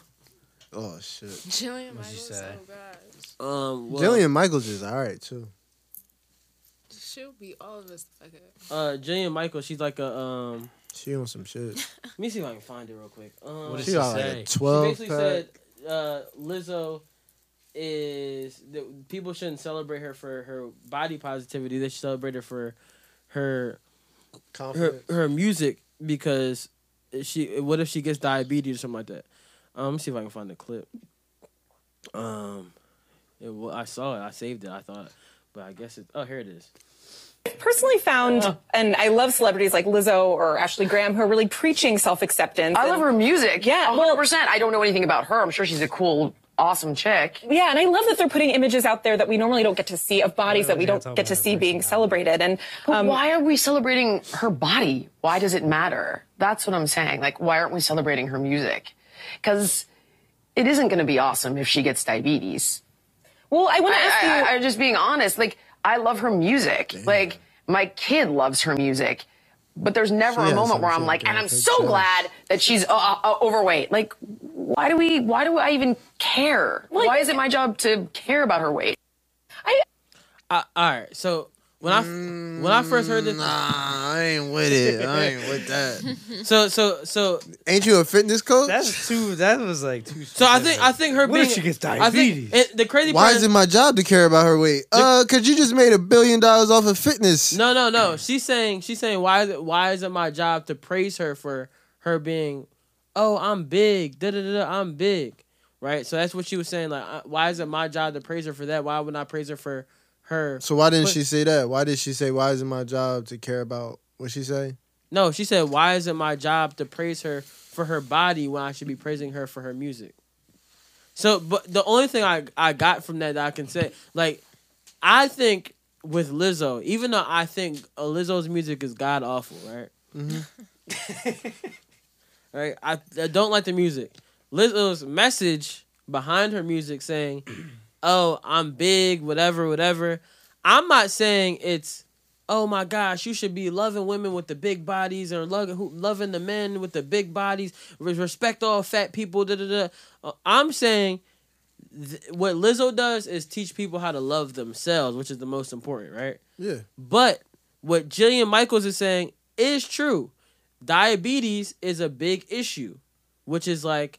Oh shit. Jillian Michaels she said? Oh gosh. Um well, Jillian Michaels is alright too. She'll be all of us. Okay. Uh, Jillian Michaels, she's like a um. She on some shit. Let me see if I can find it real quick. Um, what did she, she say? Like twelve. She basically pack. Said, uh, Lizzo is the, people shouldn't celebrate her for her body positivity. They should celebrate her for her, her, her music because she. What if she gets diabetes or something like that? Um, let me see if I can find the clip. Um, it, well, I saw it. I saved it. I thought, but I guess it. Oh, here it is. I've personally found, and I love celebrities like Lizzo or Ashley Graham who are really preaching self-acceptance. I love her music, yeah. one hundred percent. I don't know anything about her. I'm sure she's a cool, awesome chick. Yeah, and I love that they're putting images out there that we normally don't get to see of bodies that we don't get to see being celebrated. And um, but why are we celebrating her body? Why does it matter? That's what I'm saying. Like, why aren't we celebrating her music? Because it isn't going to be awesome if she gets diabetes. Well, I want to ask you... I, I, I'm just being honest, like... I love her music. Damn. Like, my kid loves her music. But there's never she a moment where I'm like, and I'm so sense. Glad that she's uh, uh, overweight. Like, why do we, why do I even care? Like, why is it my job to care about her weight? I, I all right, so when I, mm, when I first heard this. Nah, I ain't with it. I ain't with that. So, so, so. Ain't you a fitness coach? That's too, that was like too. So I think, I think her what being. What if she gets diabetes? I think it, the crazy Why part is it my job to care about her weight? The, uh, cause you just made a billion dollars off of fitness. No, no, no. She's saying, she's saying, why is it, why is it my job to praise her for her being, oh, I'm big, da da da, da I'm big. Right? So that's what she was saying. Like, why is it my job to praise her for that? Why would I praise her for her. So why didn't push. she say that? Why did she say, why is it my job to care about what she say? No, she said, why is it my job to praise her for her body when I should be praising her for her music? So, but the only thing I, I got from that that I can say, like, I think with Lizzo, even though I think Lizzo's music is god-awful, right? Mm-hmm. Right? I, I don't like the music. Lizzo's message behind her music saying, oh, I'm big, whatever, whatever. I'm not saying it's, oh my gosh, you should be loving women with the big bodies or lo- who, loving the men with the big bodies, respect all fat people, da da da. I'm saying th- what Lizzo does is teach people how to love themselves, which is the most important, right? Yeah. But what Jillian Michaels is saying is true. Diabetes is a big issue, which is like,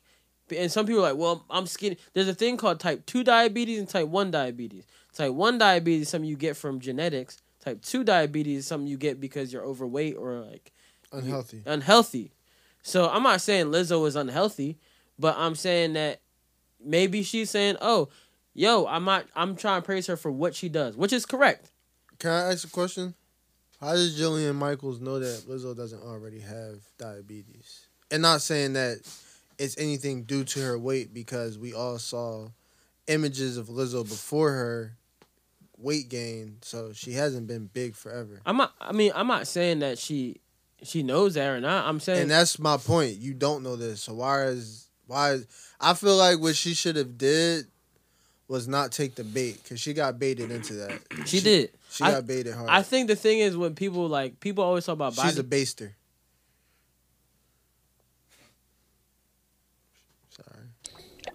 and some people are like, well, I'm skinny. There's a thing called type two diabetes and type one diabetes. Type one diabetes is something you get from genetics. Type two diabetes is something you get because you're overweight or like... Unhealthy. You, unhealthy. So I'm not saying Lizzo is unhealthy, but I'm saying that maybe she's saying, oh, yo, I'm not, I'm trying to praise her for what she does, which is correct. Can I ask a question? How does Jillian Michaels know that Lizzo doesn't already have diabetes? And not saying that... it's anything due to her weight, because we all saw images of Lizzo before her weight gain, so she hasn't been big forever. I'm not, I mean, I'm not saying that she she knows that or not. I'm saying, and that's my point. You don't know this, so why is why? Is, I feel like what she should have did was not take the bait, because she got baited into that. She, she did. She I, got baited hard. I think the thing is when people like people always talk about body. She's a baster.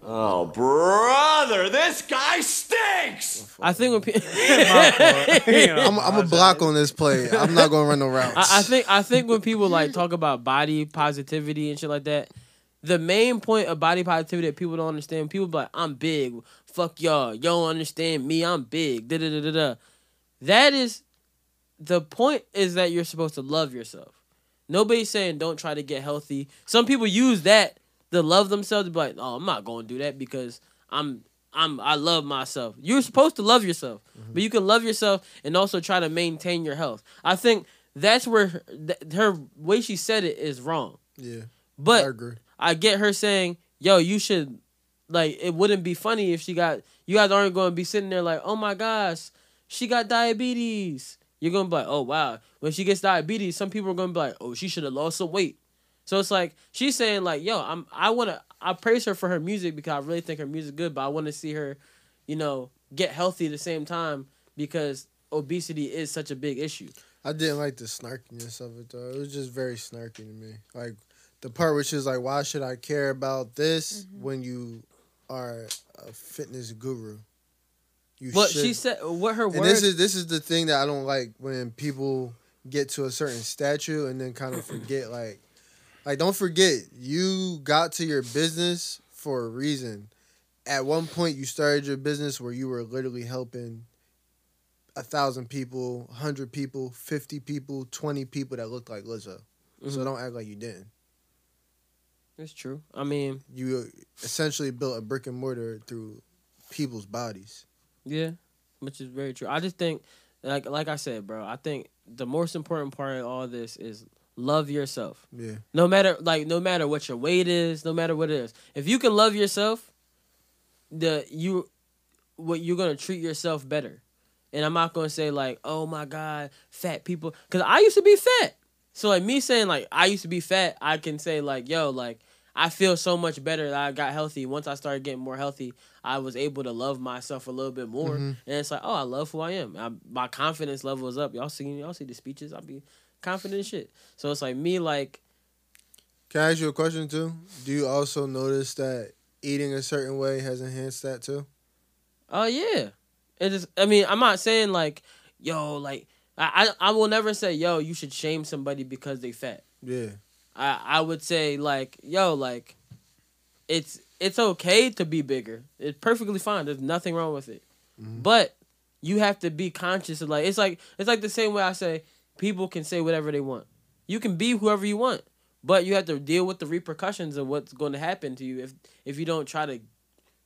Oh, brother, this guy stinks! I think when people... I'm, I'm a block on this play. I'm not going to run no routes. I, I think I think when people like talk about body positivity and shit like that, the main point of body positivity that people don't understand, people be like, I'm big, fuck y'all, y'all don't understand me, I'm big, da-da-da-da-da. That is... The point is that you're supposed to love yourself. Nobody's saying don't try to get healthy. Some people use that to love themselves, but like, oh, I'm not gonna do that because I'm I'm I love myself. You're supposed to love yourself, mm-hmm. but you can love yourself and also try to maintain your health. I think that's where her, th- her way she said it is wrong. Yeah, but I agree. I get her saying, "Yo, you should like." It wouldn't be funny if she got you guys aren't gonna be sitting there like, "Oh my gosh, she got diabetes." You're gonna be like, "Oh wow." When she gets diabetes, some people are gonna be like, "Oh, she should have lost some weight." So it's like, she's saying, like, yo, I'm, I want to, I praise her for her music because I really think her music's good, but I want to see her, you know, get healthy at the same time because obesity is such a big issue. I didn't like the snarkiness of it, though. It was just very snarky to me. Like, the part where she was like, why should I care about this mm-hmm. when you are a fitness guru? You but should. She said, what her words... And this is, this is the thing that I don't like when people get to a certain stature and then kind of forget, like, Like, don't forget, you got to your business for a reason. At one point, you started your business where you were literally helping one thousand people, one hundred people, fifty people, twenty people that looked like Lizzo. Mm-hmm. So don't act like you didn't. That's true. I mean... You essentially built a brick and mortar through people's bodies. Yeah, which is very true. I just think, like, like I said, bro, I think the most important part of all this is... love yourself. Yeah. No matter like no matter what your weight is, no matter what it is. If you can love yourself, the you what you're gonna treat yourself better. And I'm not gonna say like, oh my God, fat people, because I used to be fat. So like me saying like I used to be fat, I can say like, yo, like I feel so much better that I got healthy. Once I started getting more healthy, I was able to love myself a little bit more. Mm-hmm. And it's like, oh, I love who I am. I, my confidence level is up. Y'all see y'all see the speeches. I'll be confident shit. So it's like me like... Can I ask you a question too? Do you also notice that eating a certain way has enhanced that too? Oh uh, yeah. It is. I mean, I'm not saying like, yo, like... I, I I will never say, yo, you should shame somebody because they fat. Yeah. I, I would say like, yo, like... It's, it's okay to be bigger. It's perfectly fine. There's nothing wrong with it. Mm-hmm. But you have to be conscious of like... It's like it's like the same way I say... People can say whatever they want. You can be whoever you want, but you have to deal with the repercussions of what's going to happen to you if if you don't try to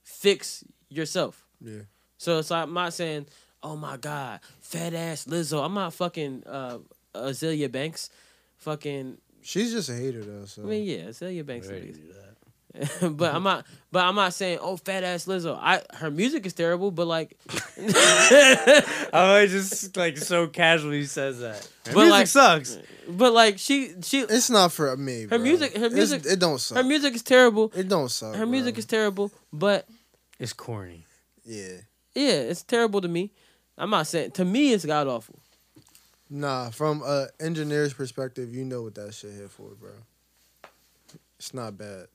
fix yourself. Yeah. So it's like, I'm not saying oh my God, fat ass Lizzo. I'm not fucking uh, Azealia Banks. Fucking. She's just a hater though. So I mean, yeah, Azealia Banks. I'm ready to do that. but I'm not. But I'm not saying, oh, fat ass Lizzo. I her music is terrible, but like, I just like so casually says that her but music like, sucks. But like she, she. It's not for me. Her bro. music, her music, it's, it don't suck. Her music is terrible. It don't suck. Her music bro. is terrible, but it's corny. Yeah. Yeah, it's terrible to me. I'm not saying to me it's god awful. Nah, from an engineer's perspective, you know what that shit here for, bro. It's not bad.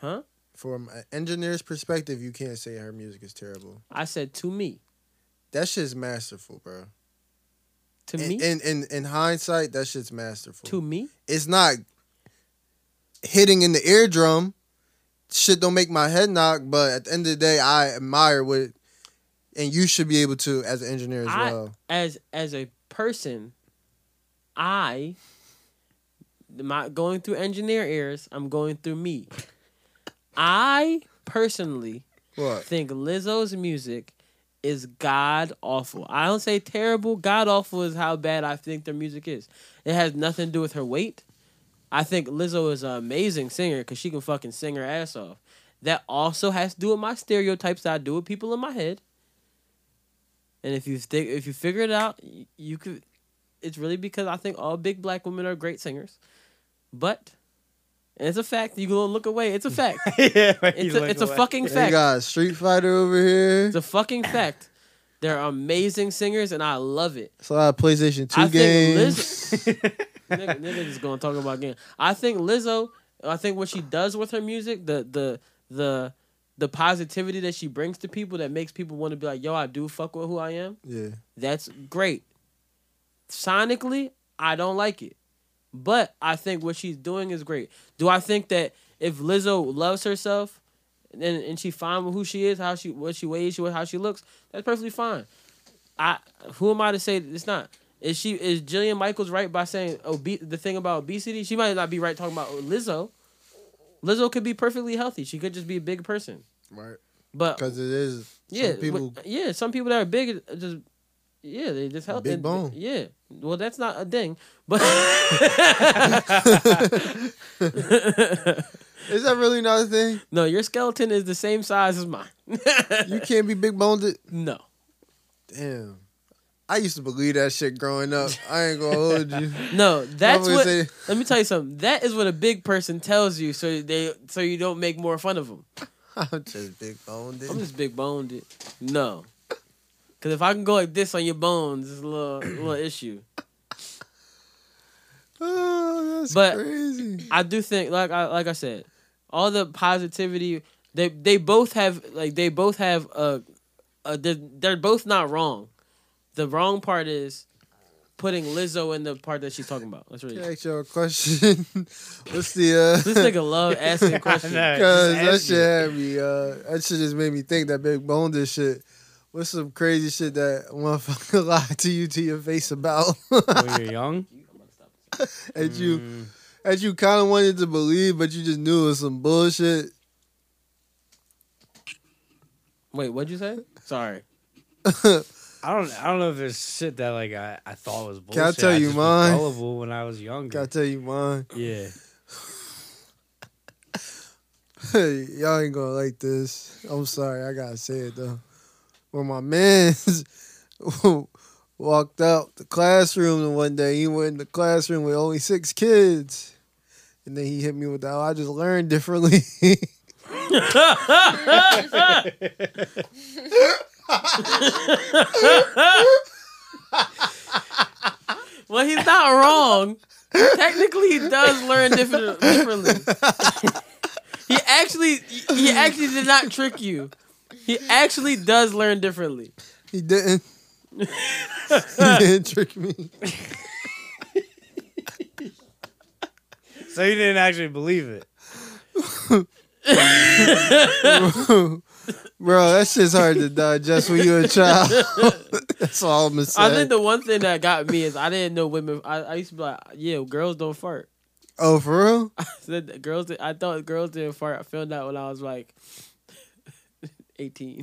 Huh? From an engineer's perspective, you can't say her music is terrible. I said to me. That shit's masterful, bro. To in, me? In, in, in hindsight, that shit's masterful. To me? It's not hitting in the eardrum. Shit don't make my head knock, but at the end of the day, I admire what it, and you should be able to as an engineer as I, well. As as a person, I, my, going through engineer ears, I'm going through me. I personally what? think Lizzo's music is god awful. I don't say terrible. God awful is how bad I think their music is. It has nothing to do with her weight. I think Lizzo is an amazing singer because she can fucking sing her ass off. That also has to do with my stereotypes that I do with people in my head. And if you think if you figure it out, you, you could. It's really because I think all big black women are great singers, but. And it's a fact. You go look away. It's a fact. yeah, it's a, it's a fucking fact. They got a Street Fighter over here. It's a fucking fact. They're amazing singers, and I love it. It's a lot of PlayStation two I games. Think Lizzo, nigga, nigga just going to talk about games. I think Lizzo, I think what she does with her music, the the the the positivity that she brings to people that makes people want to be like, yo, I do fuck with who I am. Yeah. That's great. Sonically, I don't like it. But I think what she's doing is great. Do I think that if Lizzo loves herself and and she fine with who she is, how she what she weighs, she how she looks, that's perfectly fine. I who am I to say that it's not? Is she is Jillian Michaels right by saying obe- the thing about obesity? She might not be right talking about Lizzo. Lizzo could be perfectly healthy. She could just be a big person. Right. But because it is yeah some people yeah some people that are big just. Yeah, they just help. Big bone. Yeah. Well, that's not a ding, but is that really not a thing? No, your skeleton is the same size as mine. You can't be big boned. No. Damn. I used to believe that shit growing up. I ain't gonna hold you. No, that's what. Say... Let me tell you something. That is what a big person tells you, so they so you don't make more fun of them. I'm just big boned. I'm just big boned. No. Cause if I can go like this on your bones, it's a little, a little issue. Oh, that's but crazy. I do think, like I like I said, all the positivity. They they both have like they both have a, a they're, they're both not wrong. The wrong part is putting Lizzo in the part that she's talking about. That's really. Can I ask you a question? What's the uh... this nigga love asking questions? Know, Cause that shit had me. Uh, that shit just made me think that big bone this shit. What's some crazy shit that motherfucker lied to you to your face about? When you're young? and mm. you and you kind of wanted to believe, but you just knew it was some bullshit. Wait, what'd you say? Sorry. I don't I don't know if there's shit that like I, I thought was bullshit. Can I tell I you mine? Gullible when I was younger. Can I tell you mine? Yeah. Hey, y'all ain't gonna like this. I'm sorry. I gotta say it, though. When my mans walked out the classroom and one day he went in the classroom with only six kids. And then he hit me with the, oh, I just learned differently. Well, he's not wrong. Technically, he does learn different- differently. he actually, he actually did not trick you. He actually does learn differently. He didn't. He didn't trick me. So you didn't actually believe it. Bro, that shit's hard to digest when you're a child. That's all I'm gonna say. I think the one thing that got me is I didn't know women. I, I used to be like, yeah, girls don't fart. Oh, for real? I said girls. Did, I thought girls didn't fart. I found out when I was like eighteen.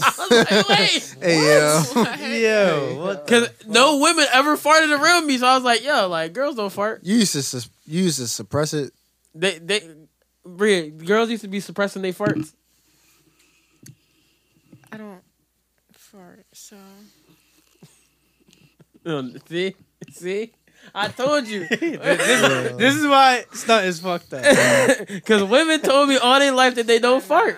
I was like, wait, hey, what? Yo. Like, yo, what? Because no women ever farted around me, so I was like, yo, like, girls don't fart. You used to, su- you used to suppress it. They, they, Bria, girls used to be suppressing their farts. I don't fart, so. See? See? I told you. this, this is why stunt is fucked up. Because women told me all their life that they don't fart.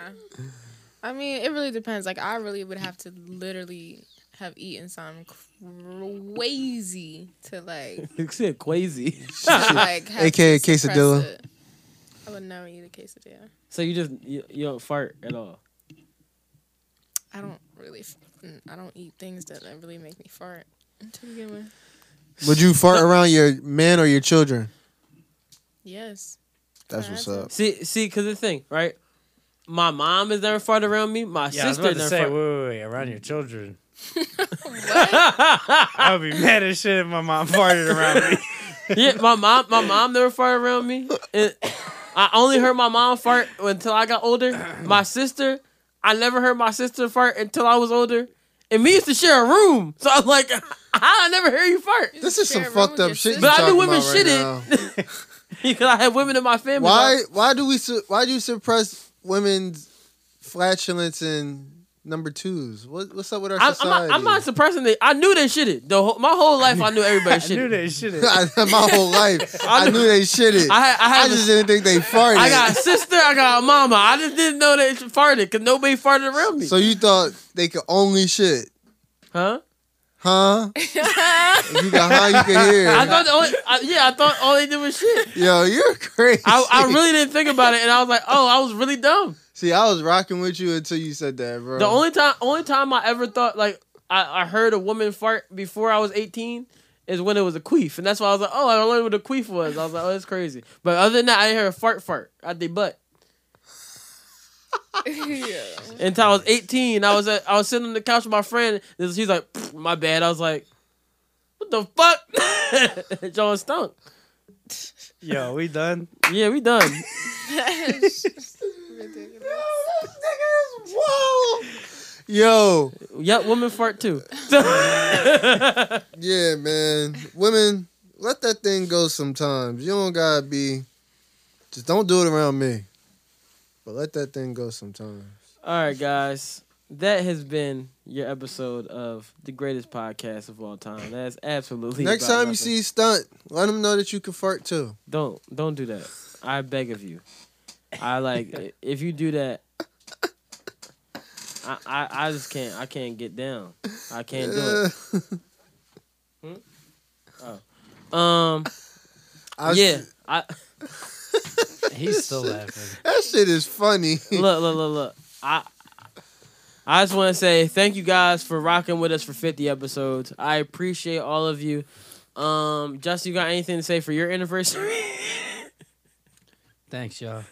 I mean, it really depends. Like, I really would have to literally have eaten something crazy to, like... You said crazy. Like, A K A quesadilla. I would never eat a quesadilla. So you just... You, you don't fart at all? I don't really... I don't eat things that really make me fart. To begin with. Would you fart around your man or your children? Yes. That's what's up. See, see, because the thing, right? My mom has never farted around me. My yeah, sister I was about to say, fart- wait, wait, wait, around your children. I would be mad as shit if my mom farted around me. Yeah, my mom, my mom never farted around me. And I only heard my mom fart until I got older. My sister, I never heard my sister fart until I was older. And me used to share a room, so I'm like, I never hear you fart. You this is some fucked up shit. But I knew women right shitted because I had women in my family. Why? Right? Why do we? Su- why do you suppress women's flatulence and number twos? What, what's up with our I, society? I'm not, I'm not suppressing it. I knew they shitted. The whole, my whole life, I knew everybody shitted. I knew they shitted. My whole life, I, knew, I knew they shitted. I, had, I, had I just a, didn't think they farted. I got a sister. I got a mama. I just didn't know they farted because nobody farted around me. So you thought they could only shit? Huh? Huh? If you got huh, you can hear. I thought the only, I, yeah, I thought all they did was shit. Yo, you're crazy. I, I really didn't think about it, and I was like, oh, I was really dumb. See, I was rocking with you until you said that, bro. The only time, only time I ever thought like I, I heard a woman fart before I was eighteen is when it was a queef, and that's why I was like, oh, I learned what a queef was. I was like, oh, that's crazy. But other than that, I didn't hear a fart fart out their butt. Yeah. Until I was eighteen, I was at, I was sitting on the couch with my friend. And she's like, "My bad." I was like, "What the fuck?" John stunk. Yo, we done. Yeah, we done. That's ridiculous. Yo, this nigga is wild. Yo, yeah, women fart too. Yeah, man, women, let that thing go. Sometimes you don't gotta be. Just don't do it around me. But let that thing go sometimes. All right, guys. That has been your episode of the greatest podcast of all time. That's absolutely Next time nothing. You see Stunt, let him know that you can fart too. Don't don't do that. I beg of you. I like if you do that. I, I, I just can't I can't get down. I can't yeah. do it. Hmm? Oh. Um I was, Yeah. I He's still that laughing. Shit, that shit is funny. Look, look, look, look. I I just want to say thank you guys for rocking with us for fifty episodes. I appreciate all of you. Um, Justin, you got anything to say for your anniversary? Thanks, y'all.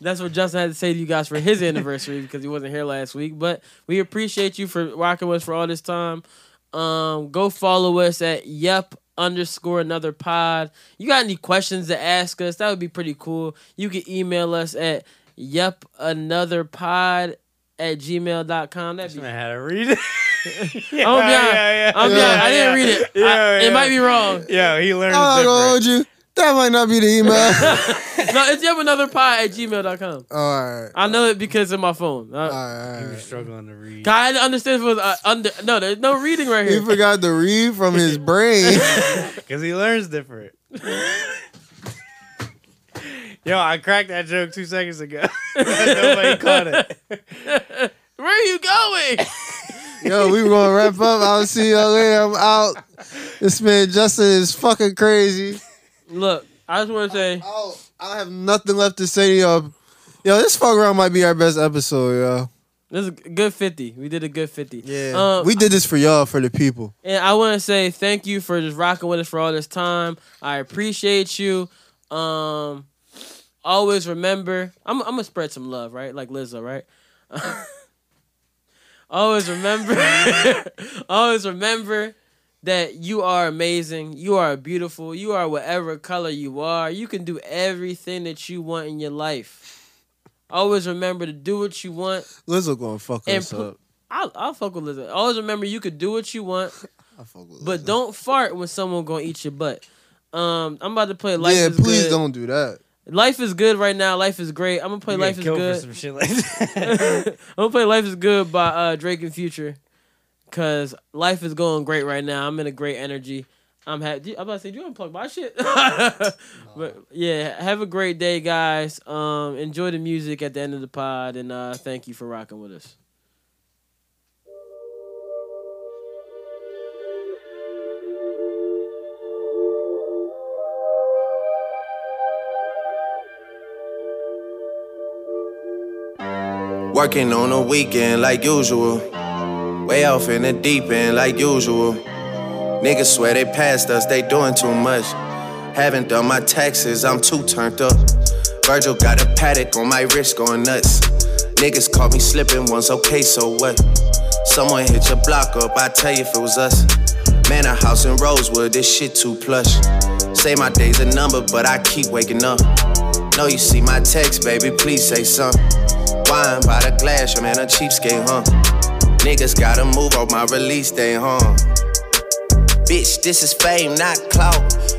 That's what Justin had to say to you guys for his anniversary because he wasn't here last week. But we appreciate you for rocking with us for all this time. Um, go follow us at Yep. underscore another pod. You got any questions to ask us? That would be pretty cool. You can email us at yep another pod at gmail dot com. That'd be I had to read it. yeah, I'm yeah, yeah, I'm yeah, yeah. I didn't read it. Yeah, I, yeah. It might be wrong. Yeah, he learned. I told you that might not be the email. No, it's yep another pod at gmail dot com. All right. I know it because of my phone. I, all right. He was struggling to read. I didn't understand if it was uh, under. No, there's no reading right here. He forgot to read from his brain. Because he learns different. Yo, I cracked that joke two seconds ago. Nobody caught it. Where are you going? Yo, we were going to wrap up. I'll see y'all later. I'm out. This man Justin is fucking crazy. Look, I just want to say I'll, I'll have nothing left to say to y'all. Yo, this fuck around might be our best episode, yo. This is a good fifty. We did a good fifty. Yeah, um, we did this for y'all, for the people. And I want to say thank you for just rocking with us for all this time. I appreciate you. Um, always remember, I'm, I'm gonna spread some love, right? Like Lizzo, right? Always remember. Always remember that you are amazing, you are beautiful, you are whatever color you are. You can do everything that you want in your life. Always remember to do what you want. Lizzo gonna fuck us pl- up. I'll, I'll fuck with Lizzo. Always remember you could do what you want. I fuck with Lizzo. But don't fart when someone gonna eat your butt. Um, I'm about to play Life yeah, is Good. Yeah, please don't do that. Life is Good right now. Life is great. I'm gonna play Life is Good. For some shit like that. I'm gonna play Life is Good by uh, Drake and Future. Cause life is going great right now. I'm in a great energy. I'm happy. I'm about to say, do you unplug my shit? No. But yeah, have a great day, guys. Um, enjoy the music at the end of the pod, and uh, thank you for rocking with us. Working on a weekend like usual. Way off in the deep end like usual. Niggas swear they passed us, they doing too much. Haven't done my taxes, I'm too turned up. Virgil got a paddock on my wrist going nuts. Niggas caught me slipping once, okay, so what? Someone hit your block up, I tell you if it was us. Man, a house in Rosewood, this shit too plush. Say my day's a number, but I keep waking up. No, you see my text, baby, please say something. Wine by the glass, your man a cheapskate, huh? Niggas gotta move on my release day, huh? Bitch, this is fame, not clout.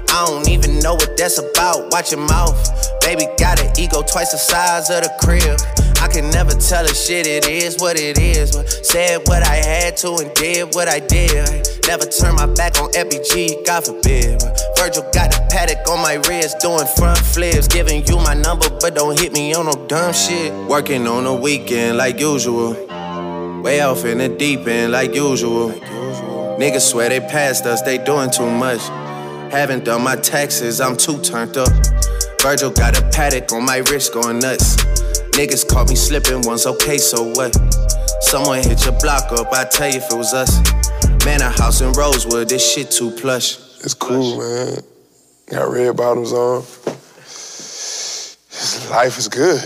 I don't even know what that's about, watch your mouth. Baby got an ego twice the size of the crib. I can never tell a shit, it is what it is. But said what I had to and did what I did. Never turn my back on F B G, God forbid. Virgil got a paddock on my wrist, doing front flips. Giving you my number, but don't hit me on no dumb shit. Working on the weekend like usual. Way off in the deep end like usual. Niggas swear they passed us, they doing too much. Haven't done my taxes, I'm too turned up. Virgil got a paddock on my wrist going nuts. Niggas caught me slipping once, okay, so what? Someone hit your block up, I tell you if it was us. Man, a house in Rosewood, this shit too plush. It's cool, man. Got red bottoms on. Life is good.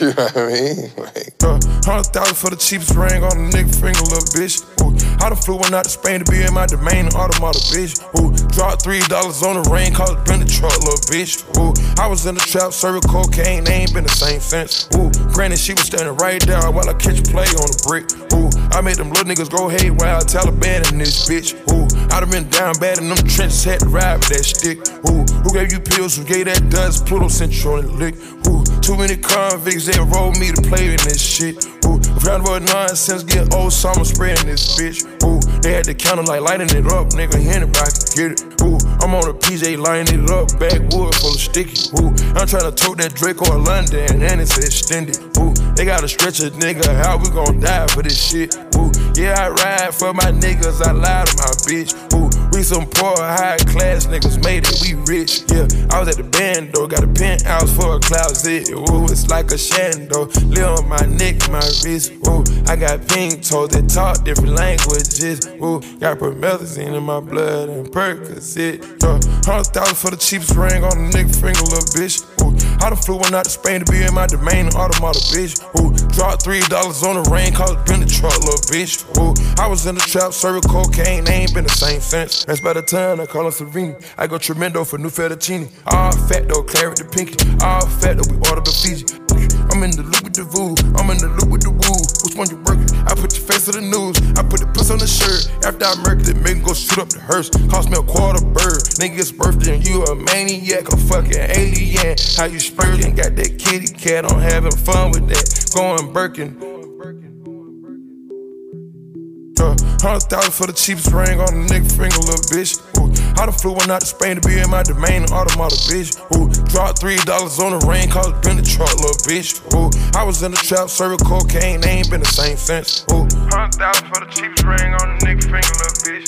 You know what I mean? Like, uh, one hundred thousand for the cheapest ring on a nigga finger, little bitch. Ooh. I done flew one out to Spain to be in my domain, an automata, bitch. Ooh. Dropped three dollars on the ring, called it been the truck, little bitch. Ooh. I was in the trap, serving cocaine, they ain't been the same since. Ooh. Granny, she was standing right there while I catch a play on the brick. Ooh. I made them little niggas go haywire, Taliban in this bitch. Ooh. I done been down bad in them trenches, had to ride with that stick. Ooh. Who gave you pills, who gave that dust? Pluto sent you on the lick. Ooh. Too many convicts that rolled me to play in this shit. Ooh. Round about nonsense, get old summer spreading this bitch. Ooh. They had the counter like lighting it up, nigga, anybody can get it. Ooh. I'm on a P J lining it up, backwood full of sticky. Ooh. I'm tryna tote that Drake or London, and it's extended. Ooh. They gotta stretch a nigga, how we gon' die for this shit? Ooh. Yeah, I ride for my niggas, I lie to my bitch. Ooh. We some poor, high class niggas made it, we rich. Yeah, I was at the band though, got a penthouse for a closet. Ooh, it's like a shando, live on my neck, my wrist. Ooh, I got pink toes that talk different languages. Ooh, got promethazine in my blood and Percocet. Yeah, hundred thousand for the cheapest ring on a nigga finger, little bitch. Ooh, I done flew one out to Spain to be in my domain, an automata, bitch. Ooh, dropped three dollars on the ring, called it been the truck, little bitch. Ooh, I was in the trap, serving cocaine, they ain't been the same since. That's by the time I call him Serene. I go tremendo for new fettuccine. All fat though, claret the pinky. All fat though, we order the Fiji. I'm in the loop with the voo. I'm in the loop with the woo. Which one you working? I put your face on the news. I put the puss on the shirt. After I murdered it, make go shoot up the hearse. Cost me a quarter bird. Nigga's birthday and you a maniac, a fucking alien. How you spurting? Got that kitty cat on having fun with that. Going Birkin. Uh, Hundred thousand for the cheapest ring on a nigga finger, little bitch. Ooh, I done flew one out to Spain to be in my domain, an automata, bitch. Ooh, dropped three dollars on the ring, called it been the truck, little bitch. Ooh, I was in the trap, serving cocaine, they ain't been the same since. Ooh, hundred thousand for the cheapest ring on a nigga finger, little bitch.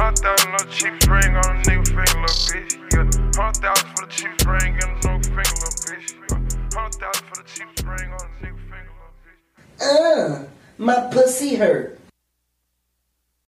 Hundred thousand on the cheapest ring on a nigga finger, little bitch. Hundred thousand for the cheapest ring on a nigga finger, little bitch. Hundred thousand for the cheapest ring on a nigga finger, little bitch. Uh, my pussy hurt.